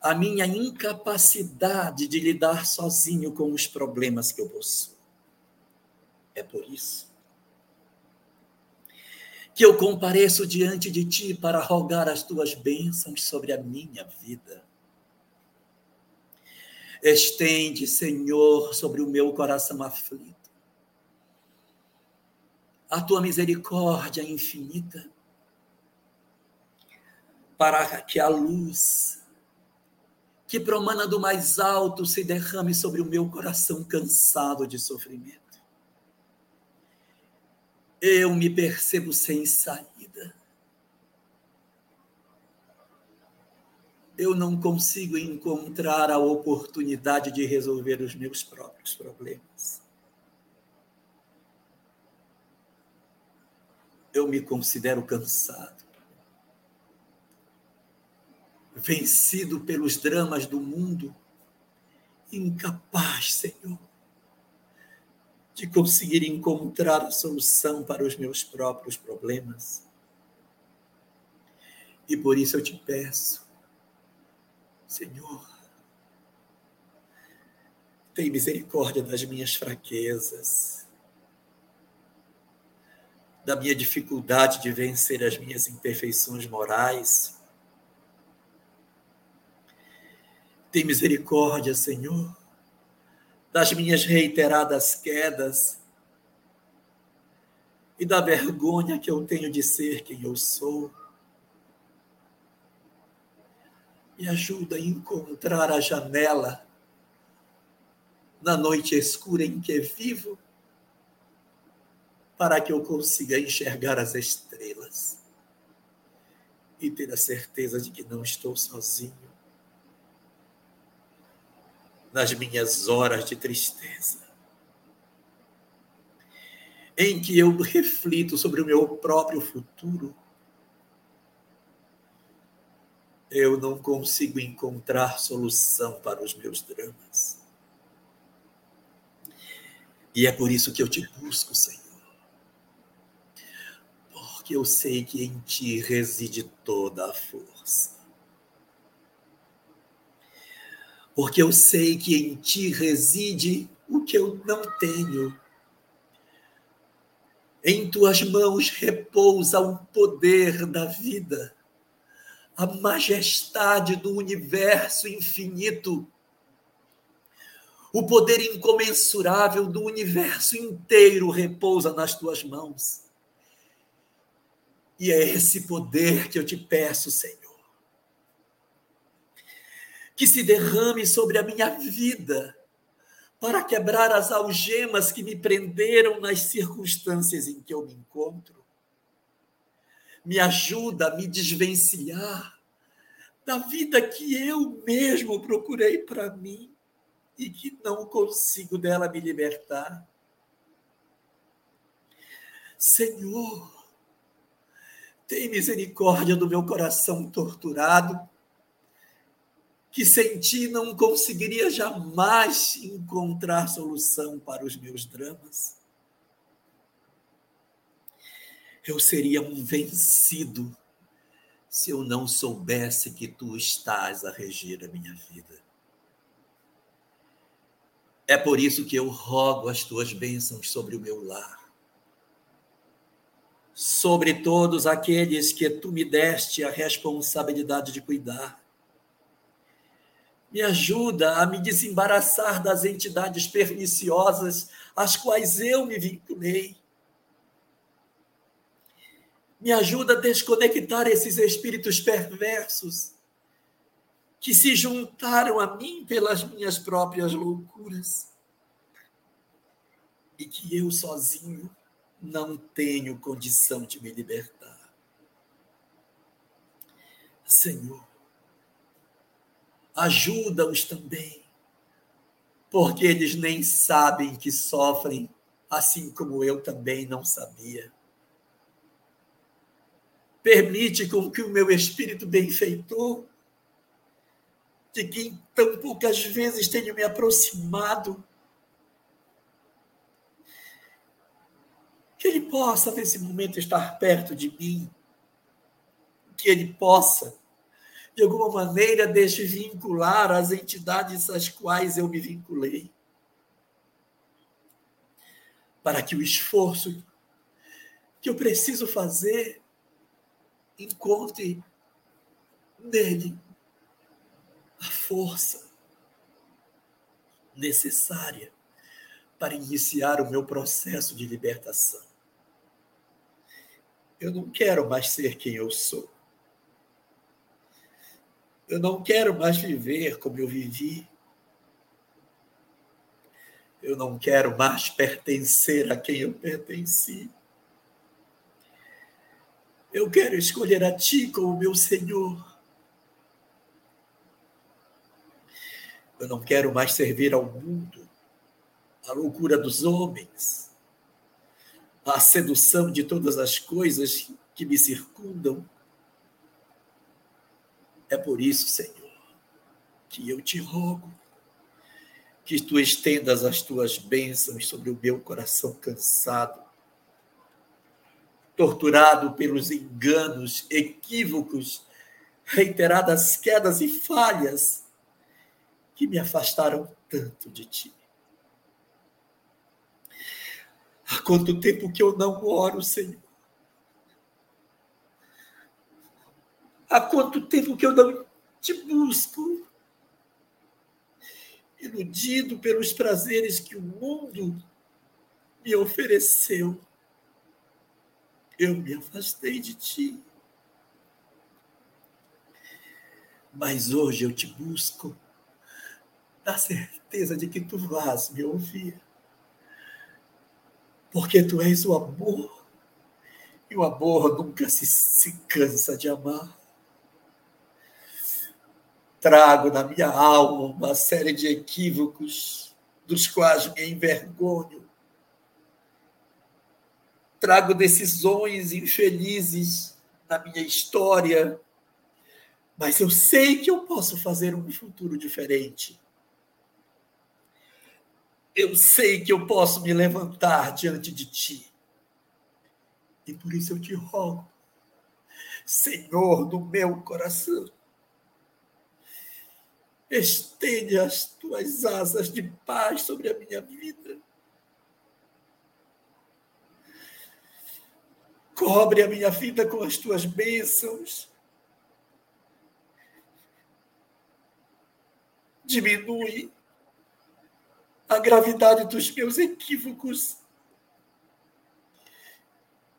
a minha incapacidade de lidar sozinho com os problemas que eu possuo. É por isso que eu compareço diante de ti para rogar as tuas bênçãos sobre a minha vida. Estende, Senhor, sobre o meu coração aflito a tua misericórdia infinita, para que a luz que promana do mais alto se derrame sobre o meu coração cansado de sofrimento. Eu me percebo sem saída. Eu não consigo encontrar a oportunidade de resolver os meus próprios problemas. Eu me considero cansado, vencido pelos dramas do mundo, incapaz, Senhor, de conseguir encontrar a solução para os meus próprios problemas. E por isso eu te peço, Senhor, tem misericórdia das minhas fraquezas, da minha dificuldade de vencer as minhas imperfeições morais. Tem misericórdia, Senhor, das minhas reiteradas quedas e da vergonha que eu tenho de ser quem eu sou. Me ajuda a encontrar a janela na noite escura em que vivo, para que eu consiga enxergar as estrelas e ter a certeza de que não estou sozinho nas minhas horas de tristeza, em que eu reflito sobre o meu próprio futuro. Eu não consigo encontrar solução para os meus dramas. E é por isso que eu te busco, Senhor, porque eu sei que em ti reside toda a força. Porque eu sei que em ti reside o que eu não tenho. Em tuas mãos repousa o poder da vida, a majestade do universo infinito, o poder incomensurável do universo inteiro repousa nas tuas mãos. E é esse poder que eu te peço, Senhor, que se derrame sobre a minha vida para quebrar as algemas que me prenderam nas circunstâncias em que eu me encontro. Me ajuda a me desvencilhar da vida que eu mesmo procurei para mim e que não consigo dela me libertar. Senhor, tem misericórdia do meu coração torturado, que sem ti não conseguiria jamais encontrar solução para os meus dramas. Eu seria um vencido se eu não soubesse que tu estás a reger a minha vida. É por isso que eu rogo as tuas bênçãos sobre o meu lar, sobre todos aqueles que tu me deste a responsabilidade de cuidar. Me ajuda a me desembaraçar das entidades perniciosas às quais eu me vinculei. Me ajuda a desconectar esses espíritos perversos que se juntaram a mim pelas minhas próprias loucuras e que eu sozinho não tenho condição de me libertar. Senhor, ajuda-os também, porque eles nem sabem que sofrem, assim como eu também não sabia. Permite com que o meu espírito benfeitor, de quem tão poucas vezes tenho me aproximado, que ele possa, nesse momento, estar perto de mim, que ele possa, de alguma maneira, desvincular as entidades às quais eu me vinculei, para que o esforço que eu preciso fazer encontre nele a força necessária para iniciar o meu processo de libertação. Eu não quero mais ser quem eu sou. Eu não quero mais viver como eu vivi. Eu não quero mais pertencer a quem eu pertenci. Eu quero escolher a Ti como meu Senhor. Eu não quero mais servir ao mundo, à loucura dos homens, à sedução de todas as coisas que me circundam. É por isso, Senhor, que eu te rogo que Tu estendas as Tuas bênçãos sobre o meu coração cansado, torturado pelos enganos, equívocos, reiteradas quedas e falhas que me afastaram tanto de Ti. Há quanto tempo que eu não oro, Senhor? Há quanto tempo que eu não Te busco? Iludido pelos prazeres que o mundo me ofereceu, eu me afastei de Ti. Mas hoje eu Te busco na certeza de que Tu vás me ouvir, porque Tu és o amor, e o amor nunca se, se cansa de amar. Trago na minha alma uma série de equívocos dos quais me envergonho. Trago decisões infelizes na minha história, mas eu sei que eu posso fazer um futuro diferente. Eu sei que eu posso me levantar diante de Ti. E por isso eu Te rogo, Senhor do meu coração, estende as Tuas asas de paz sobre a minha vida. Cobre a minha vida com as Tuas bênçãos. Diminui a gravidade dos meus equívocos.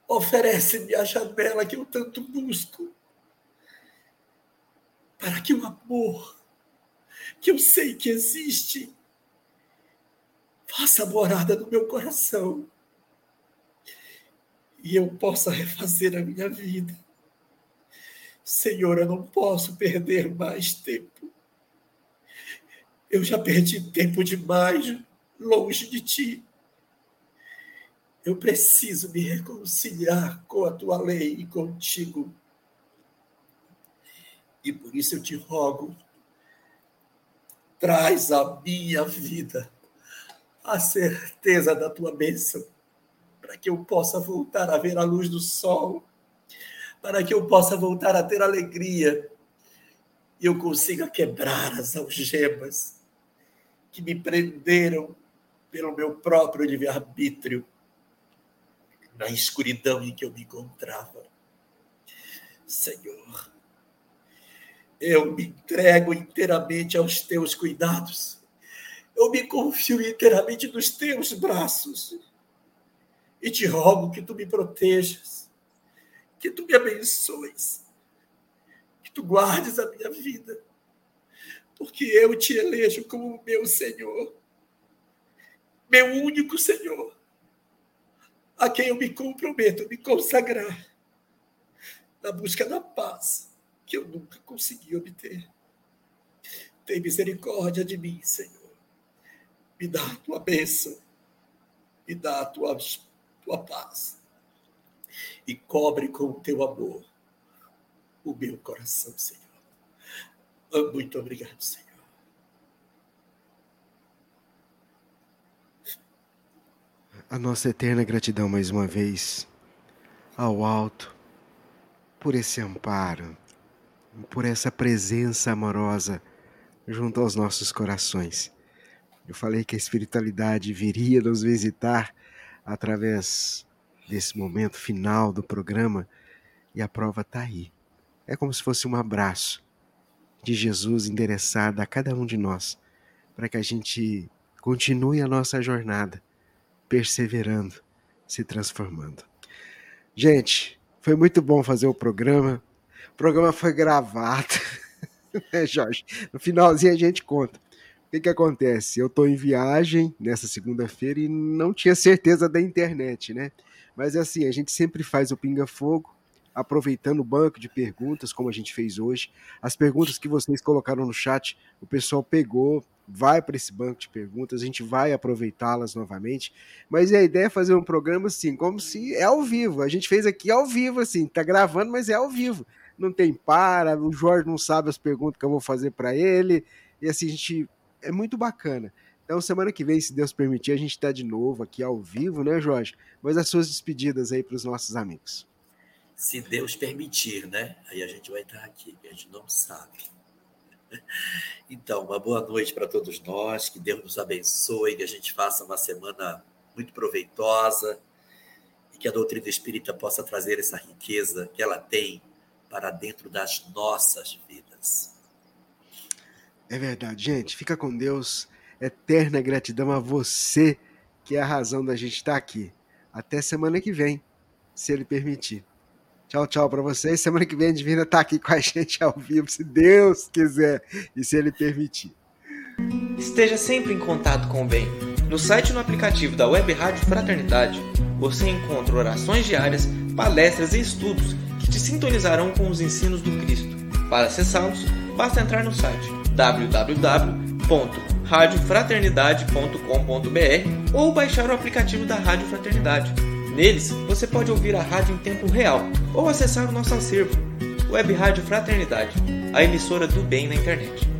Oferece-me a janela que eu tanto busco, para que o amor que eu sei que existe faça morada no meu coração e eu possa refazer a minha vida. Senhor, eu não posso perder mais tempo. Eu já perdi tempo demais longe de Ti. Eu preciso me reconciliar com a Tua lei e contigo. E por isso eu Te rogo, traz à minha vida a certeza da Tua bênção, para que eu possa voltar a ver a luz do sol, para que eu possa voltar a ter alegria e eu consiga quebrar as algemas que me prenderam pelo meu próprio livre-arbítrio na escuridão em que eu me encontrava. Senhor, eu me entrego inteiramente aos Teus cuidados. Eu me confio inteiramente nos Teus braços. E Te rogo que Tu me protejas, que Tu me abençoes, que Tu guardes a minha vida, porque eu Te elejo como meu Senhor, meu único Senhor, a quem eu me comprometo a me consagrar na busca da paz que eu nunca consegui obter. Tem misericórdia de mim, Senhor. Me dá a Tua bênção, me dá a tua, tua paz, e cobre com o Teu amor o meu coração, Senhor. Muito obrigado, Senhor. A nossa eterna gratidão mais uma vez ao alto por esse amparo, por essa presença amorosa junto aos nossos corações. Eu falei que a espiritualidade viria nos visitar através desse momento final do programa e a prova está aí. É como se fosse um abraço de Jesus endereçado a cada um de nós, para que a gente continue a nossa jornada, perseverando, se transformando. Gente, foi muito bom fazer o programa. O programa foi gravado. né, Jorge? No finalzinho a gente conta. O que que acontece? Eu estou em viagem nessa segunda-feira e não tinha certeza da internet, né? Mas assim, a gente sempre faz o Pinga Fogo, aproveitando o banco de perguntas, como a gente fez hoje. As perguntas que vocês colocaram no chat, o pessoal pegou, vai para esse banco de perguntas, a gente vai aproveitá-las novamente. Mas a ideia é fazer um programa assim, como se é ao vivo. A gente fez aqui ao vivo, assim, tá gravando, mas é ao vivo. Não tem para, o Jorge não sabe as perguntas que eu vou fazer para ele. E assim, a gente... é muito bacana. Então, semana que vem, se Deus permitir, a gente está de novo aqui ao vivo, né, Jorge? Mas as suas despedidas aí para os nossos amigos. Se Deus permitir, né? Aí a gente vai estar aqui, a gente não sabe. Então, uma boa noite para todos nós, que Deus nos abençoe, que a gente faça uma semana muito proveitosa e que a doutrina espírita possa trazer essa riqueza que ela tem para dentro das nossas vidas. É verdade, gente. Fica com Deus. Eterna gratidão a você, que é a razão da gente estar aqui. Até semana que vem, se ele permitir. Tchau, tchau para vocês. Semana que vem a Divina tá aqui com a gente ao vivo, se Deus quiser e se ele permitir. Esteja sempre em contato com o bem. No site e no aplicativo da Web Rádio Fraternidade, você encontra orações diárias, palestras e estudos que te sintonizarão com os ensinos do Cristo. Para acessá-los, basta entrar no site w w w ponto rádio fraternidade ponto com ponto b r ou baixar o aplicativo da Rádio Fraternidade. Neles, você pode ouvir a rádio em tempo real ou acessar o nosso acervo. Web Rádio Fraternidade, a emissora do bem na internet.